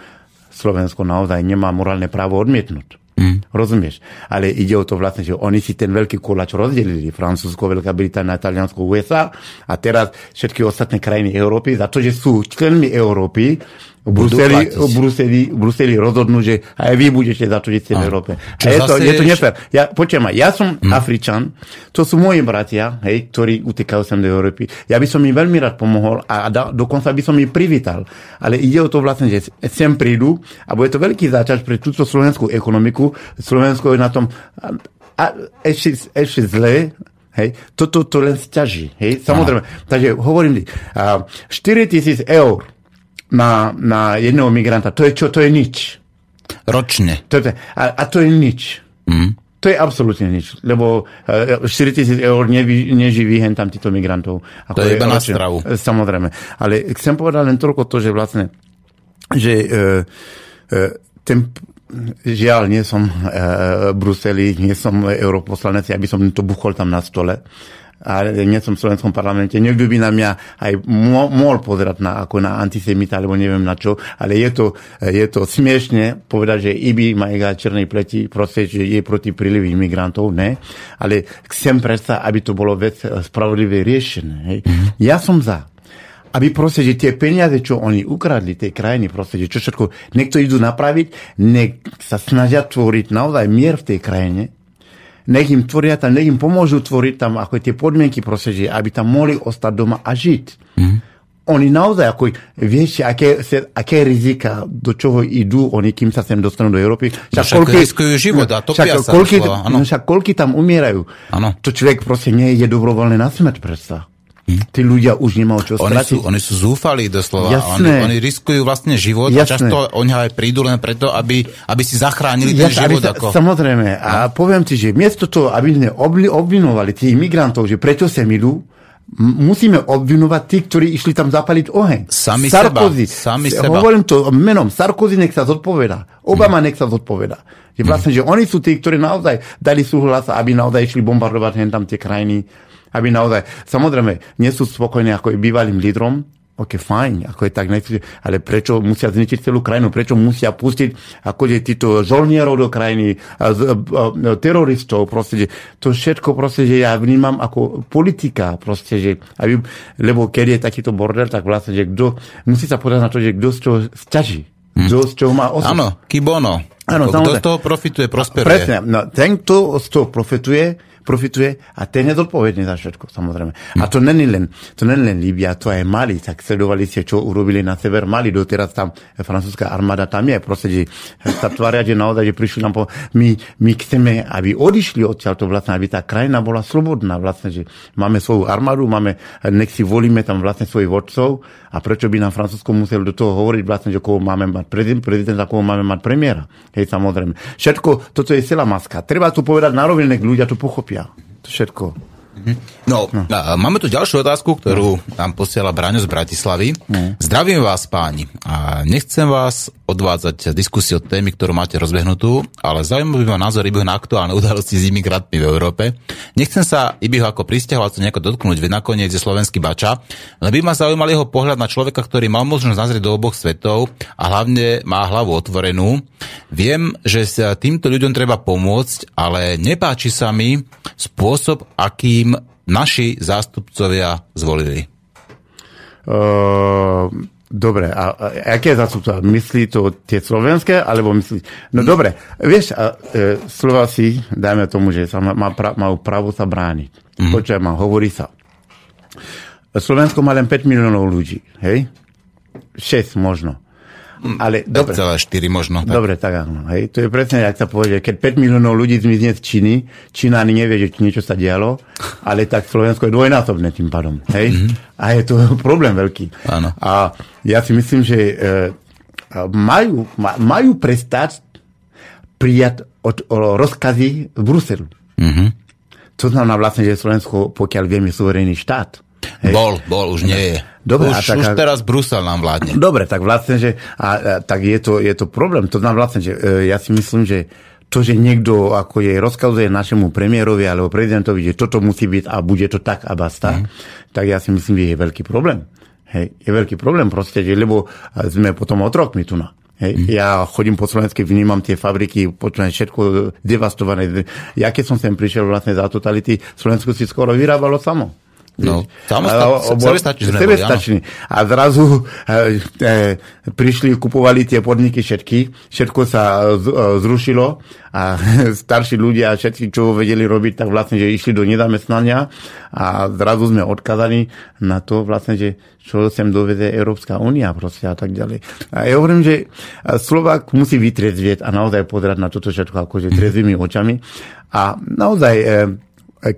Slovensko naozaj nemá morálne právo odmietnúť. Mm. Rozumieš? Ale ide o to vlastne, že oni si ten veľký koláč rozdelili. Francúzsko, Veľká Británia, Taliansko, U S A a teraz všetky ostatné krajiny Európy za to, že sú členmi Európy Bruseli, Bruseli, Bruseli rozhodnú, že aj vy budete za to, že ste v Európe. A je to, je to nefér. Ja, počujem, ja som mm. Afričan, to sú moji bratia, hej, ktorí utekajú sem do Európy. Ja by som im veľmi rád pomohol a da, dokonca by som ich privítal. Ale ide o to vlastne, že sem prídu a bude to veľký záťaž pre túto slovenskú ekonomiku. Slovensko je na tom ešte zle. Hej. Toto to len sťaží. Hej. Samozrejme. Aha. Takže hovorím, štyritisíc eur Na, na jedného migranta. To je čo? To je nič. Ročne. To je, a, a to je nič. Mm. To je absolútne nič. Lebo uh, štyritisíc eur nevy, neživí hen tam týchto migrantov. Ako to je iba na stravu. Samozrejme. Ale chcem povedať len toľko to, že vlastne že uh, uh, ten žiaľ, nie som uh, Bruseli, nie som europoslanec, aby som to buchol tam na stole. Ale nie som v slovenskom parlamente, niekto by na mňa aj mohol pozerať na, ako na antisemita, alebo neviem na čo, ale je to, je to smiešne povedať, že Ibi má černej pleti, proste, že je proti prílivu imigrantov, ne? Ale chcem predsa, aby to bolo vec spravodlivé riešené. Hej? Ja som za. Aby proste, že tie peniaze, čo oni ukradli, tej krajiny, proste, že čo všetko, niekto idú napraviť, nech sa snažia tvoriť naozaj mier v tej krajine, nech im tvoria tam, nech im pomôžu tvoriť tam ako tie podmienky, proste, že aby tam mohli ostať doma a žiť. Mm. Oni naozaj, ako, vieš, aké, aké rizika, do čoho idú oni, kým sa sem dostanú do Európy. Však, však koľky, riskujú život a topia však, sa. Koľky, no, však koľky tam umierajú. Ano. To človek proste nie je dobrovoľný na smrť, predsa. Tí ľudia už nemajú čo stratiť. Oni sú zúfali doslova. Jasné. Oni, oni riskujú vlastne život. Jasné. A často oni aj prídu len preto, aby, aby si zachránili ten Jasné, život. Sa, ako... Samozrejme. A poviem ti, že miesto toho, aby sme obvinovali tých imigrantov, že prečo sem idú, musíme obvinovať tých, ktorí išli tam zapaliť oheň. Sami Sarkozy. Seba. Sami Hovorím seba. to menom. Sarkozy nech sa zodpovedá. Obama nech sa zodpovedá. Že vlastne, že oni sú tí, ktorí naozaj dali súhlas, aby naozaj išli bombardovať hen tam tie krajiny. Aby naozaj, samozrejme, nie sú spokojní ako bývalým lídrom, ok, fajn, ako je tak, ale prečo musia zničiť celú krajinu, prečo musia pustiť akože títo žolnierov do krajiny, teroristov, proste, to všetko proste, že ja vnímam ako politika, proste, že, aby, lebo keď je takýto bordel, tak vlastne, že kto, musí sa podať na to, že kto z toho sťaží, kto z toho má osob. Áno, kibono. Áno, kto z toho profituje, prosperuje. Presne, no, ten, kto z toho profituje, profituje a ten je zodpovedný za všetko, samozrejme. A to není len, to není len Líbia, to aj Mali, tak sledovali ste, čo urobili na sever Mali, doteraz tam francúzska armáda tam je, proste, že sa tvária, že naozaj, že prišli nám po... My, my chceme, aby odišli odtiaľ to vlastne, aby tá krajina bola slobodná vlastne, že máme svoju armádu, máme, nech si volíme tam vlastne svojich vodcov a prečo by nám Francúzsko muselo do toho hovoriť vlastne, že koho máme mať prezident, prezidenta, koho máme mať premiéra. Hej, samozrejme. Všetko, toto je celá maska. Treba tu povedať na rovine, ľudia to pochopia. To všetko. No, no. Máme tu ďalšiu otázku, ktorú nám posiela Braňo z Bratislavy. No. Zdravím vás, páni. A nechcem vás odvádzať diskusiu od témy, ktorú máte rozbehnutú, ale zaujímavý ma názor Ibiho na aktuálne udalosti s imigrantmi v Európe. Nechcem sa Ibiho ako prisťahovalcu nejako dotknúť, veď nakoniec je slovenský bača, ale by ma zaujímal jeho pohľad na človeka, ktorý mal možnosť nazrieť do oboch svetov a hlavne má hlavu otvorenú. Viem, že sa týmto ľuďom treba pomôcť, ale nepáči sa mi spôsob, akým naši zástupcovia zvolili. Uh, dobre, a, a aké zástupcovia? Myslí to tie slovenské, alebo myslí... No, no. Dobre, vieš, a, e, Slováci, dajme tomu, že sa má, má pra, majú právo sa brániť. Mm. Počujem, hovorí sa. Slovensko má len päť miliónov ľudí, hej? šesť možno. Ale dobre. štyri možno. Tak. Dobre, tak áno. Hej. To je presne, jak sa povie, keď päť miliónov ľudí zmizne z Číny, Čína ani nevie, že niečo sa dialo, ale tak Slovensko je dvojnásobné tým pádom. Hej. Mm-hmm. A je to problém veľký. Áno. A ja si myslím, že e, majú, majú prestať prijať od, o, rozkazy v Bruselu. Mm-hmm. To znamená vlastne, že Slovensko, pokiaľ viem, je suverénny štát. Hej. Bol, bol, už nie je. Dobre, už, tak, už teraz Brusel nám vládne. Dobre, tak vlastne, že a, a, tak je to, je to problém. To znamená vlastne, že e, ja si myslím, že to, že niekto ako je rozkazuje našemu premiérovi alebo prezidentovi, že toto musí byť a bude to tak a basta, mm. tak ja si myslím, že je veľký problém. Hej, je veľký problém proste, že, lebo sme potom otrokmi tu na. Hej. Mm. Ja chodím po Slovensku, vnímam tie fabriky, počujem všetko devastované. Ja keď som sem prišiel vlastne za totality, Slovensko si skoro vyrábalo samo. No, sebestačný. A zrazu e, e, prišli, kupovali tie podniky všetky, všetko sa z, e, zrušilo a starší ľudia a všetci, čo vedeli robiť, tak vlastne, že išli do nezamestnania a zrazu sme odkazaní na to vlastne, že čo sem dovede Európska únia proste a tak ďalej. A ja hovorím, že Slovák musí vytrezvieť a naozaj pozerať na toto všetko akože trezvými očami a naozaj e,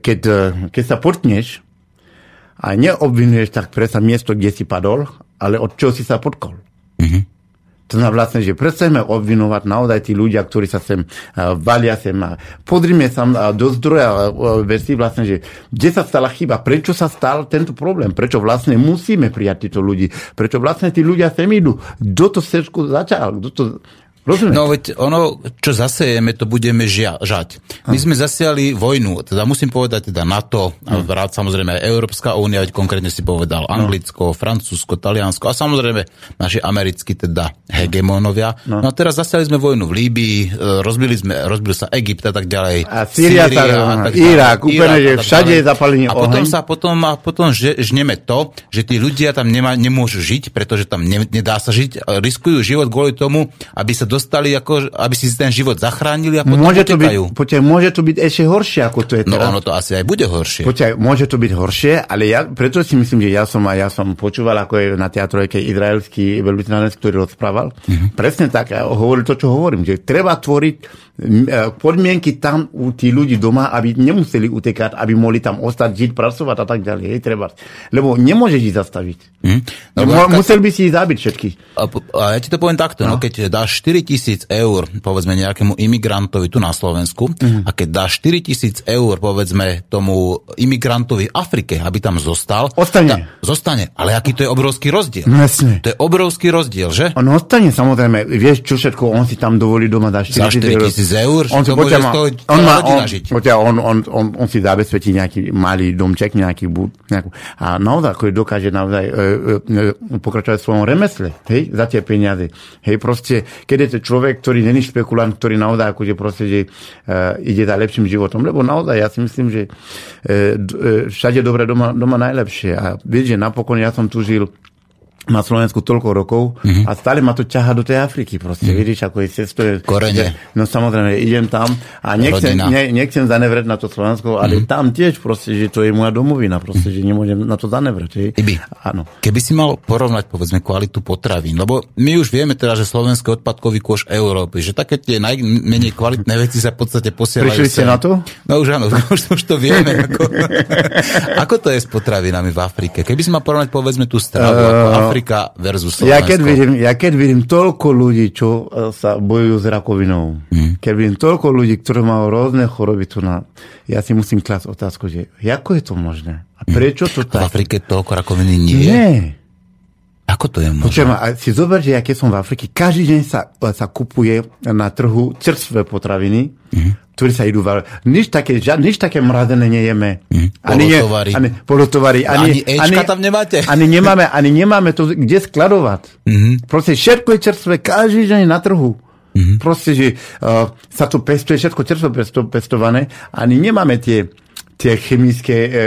keď, e, keď sa potkneš a neobvinuješ tak presa miesto, kde si padol, ale od čo si sa potkol. Mm-hmm. To znamená vlastne, že prestajeme obvinovať naozaj tí ľudia, ktorí sa sem uh, valia sem. Uh, podrime sa uh, do zdroja uh, vecí vlastne, že kde sa stala chyba, prečo sa stal tento problém, prečo vlastne musíme prijať týchto ľudí, prečo vlastne tí ľudia sem idú, kto to všetko začal, kto to... Rozumiem. No veď ono, čo zasejeme, to budeme žia- žať. My sme zasiali vojnu, teda musím povedať teda NATO, a vrát samozrejme Európska únia, veď konkrétne si povedal Anglicko, no. Francúzsko, Taliansko a samozrejme naši americkí teda hegemónovia. No. No a teraz zasiali sme vojnu v Líbii, rozbili sme, rozbil sa Egypt a tak ďalej. A Syria, Irak, úplne, že všade je zapálený oheň. A potom sa potom, a potom žneme to, že tí ľudia tam nemá, nemôžu žiť, pretože tam ne, nedá sa žiť, riskujú život kvôli tomu, aby sa dostali, ako, aby si ten život zachránili a potom môže to byť, poďte, môže to byť ešte horšie, ako to je teraz. No ono to asi aj bude horšie. Poďte, môže to byť horšie, ale ja, preto si myslím, že ja som a ja som počúval, ako je na teatrojke izraelský veľvyslanec, ktorý rozprával. Mm-hmm. Presne tak, ja hovoril to, čo hovorím, že treba tvoriť podmienky tam u tí ľudí doma, aby nemuseli utekať, aby mohli tam ostať, žiť, pracovať a tak ďalej. Hej, treba. Lebo nemôžeš ich zastaviť. Mm-hmm. No, Mo- musel by si ich zabiť všetky. A, a ja ti to poviem takto, no? No, keď dáš štyri tisíc eur, povedzme, nejakému imigrantovi tu na Slovensku, mm. a keď dá štyri tisíc eur, povedzme, tomu imigrantovi v Afrike, aby tam zostal... Ostane. Ta, zostane. Ale aký to je obrovský rozdiel. Jasne. To je obrovský rozdiel, že? On ostane, samozrejme. Vieš, čo všetko on si tam dovolí doma za štyri tisíc eur? On si poďa ma... On, ma on, poďa, on, on, on, on si zabezpečí nejaký malý domček, nejaký bud. Nejakú, a naozaj, ktorý dokáže naozaj e, e, pokračovať v svojom remesle. Hej? Za tie peniaze. Hej, proste, keď človek, ktorý není špekulant, ktorý naozaj akože proste, že, uh, ide za lepším životom. Lebo naozaj, ja si myslím, že uh, všade dobre doma, doma najlepšie. A vieš, že napokon ja som tu žil na Slovensku toľko rokov, mm-hmm. a stále ma to ťaha do tej Afriky proste, mm-hmm. vidíš, ako je cesto. Korene. No samozrejme, idem tam a nechcem, ne, nechcem zanevrieť na to Slovensko, ale mm-hmm. tam tiež proste, že to je moja domovina proste, mm-hmm. že nemôžem na to zanevrieť. Áno. Keby si mal porovnať, povedzme, kvalitu potravín, lebo my už vieme teda, že slovenský odpadkový koš Európy, že také tie najmenej kvalitné veci sa v podstate posielajú. Prišli ste na to? No už áno, už, už to vieme. Ako, ako to je s potravinami v Afrike? Keby si mal porovnať, povedzme, tú stravu, uh... Afrika versus Slovensko. Ja keď vidím, ja keď vidím toľko ľudí, čo sa bojujú s rakovinou, mm. keď vidím toľko ľudí, ktorí majú rôzne choroby tu na... Ja si musím klásť otázku, že ako je to možné? A prečo to tak? V Afrike toľko rakoviny nie je? Nie. Ako to je možné? Počujem, a si zober, že ja keď som v Afrike, každý deň sa, sa kupuje na trhu čerstvé potraviny, mm. ktoré sa idú varovať. Nič také, nič také mrazené nejeme. Mm. Ani polotovary. Ani, polotovary, ani, ani Ečka tam nemáte. Ani nemáme, ani nemáme to kde skladovať. Mm. Proste všetko je čerstvé, každý deň na trhu. Mm. Proste, že uh, sa to pestuje, všetko čerstvé pestované, ani nemáme tie tie chemické e,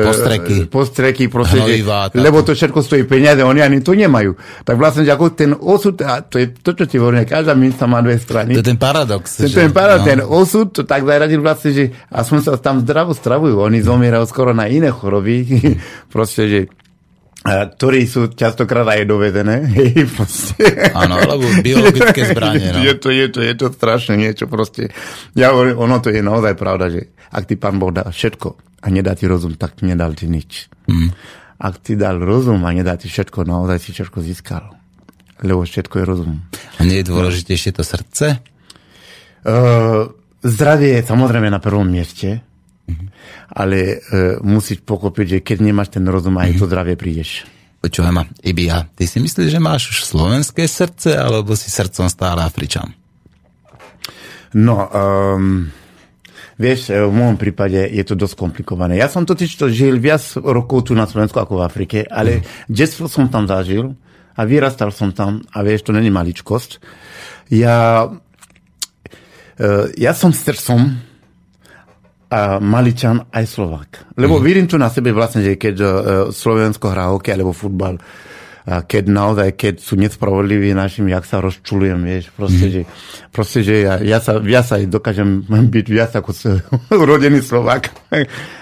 e, postreky, postreky proste, hnojivá, že, lebo to všetko stojí peniaze, oni ani to nemajú. Tak vlastne, že ako ten osud, a to je to, čo ti hovorím, každá minca má dve strany. To je ten paradox. To je ten paradox, no. Ten osud, to tak zaradil vlastne, že aspoň sa tam zdravo stravujú, oni zomierajú skoro na iné choroby, proste, že ktorí sú častokrát aj dovedené. Áno, lebo biologické zbranie. No. Je, to, je, to, je to strašné niečo proste. Ja hovorím, ono to je naozaj pravda, že ak ti Pán Boh dá všetko a nedá ti rozum, tak nedal ti nič. Mm. Ak ti dal rozum a nedá ti všetko, naozaj si všetko získal. Lebo všetko je rozum. A nie je dôležitejšie to srdce? Uh, zdravie je samozrejme na prvom mieste. Ale e, musíš pochopiť, že keď nemáš ten rozum, aj to zdravie prídeš. Počúvaj ma, Ibia, ty si myslíš, že máš už slovenské srdce, alebo si srdcom stále Afričan? No, um, vieš, v môjom prípade je to dosť komplikované. Ja som totiž to žil viac rokov tu na Slovensku ako v Afrike, ale mm. detstvo som tam zažil a vyrastal som tam a vieš, to není maličkosť. Ja, e, ja som srdcom a Maličan aj Slovák. Lebo mm. vidím tu na sebe vlastne, že keď uh, Slovensko hrá hokej alebo futbal, uh, keď naozaj, keď sú nespravodliví našim, jak sa rozčulujem, vieš, proste, mm. že, proste, že ja, ja, sa, ja sa dokážem byť viac ako rodený Slovák.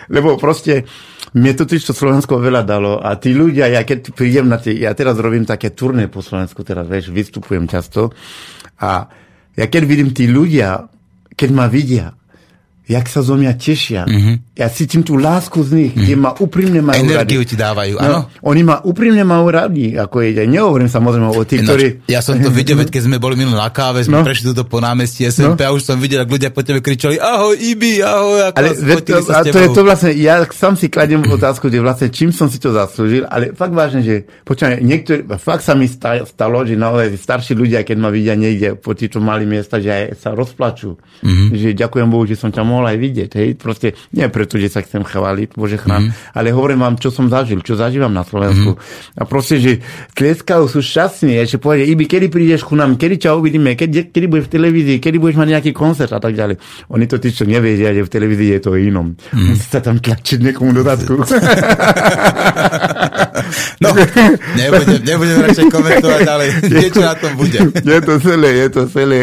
Lebo proste mne to tiež to Slovensko veľa dalo a tí ľudia, ja keď prídem na tie, ja teraz robím také turné po Slovensku, teraz, vieš, vystupujem často a ja keď vidím tí ľudia, keď ma vidia, jak sa zo mňa tešia. Mm-hmm. Ja cítim tú lásku z nich, mm-hmm. kde ma úprimne majú radi. Energiu ti dávajú, áno? No, oni ma úprimne majú radi, ako je, nehovorím samozrejme o tých, no, ktorí... Ja som to videl, keď sme boli minulé na káve, sme no. prešli tuto po námestí es en pé no. a už som videl, ak ľudia po tebe kričali ahoj, Ibi, ahoj, ako ale spotili to, sa s tebou. Ale to je to vlastne, ja sám si kladiem otázku, že vlastne čím som si to zaslúžil, ale fakt vážne, že počúvame, niektorí, fakt sa mi stalo, že naozaj starší ľudia, keď ma vidia niekde po týchto malých miestach, že aj sa rozplačú. Mm-hmm. Že ďakujem Bohu, že som ťa mohol aj vidieť, hej, proste nie preto, že sa chcem chváliť, Bože chrám, mm-hmm. ale hovorím vám, čo som zažil, čo zažívam na Slovensku. Mm-hmm. A proste, že tleskajú, sú šťastní, ešte povedia, Ibi, kedy prídeš ku nám, kedy ťa uvidíme, kedy, kedy budeš v televízii, kedy budeš mať nejaký koncert a tak ďalej. Oni to tí, čo nevedia, že v televízii je to inom. Mm-hmm. Musí sa tam tlačiť niekomu do zadku. No, nebudem, nebudem radšej komentovať, ale niečo na tom bude. Je to celé, je to celé.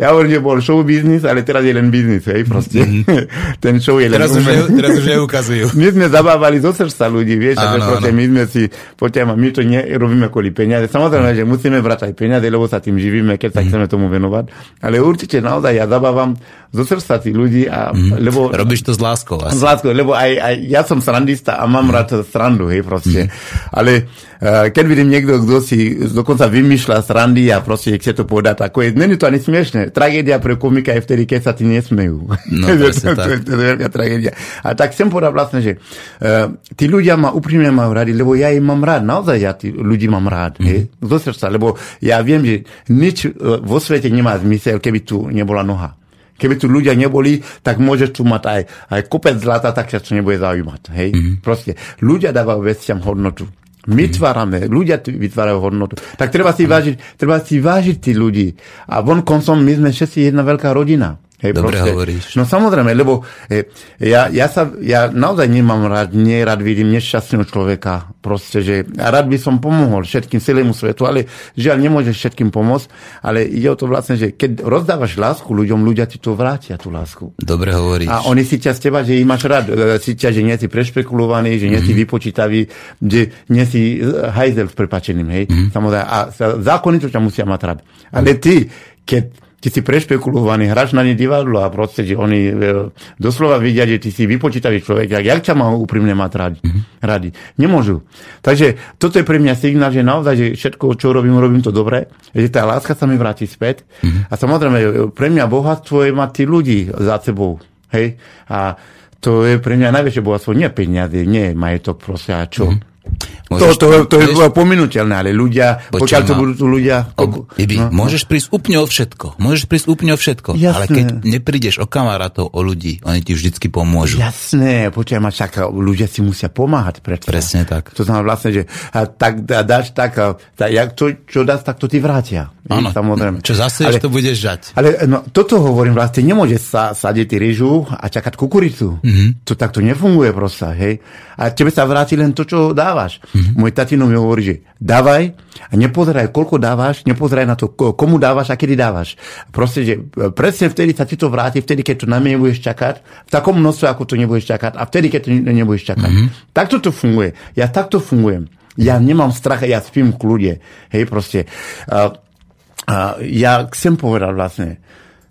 Ja hovorím, že bol show business, ale teraz je len business, hej, proste. Mm-hmm. Ten show je len... Teraz už, teraz už neukazujú. My sme zabávali zo srdca ľudí, vieš, áno, že proste áno. My sme si, poďme, my to nerobíme kvôli peniaze. Samozrejme, mm-hmm. že musíme vrátať peniaze, lebo sa tým živíme, keď sa mm-hmm. chceme tomu venovať. Ale určite naozaj ja zabávam zo srdca tých ľudí a... Mm-hmm. Lebo, robíš to s láskou. S láskou, lebo aj, aj ja som srandista a mám mm-hmm. rád srandu, hej, proste. Mm-hmm. Ale uh, keď vidím niekto, kto si dokonca vymýšľa srandy a proste chce to podať, ako je, není to ani smiešné. Tragédia pre komika je vtedy, keď sa ti nesmejú. No, to, to, to, to je veľká tragédia. A tak chcem podať vlastne, že uh, tí ľudia ma úprimne majú radi, lebo ja im mám rád, naozaj ja tí ľudí mám rád. Mm-hmm. Zo srdca, lebo ja viem, že nič uh, vo svete nemá zmysel, keby tu nebola noha. Keby tu ľudia neboli, tak môžeš tu mať aj, aj kopec zlata, tak sa to nebude zaujímať. Hej? Mm-hmm. Proste ľudia dávajú veciam hodnotu. My mm-hmm. tvárame, ľudia vytvárajú hodnotu. Tak treba si vážiť, treba si vážiť tí ľudí. A vonkoncom my sme všetci jedna veľká rodina. Hej, dobre proste. Hovoríš. No samozrejme, lebo eh, ja, ja, sa, ja naozaj nemám rád, nerad vidím nešťastného človeka. Proste, že ja rád by som pomohol všetkým, celému svetu, ale žiaľ nemôžeš všetkým pomôcť, ale ide o to vlastne, že keď rozdávaš lásku ľuďom, ľudia ti to vrátia, tú lásku. Dobre hovoríš. A oni si ťa z teba, že ich máš rád, si ťa, že nie si prešpekulovaný, že nie si mm-hmm. vypočítavý, že nie si hajzel s prepáčením, hej. Mm-hmm. Samozrejme, a zákony to ťa musia mať rád. Ale ty, keď ty si prešpekulovaný, hráš na ne divadlo a proste, že oni doslova vidia, že ty si vypočítavý človek. Jak ťa majú úprimne mať radi? Mm-hmm. radi? Nemôžu. Takže toto je pre mňa signál, že naozaj, že všetko, čo robím, robím to dobre, že tá láska sa mi vráti späť. Mm-hmm. A samozrejme, pre mňa bohatstvo je mať tí ľudí za sebou. Hej? A to je pre mňa najväčšie bohatstvo. Nie peniaze, nie majetok proste a čo. Mm-hmm. Môžeš, to, to, to je pominuteľné, ale ľudia, počujem, pokiaľ to budú tu ľudia... Ob, ibi, no, môžeš prísť úplne o všetko, môžeš prísť úplne o všetko, jasné. Ale keď neprídeš o kamarátov, o ľudí, oni ti vždycky pomôžu. Jasné, počujem, a však ľudia si musia pomáhať. Preto. Presne tak. To znamená vlastne, že a tak a dáš tak, a, tá, jak to, čo dáš, tak to ti vrátia. Áno, čo zaseješ, to budeš žať. Ale no, toto hovorím vlastne, nemôžeš sa sadiť ryžu a čakať kukuricu. Mm-hmm. To takto nefunguje proste, hej. A tebe sa vráti len to, čo dá. Mm-hmm. Môj tatino mi hovorí, že dávaj a nepozeraj, koľko dávaš, nepozeraj na to, komu dávaš a kedy dávaš. Proste, že presne vtedy sa ti to vráti, vtedy, keď to na mňa nebudeš čakať, v takom množstve, ako to nebudeš čakať a vtedy, keď to nebudeš čakať. Mm-hmm. Takto to funguje. Ja takto fungujem. Ja nemám strach, ja spím v kľude. Hej, proste. A, a ja chcem povedať vlastne,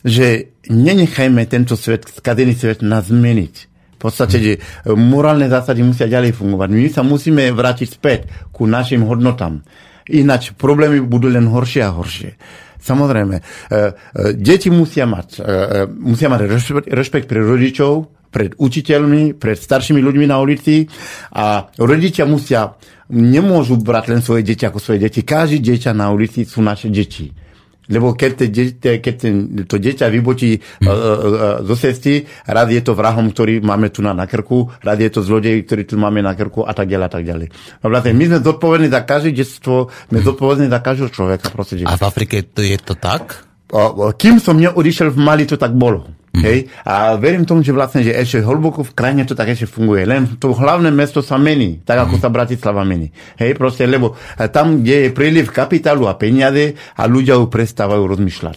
že nenechajme tento svet, skadený svet nás zmeniť. V podstate, že morálne zásady musia ďalej fungovať. My sa musíme vrátiť späť ku našim hodnotám. Ináč problémy budú len horšie a horšie. Samozrejme, deti musia mať, musia mať rešpekt pre rodičov, pred učiteľmi, pred staršími ľuďmi na ulici a rodičia musia, nemôžu brať len svoje deti ako svoje deti. Každé dieťa na ulici sú naše deti. Lebo keď, te, keď te, to dieťa vybočí hmm. uh, uh, zo cesty, rád je to vrahom, ktorý máme tu na, na krku, rád je to zlodej, ktorý tu máme na krku a tak ďalej a tak ďalej. No vlastne, my sme zodpovední za každé detstvo, sme hmm. zodpovední za každého človeka. Proste, a v Afrike to je to tak? Uh, kým som neodišiel v Mali, to tak bolo. Hmm. Hej? A verím tomu, že vlastne, že ešte hlboko v krajine to tak ešte funguje. Len to hlavné mesto sa mení, tak ako hmm. sa Bratislava mení. Hej? Proste, lebo tam, kde je príliv kapitálu a peniaze a ľudia ju prestávajú rozmýšľať.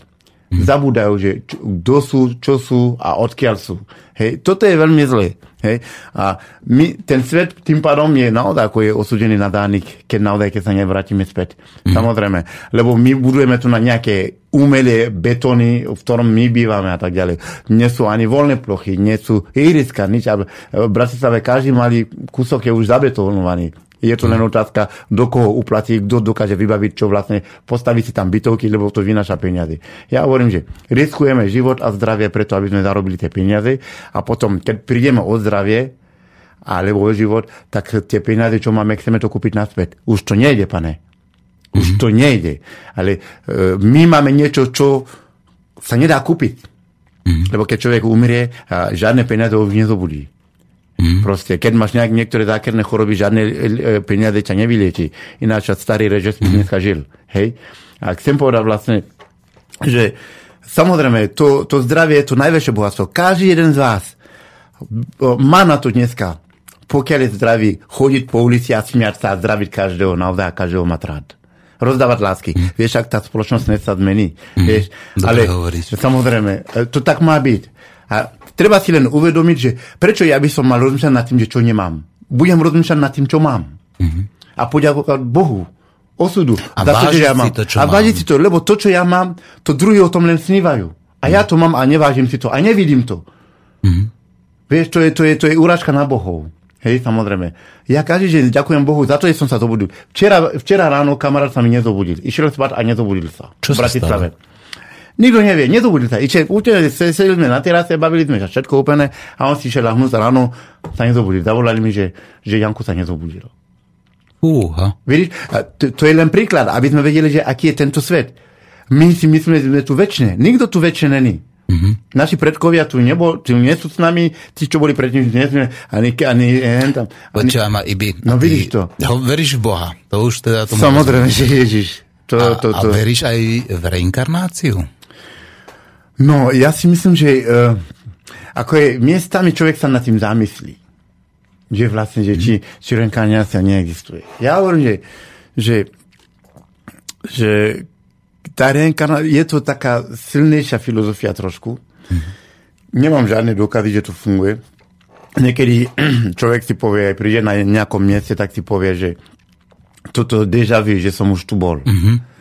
Hmm. Zabúdajú, že čo, kto sú, čo sú a odkiaľ sú. Hej? Toto je veľmi zlé. Hej? A my, ten svet tým pádom je naozaj, ako je osudený na dánik, keď naozaj, keď sa nevrátime späť. Hmm. Samozrejme. Lebo my budujeme tu na nejaké umelé betóny, v ktorom my bývame a tak ďalej. Nie sú ani voľné plochy, nie sú ihriska, nič. A v Bratislave každý malý kúsok je už zabetonovaný. Je to len otázka, do koho uplatí, kto dokáže vybaviť, čo vlastne postaví si tam bytovky, lebo to vynáša peniaze. Ja hovorím, že riskujeme život a zdravie preto, aby sme zarobili tie peniaze a potom, keď prídeme o zdravie alebo o život, tak tie peniaze, čo máme, chceme to kúpiť naspäť. Už to nejde, pane. Už to nejde. Ale uh, my máme niečo, čo sa nedá kúpiť. Mm. Lebo keď človek umrie, žiadne peniaze ho už nezobudí. Mm. Proste, keď máš nejak, niektoré zákerné choroby, žiadne peniaze ťa nevyliečí. Ináč starý režim mm. dneska žil. Hej? A chcem povedať vlastne, že samozrejme, to, to zdravie je to najväčšie bohatstvo. Každý jeden z vás má na to dneska, pokiaľ je zdravý, chodiť po ulici a smiať sa a zdraviť každého, naozaj každého mať rád. Rozdávať lásky. Mm. Vieš, ak tá spoločnosť sa zmení. Mm. Vieš, ale hovoríš. Samozrejme, to tak má byť. A treba si len uvedomiť, že prečo ja by som mal rozmýšľať nad tým, že čo nemám. Budem rozmýšľať nad tým, čo mám. Mm-hmm. A poďakovať Bohu, osudu. A vážiť ja si to, čo a mám. A vážiť si to, lebo to, čo ja mám, to druhý o tom len snívajú. A mm. ja to mám a nevážim si to. A nevidím to. Mm. Vieš, to je, to je, to je urážka na Bohov. Hej, samozrejme. Ja každý deň ďakujem Bohu za to, že som sa zobudil. Včera, včera ráno kamarát sa mi nezobudil. Išiel spať a nezobudil sa. Čo sa stalo? Nikto nevie, nezobudil sa. Išiel, úplne sedeli sme na terase, bavili sme sa všetko úplne a on si išiel ľahnúť a ráno sa nezobudil. Zavolali mi, že, že Janko sa nezobudil. Uha. Vidíš, to, to je len príklad, aby sme vedeli, že aký je tento svet. My si myslíme, že sme tu večne. Nikto tu večne není. Mm-hmm. Naši predkovia tu nebol, tu nie sú s nami, tí, čo boli predtým, nie sme, ani, ani, ani tam. Počúva ma, Ibi. No vidíš to. No, veríš v Boha. To už teda to samozrejme, že Ježiš. To, a, to, to. A veríš aj v reinkarnáciu? No, ja si myslím, že uh, ako je, miestami človek sa nad tým zamyslí. Že vlastne, že či, či reinkarnácia neexistuje. Ja hovorím, že, že, že tá reinkarnácia, je to taká silnejšia filozofia trošku. Mm-hmm. Nemám žiadne dôkazy, že to funguje. Niekedy človek si povie, aj príde na nejakom mieste, tak si povie, že toto deja vu, že som už tu bol. Mm-hmm.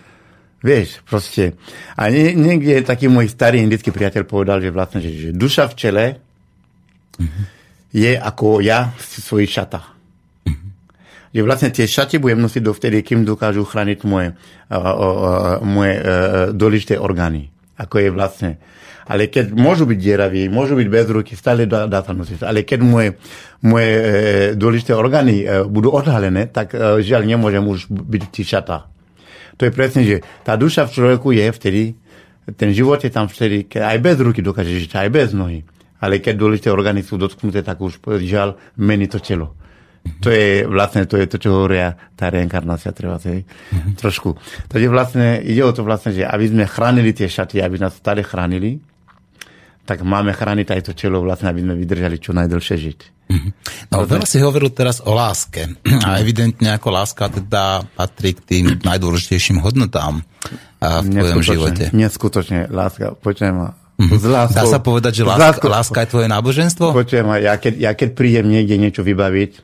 Vieš, proste. A nie, niekde taký môj starý indický priateľ povedal, že vlastne, že, že duša v čele mm-hmm. je ako ja v svojich šatách. Mm-hmm. Že vlastne tie šaty budem nosiť dovtedy, kým dokážu chrániť moje, uh, uh, moje uh, dôležité orgány. Ako je vlastne. Ale keď môžu byť dieraví, môžu byť bez ruky, stále dá, dá sa nosiť. Ale keď moje, moje uh, dôležité orgány uh, budú odhalené, tak uh, žiaľ nemôžem už byť v tých šatách. To je presne, že tá duša v človeku je vtedy, ten život je tam vtedy, aj bez ruky dokáže žiť, aj bez nohy. Ale keď dôležité orgány sú dotknuté, tak už žiaľ mení to telo. To je vlastne, to je to, čo hovoria tá reinkarnácia, treba si mm-hmm. trošku. Takže vlastne ide o to vlastne, že aby sme chránili tie šaty, aby nás stále chránili, tak máme chrániť aj to telo vlastne, aby sme vydržali čo najdlhšie žiť. Mm-hmm. No, veľa si hovoril teraz o láske. A evidentne ako láska teda patrí k tým najdôležitejším hodnotám v tvojom živote. Neskutočne láska. Počujem ma. Mm-hmm. Dá sa povedať, že láska, láska je tvoje náboženstvo? Počujem ma. Ja keď, ja keď prídem niekde niečo vybaviť,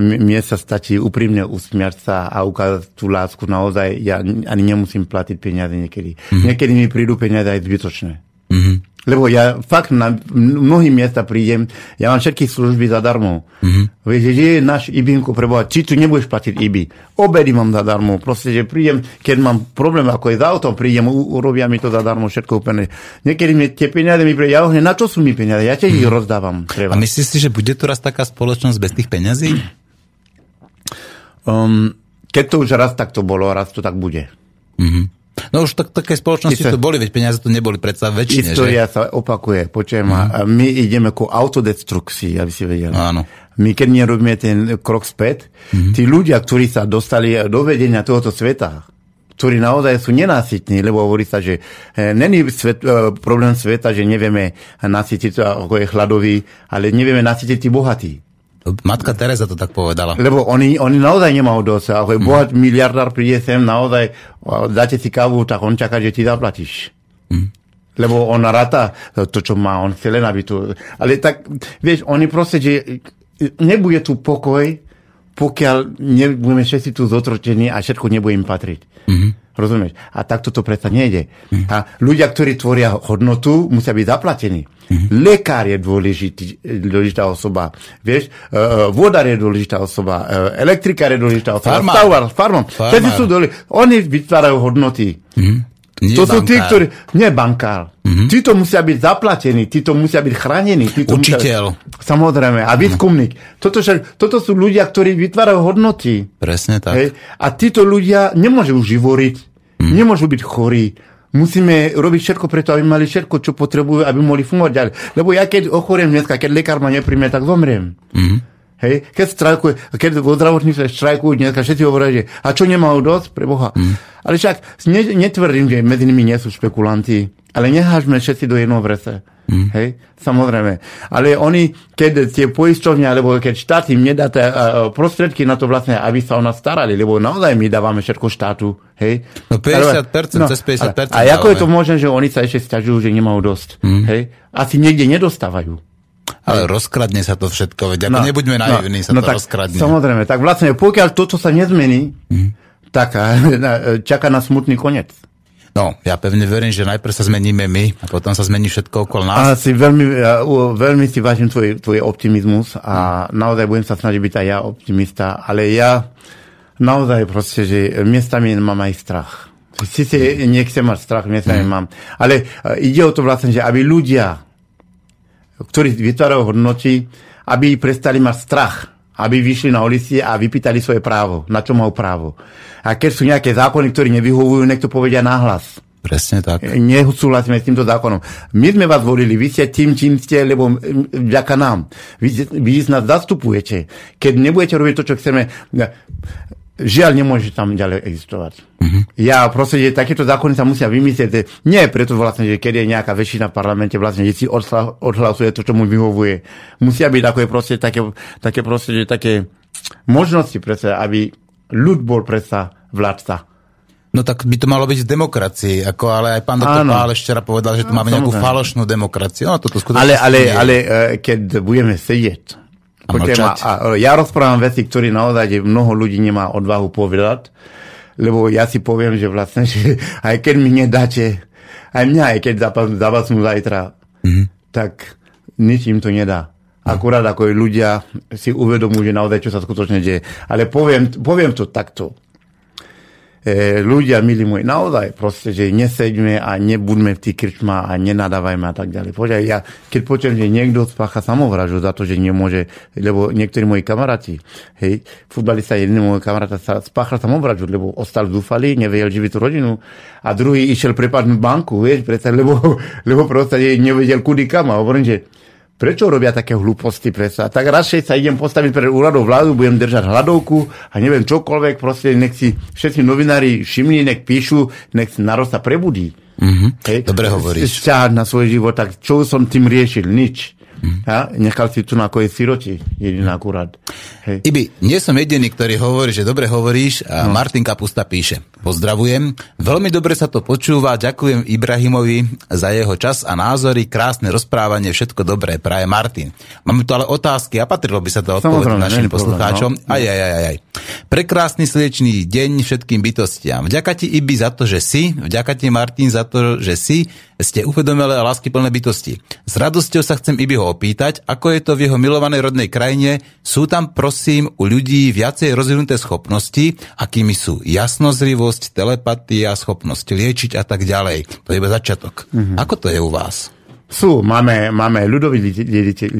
mne sa stačí úprimne usmiať sa a ukázať tú lásku. Naozaj ja ani nemusím platiť peniaze niekedy. Mm-hmm. Niekedy mi prídu peniaze aj zbytočné. Mm-hmm. Lebo ja fakt na mnohých miesta prídem, ja mám všetky služby zadarmo. Mm-hmm. Vieš, že je náš Ibinku preboha, či tu nebudeš platiť Ibi. Obedy mám zadarmo, proste, že prídem, keď mám problém, ako je s autom, prídem, urobia mi to zadarmo, všetko úplne. Niekedy mi tie peniaze mi príde, ja hovorím, na čo sú mi peniaze, ja tiež mm-hmm. ich rozdávam. Treba. A myslíš si, že bude tu raz taká spoločnosť bez tých peňazí? Um, keď to už raz tak to bolo, raz to tak bude. Mhm. No už tak, také spoločnosti to boli, veď peniaze to neboli predsa väčšine. História sa opakuje, počujem. Uh-huh. My ideme ku autodestrukcii, aby si vedel. Áno. My keď nerobíme ten krok späť, uh-huh. tí ľudia, ktorí sa dostali do vedenia tohoto sveta, ktorí naozaj sú nenásytní, lebo hovorí sa, že není svet, problém sveta, že nevieme nasytiť, ako je chladový, ale nevieme nasytiť tí bohatí. Matka Teresa to tak povedala. Lebo oni, oni naozaj nemajú dosť. Ako je bohat mm. miliardár príde sem, naozaj dáte si kávu, tak on čaká, že ti zaplatíš. Mm. Lebo on ráta to, čo má. On chce len, aby to... Ale tak, vieš, oni proste, že nebude tu pokoj, pokiaľ nebudeme všetci tu zotročení a všetko nebude im patriť. Mm-hmm. Rozumieš? A takto to predsa nejde. Mm-hmm. A ľudia, ktorí tvoria hodnotu, musia byť zaplatení. Mm-hmm. Lekár je dôležitý, dôležitá osoba. Vieš? Uh, vodár je dôležitá osoba. Uh, elektrikár je dôležitá osoba. Farmár. Farmár. Všetci sú dôležití. Oni vytvárajú hodnoty. Mm-hmm. To sú tí, ktorí... Nie bankár. Mm-hmm. Títo musia byť zaplatení, títo musia byť chránení. Učiteľ. Musia... Samozrejme. A výskumník. Mm-hmm. Toto, toto sú ľudia, ktorí vytvárajú hodnoty. Presne tak. Hej? A títo ľudia nemôžu živoriť, mm-hmm. nemôžu byť chorí. Musíme robiť všetko preto, aby mali všetko, čo potrebujú, aby mohli fungovať ďalej. Lebo ja keď ochoriem dneska, keď lekár ma nepríjme, tak zomriem. Mm-hmm. Hej, keď strajkuje, keď vo zdravotníctve štrajkujú dneska, všetci hovoria, že a čo nemajú dosť, pre Boha. Mm. Ale však ne, netvrdím, že medzi nimi nie sú špekulanti, ale nehážme všetci do jedného vrece. Mm. Hej, samozrejme. Ale oni, keď tie poisťovne, alebo keď štát im nedáte prostriedky na to vlastne, aby sa o nás starali, lebo naozaj my dávame všetko štátu. Hej. No päťdesiat percent, no, cez päťdesiat percent. A, a ako je to možné, že oni sa ešte sťažujú, že nemajú dosť. Mm. Hej, asi niekde nedostávajú. Ale rozkradne sa to všetko, veď ako no, nebuďme naivní, no, sa no to tak, rozkradne. Samozrejme, tak vlastne pokiaľ toto sa nezmení, mm. tak čaká na smutný koniec. No, ja pevne verím, že najprv sa zmeníme my a potom sa zmení všetko okolo nás. A si veľmi, veľmi si vážim tvoj, tvoj optimizmus a mm. naozaj budem sa snažiť byť aj ja optimista, ale ja naozaj proste, že miestami mám aj strach. Sice mm. nechcem mať strach, miestami mm. mám. Ale ide o to vlastne, že aby ľudia, ktorí vytvárajú hodnoty, aby prestali mať strach, aby vyšli na ulici a vypýtali svoje právo, na čo majú právo. A keď sú nejaké zákony, ktoré nevyhovujú, nech to povedia nahlas. Presne tak. Nesúhlasíme s týmto zákonom. My sme vás volili, vy ste tým, čím ste, lebo vďaka nám. Vy, vy nás zastupujete. Keď nebudete robiť to, čo chceme... Žiaľ, nemôže tam ďalej existovať. Uh-huh. Ja proste, že takéto zákony sa musia vymyslieť. Nie preto vlastne, že keď je nejaká väčšina v parlamente, vlastne, že si odhlasuje to, čo mu vyhovuje. Musia byť také proste, také, také proste, že také možnosti predsa, aby ľud bol predsa vládca. No tak by to malo byť v demokracii, ako ale aj pán doktor Pál včera povedal, že tu máme nejakú samozrejme. Falošnú demokraciu. No, toto ale, ale, ale keď budeme sedieť, A, a ja rozprávam veci, ktoré naozaj mnoho ľudí nemá odvahu povedať, lebo ja si poviem, že vlastne, že aj keď mi nedáte, aj mňa, aj keď zapasnú zajtra, mm-hmm. tak nič im to nedá. Akurát ako ľudia si uvedomujú, že naozaj, čo sa skutočne deje. Ale poviem, poviem to takto. E, ľudia, milí moji, naozaj proste, že neseďme a nebuďme v tých krčmách a nenadávajme a tak ďalej. Počkaj, ja keď počujem, že niekto spácha samovraždu za to, že nemôže, lebo niektorí moji kamaráti, hej, futbalista, jeden môj kamarát sa spácha samovraždu, lebo ostal zúfalý, nevedel živiť tú rodinu a druhý išiel prepadnúť banku, vieš, predstav, lebo, lebo proste nevedel kudy kam a hovorím, že prečo robia také hlúposti presa? Tak radšej sa idem postaviť pre úradov vládu, budem držať hladovku a neviem čokoľvek, proste nech si všetci novinári všimni, nech píšu, nech si národ sa prebudí. Mm-hmm. Hej, dobre hovoríš. Sťahať na svoj život, tak čo som tým riešil? Nič. Mm-hmm. Ja, nechal si tu na koje siroti, jedin akurát. Hej. Ibi, nie som jediný, ktorý hovorí, že dobre hovoríš a no. Martin Kapusta píše. Pozdravujem, veľmi dobre sa to počúva, ďakujem Ibrahimovi za jeho čas a názory, krásne rozprávanie, všetko dobré, praje Martin. Máme tu ale otázky a patrilo by sa to odpovedať našim poslucháčom. Aj, aj, aj, aj. Prekrásny srdečný deň všetkým bytostiam. Vďaka ti Ibi za to, že si, vďaka ti Martin za to, že si, ste uvedomili a láskyplné bytosti. S radosťou sa chcem Ibiho opýtať, ako je to v jeho milovanej rodnej krajine, sú tam prosím u ľudí viacej rozvinuté schopnosti, akými sú jasnozrivosť, telepatia, schopnosť liečiť a tak ďalej. To je iba začiatok. Mm-hmm. Ako to je u vás? Sú, máme, máme ľudoví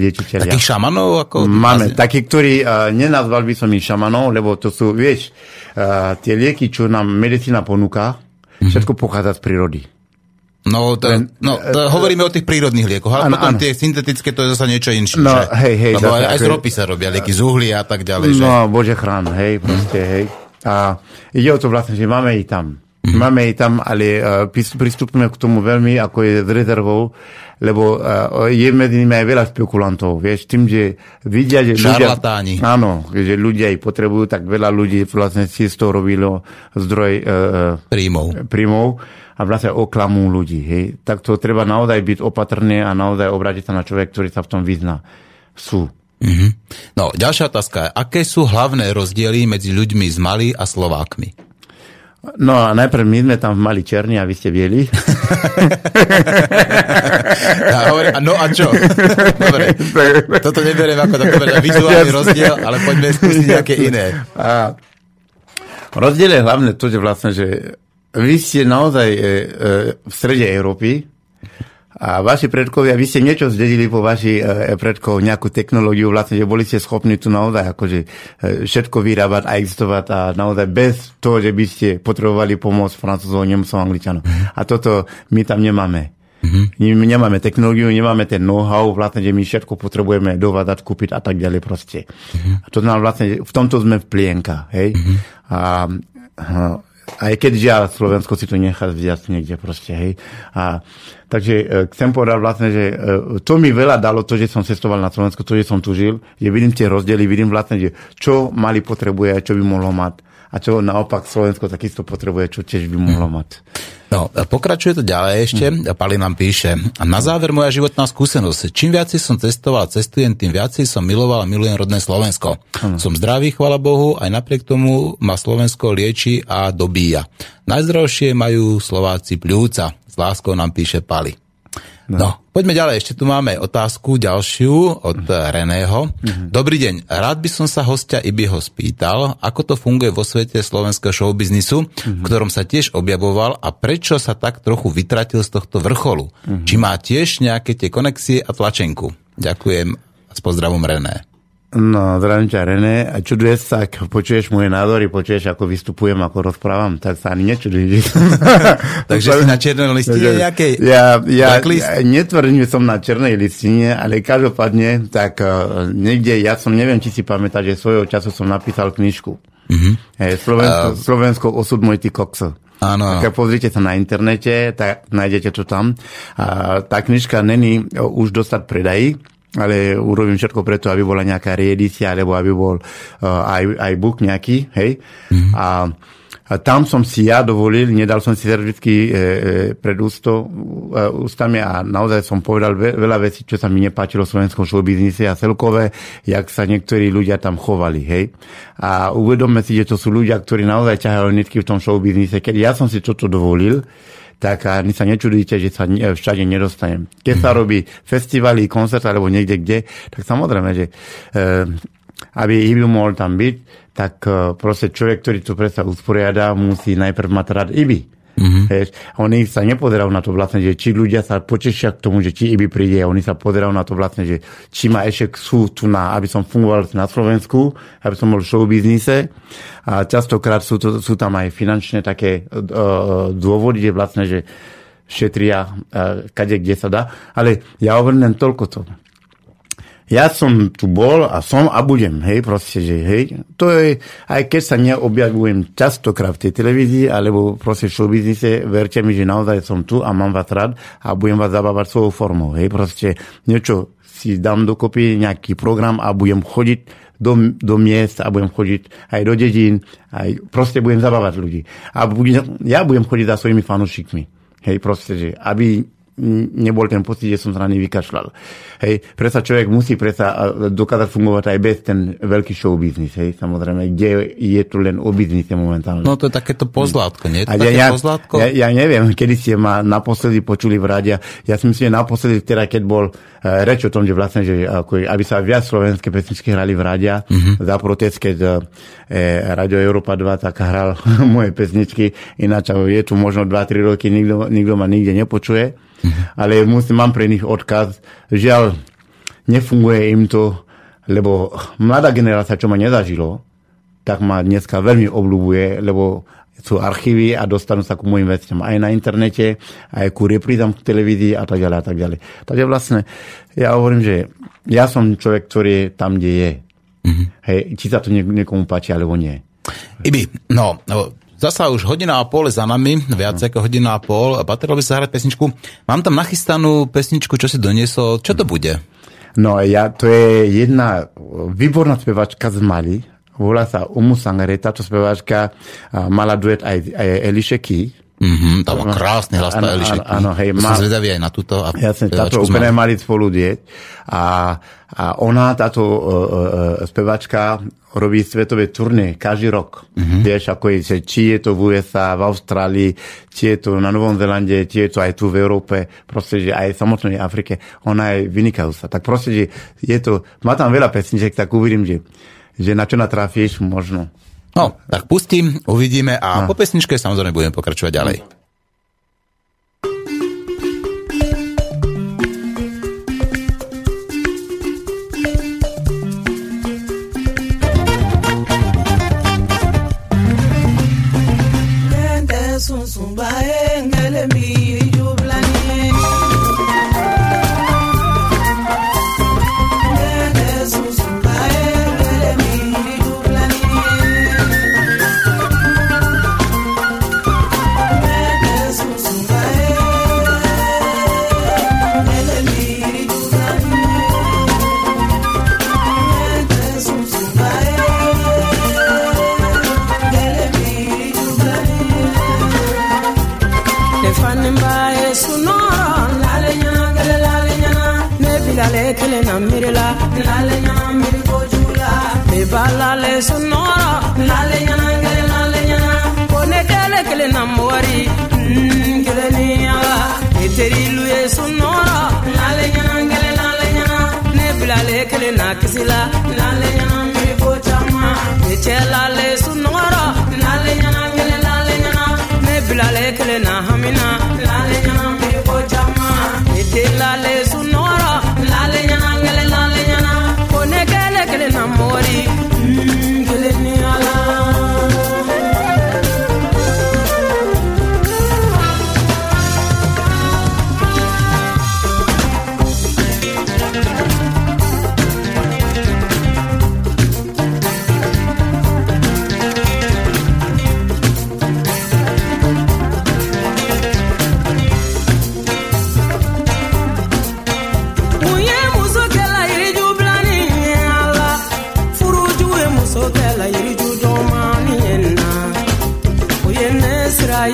liečiteľia. Takých šamanov? Ako máme, takí, ktorí, uh, nenazval by som ich šamanov, lebo to sú, vieš, uh, tie lieky, čo nám medicína ponúka, mm-hmm. všetko pochádza z prírody. No, to, Len, no to hovoríme o tých prírodných liekoch, ale áno, potom áno. tie syntetické, to je zase niečo inšie. No, hej, hej. Lebo zase, aj z ropy sa robia lieky, z uhlia a tak ďalej. Že? No, Bože chrán, hej, proste, mm-hmm. hej. A ide o to vlastne, že máme ich tam. Mm. Máme ich tam, ale uh, pristupujeme k tomu veľmi, ako je s rezervou, lebo uh, je medzi nimi aj veľa špekulantov. Vieš, tým, že vidia, že ľudia, áno, že ľudia ich potrebujú, tak veľa ľudí vlastne si z toho robilo zdroj uh, príjmov. príjmov a vlastne oklamú ľudí. Hej. Tak to treba naozaj byť opatrný a naozaj obrátiť sa na človek, ktorý sa v tom vyzná. Sú. Mm-hmm. No, ďalšia otázka je, aké sú hlavné rozdiely medzi ľuďmi z Mali a Slovákmi? No a najprv my sme tam v Mali černí a vy ste bieli. No a čo? Dobre, toto neberiem ako takový vizuálny rozdiel, ale poďme skúsiť nejaké iné. A rozdiel je hlavne to, že vlastne, že vy ste naozaj v strede Európy, a vaši predkovia, vy ste niečo zdedili po vašich e, predkov, nejakú technológiu, vlastne, že boli ste schopní tu naozaj akože e, všetko vyrábať a existovať a naozaj bez toho, že by ste potrebovali pomôcť Francúzov, Nemcov, Angličanov. A toto my tam nemáme. Mm-hmm. My nemáme technológiu, nemáme ten know-how, vlastne, že my všetko potrebujeme dovázať, kúpiť a tak ďalej proste. Mm-hmm. A to nám vlastne, v tomto sme v plienka, hej. Mm-hmm. A, a aj keď žiaľ, Slovensko si to nechá vziať niekde proste, hej. A, takže e, chcem povedať vlastne, že e, to mi veľa dalo to, že som cestoval na Slovensku, to, že som tu žil, že vidím tie rozdiely, vidím vlastne, že čo Mali potrebuje, čo by mohlo mať a čo naopak Slovensko takisto potrebuje, čo tiež by mohlo mať. No, pokračuje to ďalej ešte, mm. Pali nám píše. A na záver moja životná skúsenosť. Čím viacej som cestoval a cestujem, tým viacej som miloval a milujem rodné Slovensko. Mm. Som zdravý, chvála Bohu, aj napriek tomu ma Slovensko lieči a dobíja. Najzdravšie majú Slováci pľúca. S láskou nám píše Pali. No. no, poďme ďalej. Ešte tu máme otázku ďalšiu od mm. Reného. Mm-hmm. Dobrý deň. Rád by som sa hostia Ibiho spýtal, ako to funguje vo svete slovenského showbiznisu, mm-hmm. v ktorom sa tiež objavoval a prečo sa tak trochu vytratil z tohto vrcholu. Mm-hmm. Či má tiež nejaké tie konexie a tlačenku. Ďakujem a s pozdravom René. No, zdravím ťa, René. A čuduješ sa, ak počuješ moje názory, počuješ, ako vystupujem, ako rozprávam, tak sa ani nečuduješ. Takže si na černej listine nejakej? Ja, ja, ja netvrdím, že som na černej listine, ale každopádne, tak uh, niekde, ja som, neviem, či si pamätáš, že svojho času som napísal knižku. Mm-hmm. Hey, Slovensko, uh... Slovensko osud Mojty Coxa. Áno. Tak pozrite sa na internete, tak nájdete to tam. A tá knižka není už dostať predají, ale urobím všetko preto, aby bola nejaká reedícia, alebo aby bol uh, aj, aj book nejaký, hej. Mm-hmm. A tam som si ja dovolil, nedal som si servitky e, pred ústo, e, ústami a naozaj som povedal ve, veľa vecí, čo sa mi nepáčilo v slovenskom showbiznise a celkové, jak sa niektorí ľudia tam chovali, hej. A uvedomme si, že to sú ľudia, ktorí naozaj ťahajú nitky v tom showbiznise. Keď ja som si toto dovolil, tak a sa nečudíte, že sa všade nedostanem. Keď sa robí festivaly, koncert alebo niekde kde, tak samozrejme, že eh, aby Ibiu mohol tam byť, tak eh, proste človek, ktorý to predsa usporiada, musí najprv mať rád Ibi. Mm-hmm. Oni sa nepozerajú na to vlastne, že či ľudia sa potešia k tomu, že či Ibi príde. Oni sa pozerajú na to vlastne, že či ma ešte sú tu na, aby som fungoval na Slovensku, aby som bol v showbiznise. A častokrát sú, to, sú tam aj finančné také uh, dôvody, že vlastne, že šetria uh, kade, kde sa dá. Ale ja hovorím toľko to. Ja som tu bol a som a budem, hej, proste, že hej. To je, aj keď sa neobjavujem častokrát v tej televízii, alebo proste v showbiznise, verte mi, že naozaj som tu a mám vás rád a budem vás zabávať svojou formou, hej, proste niečo si dám dokopy, nejaký program a budem chodiť do, do miest a budem chodiť aj do dedín, aj proste budem zabávať ľudí. A budem, ja budem chodiť za svojimi fanúšikmi, hej, proste, že aby nebol ten pocit, že som sa na nej vykašľal. Hej, predsa človek musí predsa dokázať fungovať aj bez ten veľký show biznis, hej, samozrejme, kde je tu len o biznise momentálne. No to je takéto pozlátko, nie? To také ja, pozlátko? Ja, ja neviem, kedy ste ma naposledy počuli v rádiu, ja si myslím, že naposledy, teda keď bol reč o tom, že vlastne, že ako, aby sa viac slovenské pesničky hrali v rádiu, mm-hmm. za protest, keď eh, Radio Európa dva tak hral moje pesničky, ináč je tu možno dva tri roky, nikto, nikto ma nikde nepočuje. Ale musím, mám pre nich odkaz. Žiaľ, nefunguje im to, lebo mladá generácia, čo ma nezažilo, tak ma dneska veľmi obľúbuje, lebo sú archívy a dostanú sa k môjim veciam aj na internete, aj ku reprízam v televízii a tak ďalej a tak ďalej. Takže vlastne, ja hovorím, že ja som človek, ktorý je tam, kde je. Mm-hmm. Hej, či sa to niekomu páči, alebo nie. Ibi, no... no. Zasa už hodina a pol za nami, viac ako hodina a pol. Patrilo by sa hrať pesničku. Mám tam nachystanú pesničku, čo si doniesol. Čo to bude? No, ja, to je jedna výborná spevačka z Mali. Volá sa Umu Sangare. Táto spevačka mala duet aj, aj Elisha Keys. Mm-hmm, tam má krásny hlas tá Elisha Keys. Áno, hej. Má, som zvedavý aj na túto. Jasne, táto úplne mali spolu duet. A, a ona, táto uh, uh, spevačka, robí svetové turné každý rok. Mm-hmm. Vieš, ako je, či je to v U S A, v Austrálii, či je to na Novom Zelande, či je to aj tu v Európe, proste, že aj v samotnej Afrike. Ona je vynikajúca. Tak proste, že je to... Má tam veľa pesniček, tak uvidím, že, že na čo natrafíš, možno. No, tak pustím, uvidíme a no. Po pesničke samozrejme budeme pokračovať ďalej.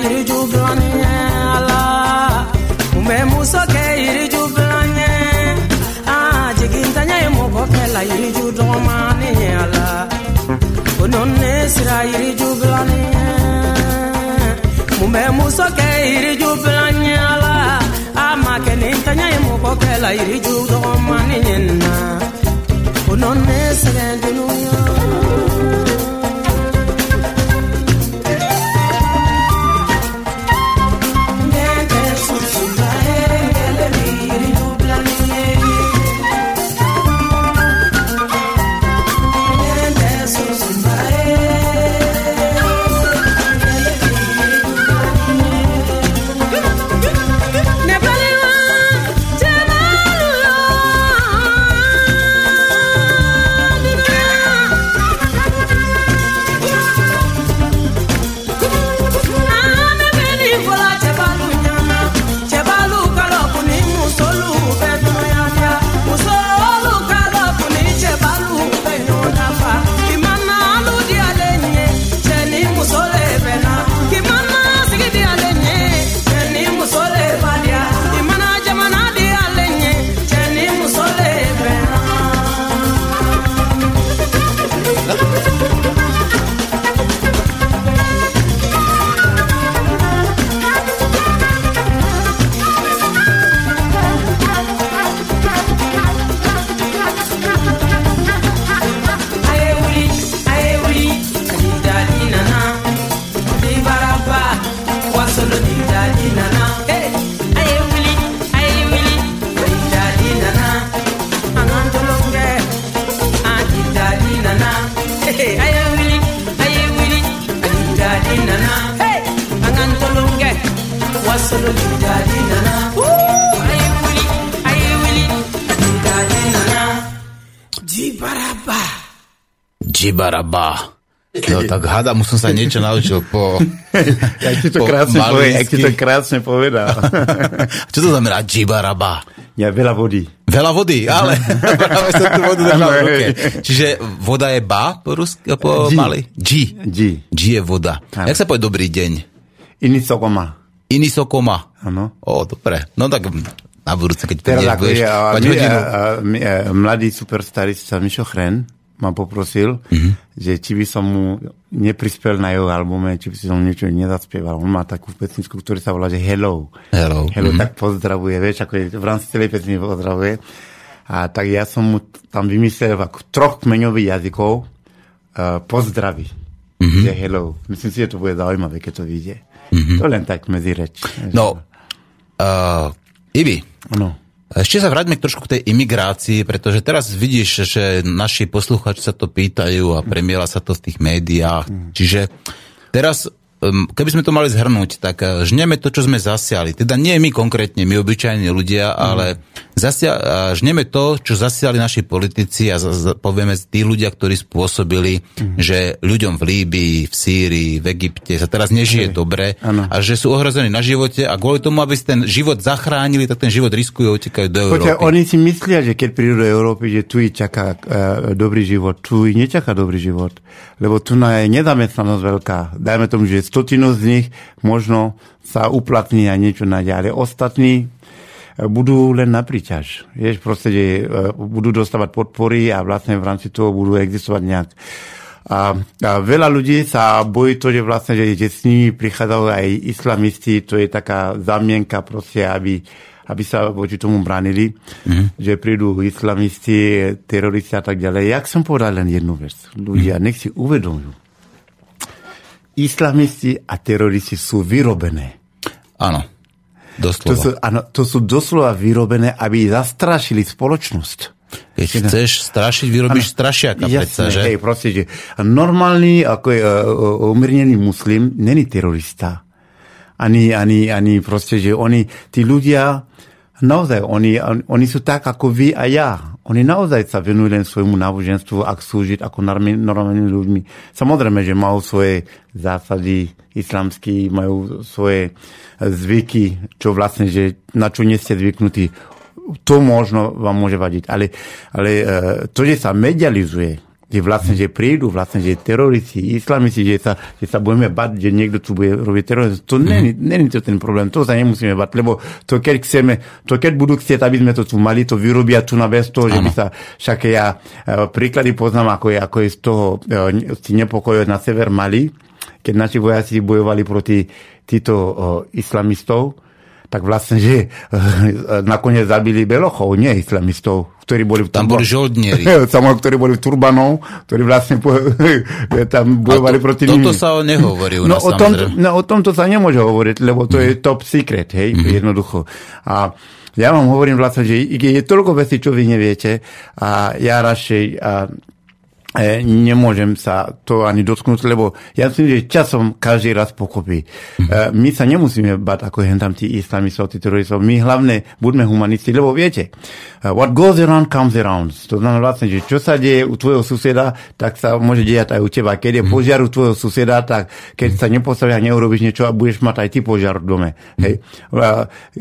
iriju blanye ala ume muso ke iriju blanye ah jiginta nye mo ko la iriju do mani ala ononne sira iriju blanye ume muso ke iriju blanye ala ama ke ninta nye mo ko la iriju do mani na ononne sira dunya Baraba. No tak hádam, som sa niečo naučil po ja ti to krásne povedal. Ja ti to krásne povedal. Čo to znamená Džibaraba? Ja veľa vody. Veľa vody, ale práve som tú vodu držal v ruke. Čiže voda je ba po, rusk- po mali? Dži. Dži. Dži je voda. Ano. Jak sa povie dobrý deň? Inisokoma. Inisokoma. Áno. Ó, dobre. No tak na budúce, keď prídeš, budeš mať hodinu. Mladý superstarista Mišo Chren ma poprosil, mm-hmm. že či by som mu neprispel na jeho albume, či by som niečo nezaspieval. On má takú pesničku, ktorá sa volá, že Hello. Hello. Hello, mm-hmm. tak pozdravuje, vieš, ako je, v rámci celej pesni pozdravuje. A tak ja som mu tam vymyslel ako troch kmeňových jazykov uh, pozdravy. Mm-hmm. Že Hello. Myslím si, že to bude zaujímavé, keď to vyjde. Mm-hmm. To len tak medzi reč. No, uh, Ibi. No. Ešte sa vráťme trošku k tej imigrácii, pretože teraz vidíš, že naši poslucháči sa to pýtajú a premiela sa to v tých médiách. Čiže teraz, keby sme to mali zhrnúť, tak žneme to, čo sme zasiali. Teda nie my konkrétne, my obyčajní ľudia, ale zasia, žneme to, čo zasiali naši politici a povieme tí ľudia, ktorí spôsobili, že ľuďom v Líbii, v Sýrii, v Egypte sa teraz nežije dobre a že sú ohrození na živote a kvôli tomu, aby si ten život zachránili, tak ten život riskujú a utekajú do Európy. Poďte, oni si myslia, že keď prídu do Európy, že tu ich čaká uh, dobrý život, tu ich nečaká dobrý život, lebo tu je nezamestnanosť veľká. Dajme tomu, že stotinu z nich možno sa uplatní a niečo nájde, ale ostatní budú len na príťaž. Vieš, proste, že budú dostávať podpory a vlastne v rámci toho budú existovať nejak. A, a veľa ľudí sa bojí to, že vlastne, že, že s nimi prichádzajú aj islamisti, to je taká zamienka proste, aby, aby sa voči tomu bránili, mm. že prídu islamisti, teroristi a tak ďalej. Jak som povedal len jednu vec. Ľudia, mm. nech si uvedomujú. Islamisti a teroristi sú vyrobené. Áno, doslova. To sú, áno, to sú doslova vyrobené, aby zastrašili spoločnosť. Keď Jedna. chceš strašiť, vyrobíš ano, strašiaka. Jasne, predsa, že? Hej, proste, že normálny, ako je, uh, uh, umiernený muslim, není terorista. Ani, ani, ani proste, že oni, tí ľudia, naozaj, oni, on, oni sú tak, ako vy a ja. Oni naozaj sa venujú len svojmu náboženstvu, ak súžiť ako normálnymi ľuďmi. Samozrejme, že majú svoje zásady islamské, majú svoje zvyky, čo vlastne, že na čo nie ste zvyknutí. To možno vám môže vadiť. Ale, ale to, že sa medializuje, že vlastne, že prídu, vlastne, že teroristi, islamisti, že sa, že sa budeme bať, že niekto tu bude robiť terorist. To není, není to ten problém, to sa nemusíme bať, lebo to, keď chceme, to, keď budú chcieť, aby sme to tu mali, to vyrobia tu na bez toho, že by sa, však ja príklady poznám, ako je, ako je z toho nepokojov na sever Mali, keď naši vojaci bojovali proti týchto islamistov, tak vlastne, že nakoniec zabili belochov, nie islamistov, ktorí boli v tam boli žoldnieri. Ktorí boli v turbanov, ktorí vlastne po, tam bojovali to, proti nimi. Toto sa nehovorí u nás, no, o tom, no o tomto sa nemôže hovoriť, lebo to mm. je top secret, hej, mm. jednoducho. A ja vám hovorím vlastne, že je toľko vecí, čo vy neviete, a ja radšej a, e, nemôžem sa to ani dotknúť, lebo ja myslím, že časom každý raz pokopí. Mm. E, my sa nemusíme bať, ako hen tam tí islamistov, tí teroristov. My hlavne buďme humanisti, lebo viete, what goes around comes around. To znamená vlastne, že čo sa deje u tvojho suseda, tak sa môže dejať aj u teba. Keď je mm. požiar u tvojho suseda, tak keď sa nepostavíš a neurobiš niečo, a budeš mať aj ty požiar v dome. Mm. Hej. E,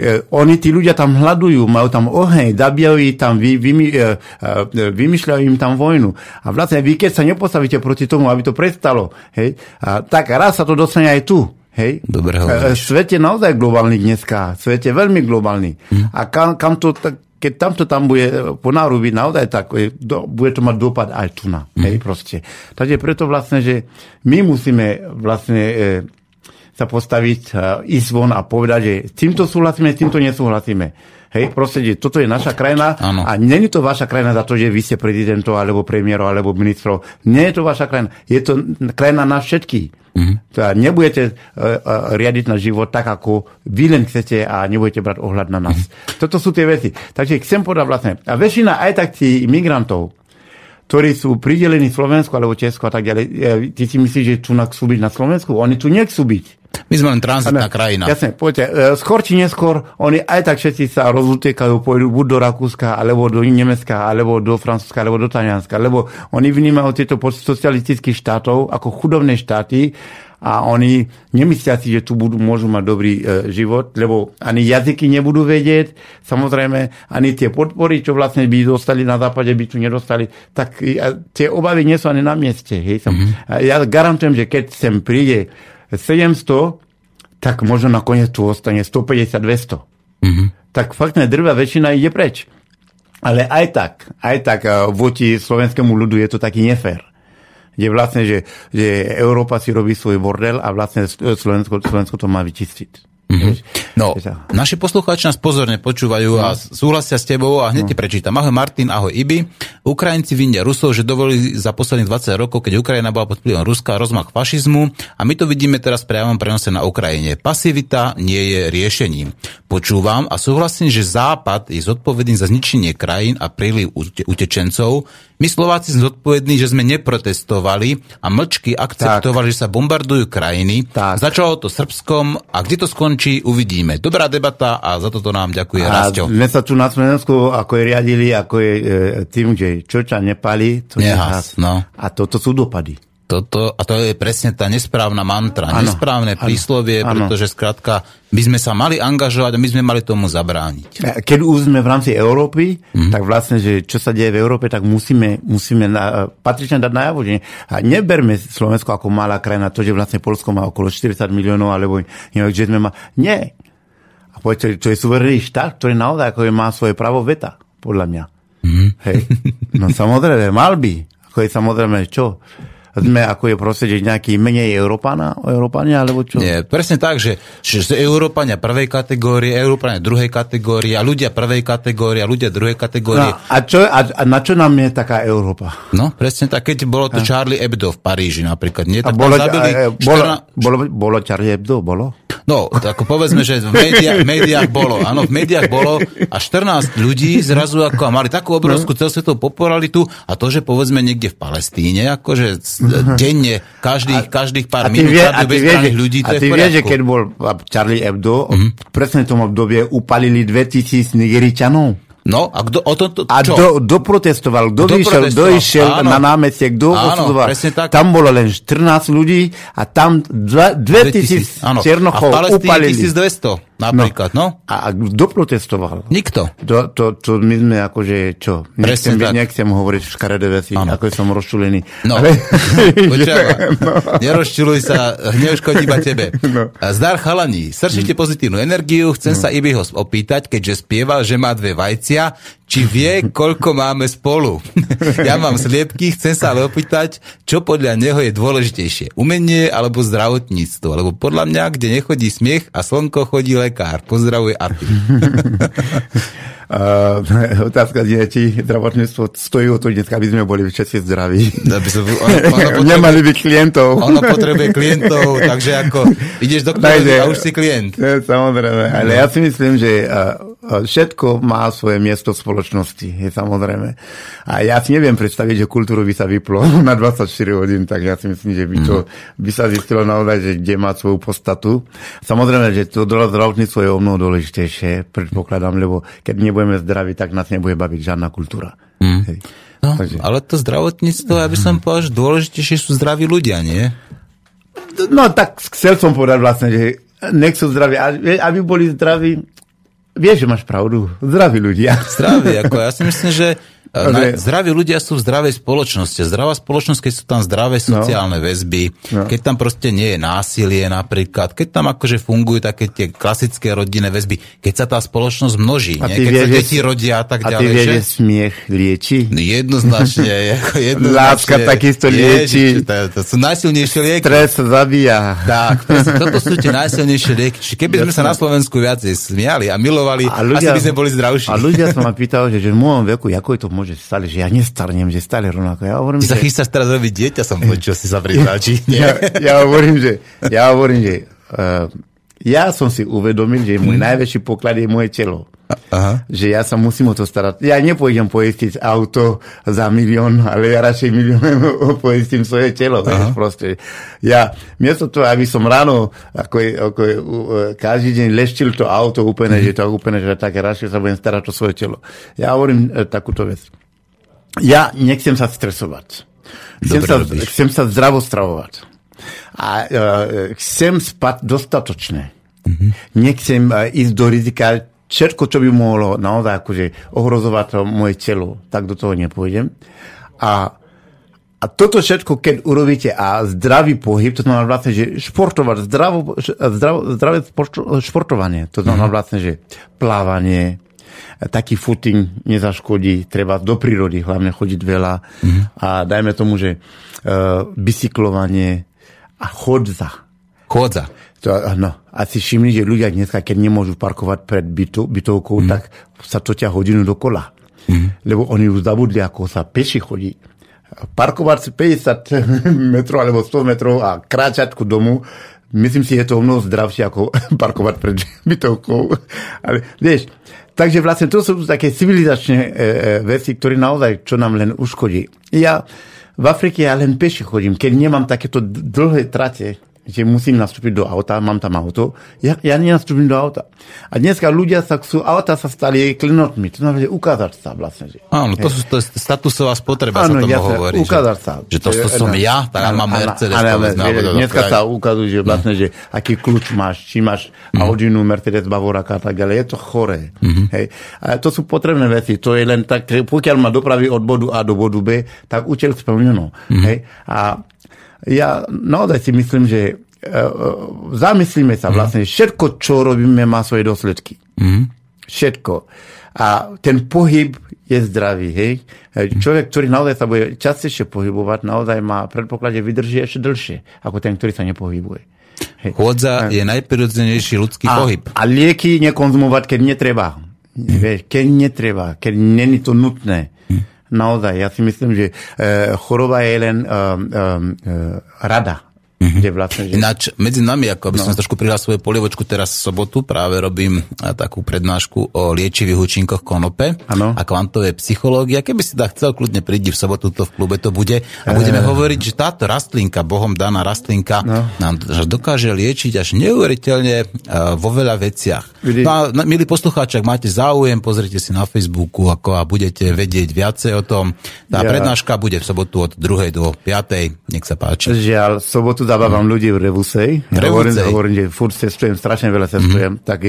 e, oni, tí ľudia tam hľadujú, majú tam oheň, zabijajú ich tam, vy, vymy, e, e, vymýšľajú im tam vojnu. A vlastne vy keď sa nepostavíte proti tomu, aby to prestalo, hej, a tak raz sa to dostane aj tu. Hej. Dobre hovoríš. Svet je naozaj globálny dneska. Svet je veľmi globálny. Hm. A kam, kam to, keď tamto tam bude ponárubiť naozaj, tak do, bude to mať dopad aj tu na. Hm. Hej, proste. Takže preto vlastne, že my musíme vlastne e, sa postaviť, e, ísť von a povedať, že s týmto súhlasíme, s týmto nesúhlasíme. Hej, proste, toto je naša krajina, ano. A nie je to vaša krajina za to, že vy ste prezidentov, alebo premiérov, alebo ministrov. Nie je to vaša krajina. Je to krajina na všetky. Mm-hmm. Teda nebudete uh, uh, riadiť na život tak, ako vy len chcete, a nebudete brať ohľad na nás. Mm-hmm. Toto sú tie veci. Takže chcem podať vlastne. A väčšina aj tak tí imigrantov, ktorí sú pridelení Slovensku alebo Česku a tak ďalej, ty si myslíš, že tu chcú byť na Slovensku? Oni tu nechcú byť. My sme len tranzitná krajina. Jasne, poďte, skôr či neskôr, oni aj tak všetci sa rozutekajú, pôjdu buď do Rakúska, alebo do Nemecka, alebo do Francúzska, alebo do Talianska, lebo oni vnímajú tieto socialistických štátov ako chudobné štáty, a oni nemyslia si, že tu budú, môžu mať dobrý e, život, lebo ani jazyky nebudú vedieť, samozrejme, ani tie podpory, čo vlastne by dostali na západe, by tu nedostali, tak a, tie obavy nie sú ani na mieste. Hej, som, mm-hmm. a ja garantujem, že keď sem príde sedemsto, tak možno nakoniec tu ostane sto päťdesiat dvesto. Mm-hmm. Tak fakt drvá väčšina ide preč. Ale aj tak, aj tak voči slovenskému ľudu je to taký nefér. Je vlastne, že, že Európa si robí svoj bordel a vlastne Slovensko, Slovensko to má vyčistiť. Mm-hmm. No, naši poslucháči nás pozorne počúvajú a súhlasia s tebou a hneď ti prečítam. Ahoj Martin, ahoj Ibi. Ukrajinci vinia Rusov, že dovolili za posledných dvadsať rokov, keď Ukrajina bola pod vplyvom Ruska, rozmach fašizmu, a my to vidíme teraz priamom prenose na Ukrajine. Pasivita nie je riešením. Počúvam a súhlasím, že Západ je zodpovedný za zničenie krajín a príliv utečencov. My Slováci sme zodpovední, že sme neprotestovali a mlčky akceptovali, tak, že sa bombardujú krajiny. Tak. Začalo to Srbskom a kde to skončí, uvidíme. Dobrá debata a za toto nám ďakuje Rasťo. A sme sa tu na Slovensku, ako je riadili, ako je e, tým, že čoča nepali, to nehas. No. A toto sú dopady. Toto, a to je presne tá nesprávna mantra, ano, nesprávne ano, príslovie, ano. Pretože skrátka my sme sa mali angažovať a my sme mali tomu zabrániť. Keď už sme v rámci Európy, mm-hmm. tak vlastne, že čo sa deje v Európe, tak musíme, musíme na, patrične dať najavo. A neberme Slovensko ako malá krajina, to, že vlastne Poľsko má okolo štyridsať miliónov, alebo neviem, že sme má... Nie. A poďte, to je suverénny štát, ktorý naozaj ako je, má svoje právo veta, podľa mňa. Mm-hmm. Hej. No samozrejme, mal by. Ako je samozrejme, čo... Sme ako je proste, že nejaký menej Európana, Európania, alebo čo? Nie, presne tak, že, že Európania prvej kategórie, Európania druhej kategórie, a ľudia prvej kategórie, a ľudia druhej kategórie. No, a, čo, a, a na čo nám je taká Európa? No, presne tak, keď bolo to a. Charlie Hebdo v Paríži napríklad. Nie, tak bolo, zabili, bolo, štrnásť... bolo, bolo Charlie Hebdo, bolo? No, tak povedzme, že v médiách, médiách bolo. Áno, v médiách bolo a štrnásť ľudí zrazu ako mali takú obrovskú celosvetovú popularitu, a to, že povedzme niekde v Palestíne, akože denne, každých, a, každých pár minút zabijú bezbranných ľudí. A ty vieš, že keď bol Charlie Hebdo, mm-hmm. presne v tom obdobie upalili dvetisíc Nigeričanov. No, a kto o tomto čo? A do, doprotestoval, kto vyšiel, kto išiel na námestie, kto osudzoval. Tam bolo len štrnásť ľudí a tam dvetisíc Černochov upalili. A v Palestíne tisícdvesto. Napríklad, no. no? A kto protestoval? Nikto. To, to, to my sme akože, čo? Nechcem, nechcem hovoriť v škaredé veci, ano. Ako som rozčulený. No, ale... počáva. No. Nerozčuluj sa, hnev škodí iba tebe. No. Zdar chalani, srčite pozitívnu energiu, chcem no. sa Ibyho opýtať, keďže spieval, že má dve vajcia, či vie, koľko máme spolu. Ja mám sliepky, chcem sa ale opýtať, čo podľa neho je dôležitejšie. Umenie alebo zdravotníctvo? Lebo podľa mňa, kde nechodí smiech a slnko chodí lekár. Pozdravuje Artur. Uh, otázka je, či zdravotníctvo stojí o to dneska, aby sme boli všetci zdraví. Nemali by klientov. Ono potrebuje klientov, takže ako ideš doktorovi a už si klient. Samozrejme, ale ja si myslím, že uh, všetko má svoje miesto v spoločnosti, je samozrejme. A ja si neviem predstaviť, že kultúru by sa vyplo na dvadsaťštyri hodín, tak ja si myslím, že by to by sa zistilo naozaj, že kde má svoju podstatu. Samozrejme, že to zdravotníctvo je o mnoho dôležitejšie, predpokladám, lebo keď budeme zdraví, tak nás nebude baviť žiadna kultúra. Mm. No, ale to zdravotníctvo, ja by som povedal, že dôležitejšie sú zdraví ľudia, nie? No tak chcel som povedať vlastne, že nech sú zdraví, aby boli zdraví. Vieš, že máš pravdu. Zdraví ľudia. Zdraví, ako ja si myslím, že na, zdraví ľudia sú v zdravej spoločnosti. Zdravá spoločnosť, keď sú tam zdravé sociálne no. väzby, no. keď tam proste nie je násilie napríklad, keď tam akože fungujú také tie klasické rodinné väzby, keď sa tá spoločnosť množí, nie? Keď vieš, sa deti rodia a tak ďalej. A ty vieš, že smiech lieči? No, jednoznačne. jednoznačne Láska takisto lieči. Ježiš, to, to sú najsilnejšie lieky. Stres zabíja. Tak, toto sú tie najsilnejšie lieky. Keby sme sa na Slovensku viacej smiali a milovali, a ľudia, asi by sme boli zdravší. A ľudia sa ma pýtali, že, že v môjom veku, ako je to možné? Že stále, že ja nestarnem, že stále rovnako. Ja hovorím, Ty že... sa chystáš teraz robiť dieťa, som počul, si sa priznačí. Ja, ja hovorím, že, ja, hovorím, že uh, ja som si uvedomil, že môj hmm. najväčší poklad je moje telo. Aha. Že ja sa musím o to starať. Ja nepôjdem poistiť auto za milión, ale ja radšej milión poistím svoje telo. Vieš, proste. Ja, miesto toho, aby som ráno ako, ako, každý deň leštil to auto úplne, mm-hmm. že to úplne, že také radšej sa budem starať o svoje telo. Ja hovorím e, takúto vec. Ja nechcem sa stresovať. Chcem, Dobre, sa, chcem sa zdravo stravovať. A e, chcem spať dostatočne. Mm-hmm. Nechcem e, ísť do rizika všetko, čo by mohlo naozaj akože ohrozovať moje telo, tak do toho nepôjdem. A, a toto všetko, keď urobíte a zdravý pohyb, to znamená vlastne, že športovať, zdravo, zdravo, zdravé športo, športovanie, to znamená vlastne, že plávanie, taký footing nezaškodí, treba do prírody hlavne chodiť veľa mm-hmm. a dajme tomu, že uh, bicyklovanie a chodza. Chodza. No, a si všimli, že ľudia dneska, keď nemôžu parkovať pred byto, bytovkou, mm. tak sa toťa hodinu dokola. Mm. Lebo oni už zabudli, ako sa peši chodí. Parkovať si päťdesiat metrov alebo sto metrov a kráčať ku domu, myslím si, je to mnoho zdravšie, ako parkovať pred bytovkou. Ale vieš, takže vlastne to sú také civilizačné e, veci, ktoré naozaj, čo nám len uškodí. Ja v Afrike ja len peši chodím, keď nemám takéto dlhé trate, že musím nastúpiť do auta, mám tam auto, ja, ja nenastúpim do auta. A dneska ľudia sa sú, auta sa stali klenotmi, to znamená, že ukázať sa vlastne. Že, áno, to, sú, to je statusová spotreba, áno, sa tomu ja hovorí. Ukázať že, sa. Že to, to som ja, tak áno, mám Mercedes. Áno, áno, áno, áno, dneska sa ukážu, že vlastne, že aký kľúč máš, či máš mm. Audinu, Mercedes, Bavoraka, tak ďalej, je to choré. Mm-hmm. Hej. A to sú potrebné veci, to je len tak, pokiaľ ma dopraví od bodu A do bodu B, tak účel splneno. Mm-hmm. Hej. A ja naozaj si myslím, že e, e, zamyslíme sa vlastne, mm. všetko, čo robíme, má svoje dôsledky. Mm. Všetko. A ten pohyb je zdravý, hej. Mm. Človek, ktorý naozaj sa bude častejšie pohybovať, naozaj má predpoklad, že vydrží ešte dlhšie, ako ten, ktorý sa nepohybuje. Hej. Chôdza je najprirodzenejší ľudský a, pohyb. A lieky nekonzumovať, keď netreba. Mm. Keď netreba, keď není to nutné. Mm. Naozaj, ja si myslím, že e, choroba je len e, e, rada. Mm-hmm. Kde vlastne, že... Ináč, medzi nami, ako aby no. som trošku pridal svoju polievočku, teraz v sobotu práve robím takú prednášku o liečivých účinkoch konope ano. A kvantovej psychológie. Keby si tak chcel, kľudne prídi v sobotu, to v klube to bude. A budeme e... hovoriť, že táto rastlinka, Bohom daná rastlinka, no. nám dokáže liečiť až neuveriteľne vo veľa veciach. Vždy... No a, milí poslucháči, ak máte záujem, pozrite si na Facebooku ako a budete vedieť viacej o tom. Tá ja. prednáška bude v sobotu od druhej do piatej. Nech sa páči. Žiaľ, sobotu tu zabávam ľudí v Revusej. Hovorím, hovorím, že furt cestujem, strašne veľa cestujem, mm. tak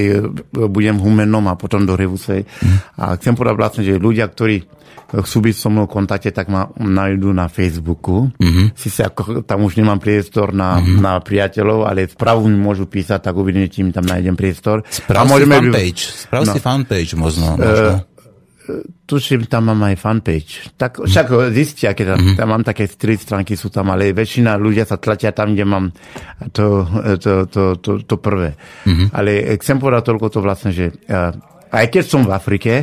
budem v Humennom a potom do Revusej. Mm. A chcem povedať vlastne, že ľudia, ktorí chcú byť so mnou v kontakte, tak ma nájdu na Facebooku. Mm-hmm. Sice ako, tam už nemám priestor na, mm-hmm. na priateľov, ale správu mi môžu písať, tak uvidím, čím tam nájdem priestor. Sprav si fanpage. Sprav si fanpage možno. možno. Uh, tuším, tam mám aj fanpage. Tak však mm-hmm. zistia, keď tam, tam mám také tri stránky, sú tam, ale väčšina ľudia sa tlačia tam, kde mám to, to, to, to, to prvé. Mm-hmm. Ale chcem povedať toľko to vlastne, že uh, aj keď som v Afrike,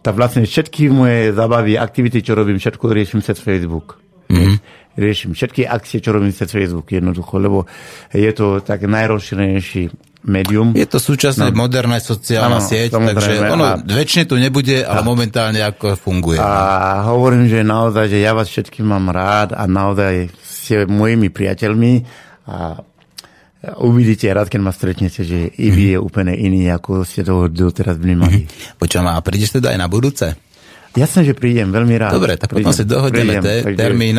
tak vlastne všetky moje zábavy, aktivity, čo robím, všetko riešim cez Facebook. Mm-hmm. Riešim všetky akcie, čo robím cez Facebook, jednoducho, lebo je to tak najrozšírenejší médium. Je to súčasná no. moderná sociálna ano, sieť, takže ono a... väčšine tu nebude, ale a... momentálne ako funguje. A hovorím, že naozaj, že ja vás všetkým mám rád a naozaj ste mojimi priateľmi a uvidíte rád, keď ma stretnete, že i vy je úplne iný, ako ste toho doteraz vnímali. Počujem, a prídeš teda aj na budúce? Jasné, že prídem, veľmi rád. Dobre, tak potom si dohodneme termín.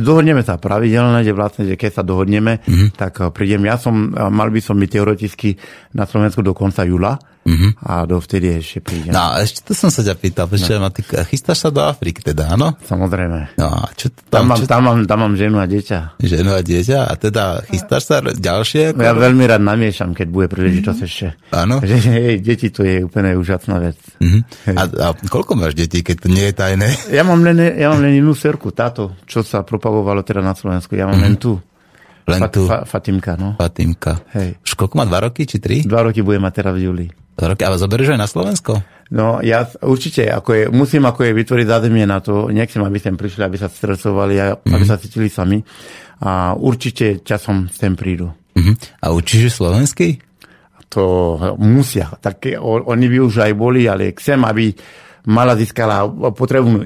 Dohodneme sa pravidelne, že vlastne, že keď sa dohodneme, mm-hmm. tak prídem. Ja som, mal by som byť teoreticky na Slovensku do konca júla mm-hmm. a dovtedy ešte prídem. No, ešte to som sa ťa pýtal, prečo no. chystáš sa do Afriky teda, áno? Samozrejme. No, čo tam, tam, mám, čo... tam, mám, tam mám ženu a dieťa. Ženu a dieťa? A teda chystáš sa ďalšie? Ako... Ja veľmi rád namiešam, keď bude príležitosť mm-hmm. ešte. Áno? Jej deti, to je úplne úžasná vec. Mm-hmm. A, a koľko máš deti? Keď to nie je tajné. Ja mám len, ja mám len inú sérku, táto, čo sa propagovalo teda na Slovensku. Ja mám mm-hmm. len tú. Len Fat, tú. Fa, Fatimka, no. Fatimka. Hej. Školko má dva roky, či tri? Dva roky bude mať teraz v júli. Dva roky, ale zoberieš aj na Slovensko? No, ja určite, ako je, musím ako je vytvoriť zázemie na to. Nechcem, aby sem prišli, aby sa stresovali, aby mm-hmm. sa cítili sami. A určite časom sem prídu. Mm-hmm. A učíš slovensky? To musia. Tak oni by už aj boli, ale chcem, aby mala získala potrebnú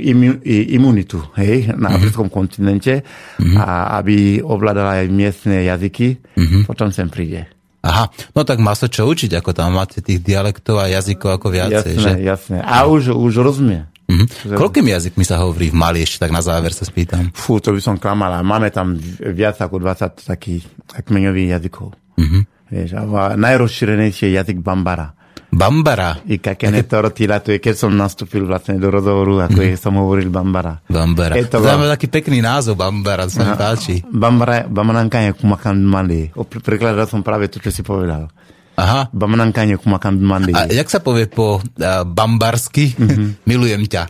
imunitu, hej, na uh-huh. africkom kontinente uh-huh. a aby ovládala aj miestne jazyky, uh-huh. potom sem príde. Aha, no tak má sa čo učiť, ako tam máte tých dialektov a jazykov ako viacej, jasné, že? Jasné, a už, už rozumie. Uh-huh. Koľkým jazykmi sa hovorí v Mali, ešte tak na záver sa spýtam? Fú, to by som klamala. Máme tam viac ako dvadsať takých kmeňových jazykov. Uh-huh. Vieš, a najrozšírenejší je jazyk Bambara. Bambara. I kakene tortilla, to je, keď som nastúpil vlastne do rozhovoru, ako mm. som hovoril Bambara. Bambara. To znamená taký pekný názov, Bambara, to sa mi páči. Bambara, Bamanankane kumakan mali. Prekladal som práve to, čo si povedal. Aha. Bamanankane kumakan mali. A jak sa povie po uh, bambarsky? Mm-hmm. Milujem ťa.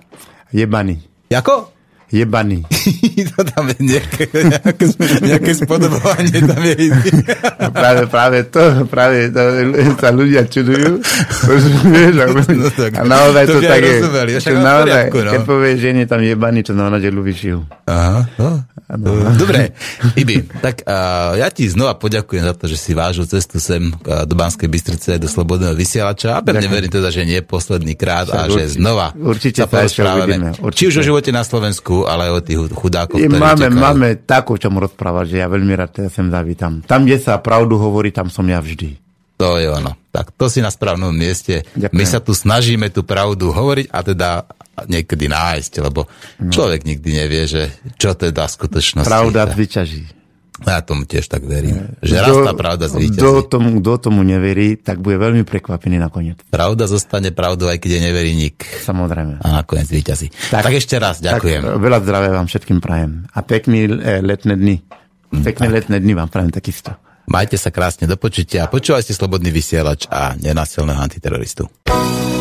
Jebani. Jako? Jebaný. To tam je nejaké, nejaké, nejaké spodobovanie tam je. práve, práve to, práve to, sa ľudia čudujú. No tak, a naozaj to, to tak je. Rozumeli, to naozaj, poriadku, no. Keď povieš, že nie tam jebaný, to znamená, že ľubíš ju. Aha, no. Dobre, Ibi, tak uh, ja ti znova poďakujem za to, že si vážil cestu sem uh, do Banskej Bystrice, do Slobodného vysielača. A pevne verím teda, že nie posledný krát a že určite, znova určite sa porozprávame. Či už o živote na Slovensku, ale o tých chudákov, ktorí máme, čakajú. Máme takú, čo mu rozprávať, že ja veľmi rád ja sem zavítam. Tam, kde sa pravdu hovorí, tam som ja vždy. To je ono. Tak to si na správnom mieste. Ďakujem. My sa tu snažíme tú pravdu hovoriť a teda niekedy nájsť, lebo no. človek nikdy nevie, že čo teda v skutočnosti. Pravda zvyťaží. Ja tomu tiež tak verím. Že do, raz tá pravda zvíťazí. Kto tomu, tomu neverí, tak bude veľmi prekvapený nakoniec. Pravda zostane pravdou, aj keď neverí nik. Samozrejme. A nakoniec zvíťazí. Tak, tak ešte raz ďakujem. Tak, veľa zdravia vám všetkým prajem. A pekný e, letné dny. Pekné tak. letné dny vám prajem takisto. Majte sa krásne, do počutia. Počúvajte Slobodný vysielač a nenásilného antiteroristu.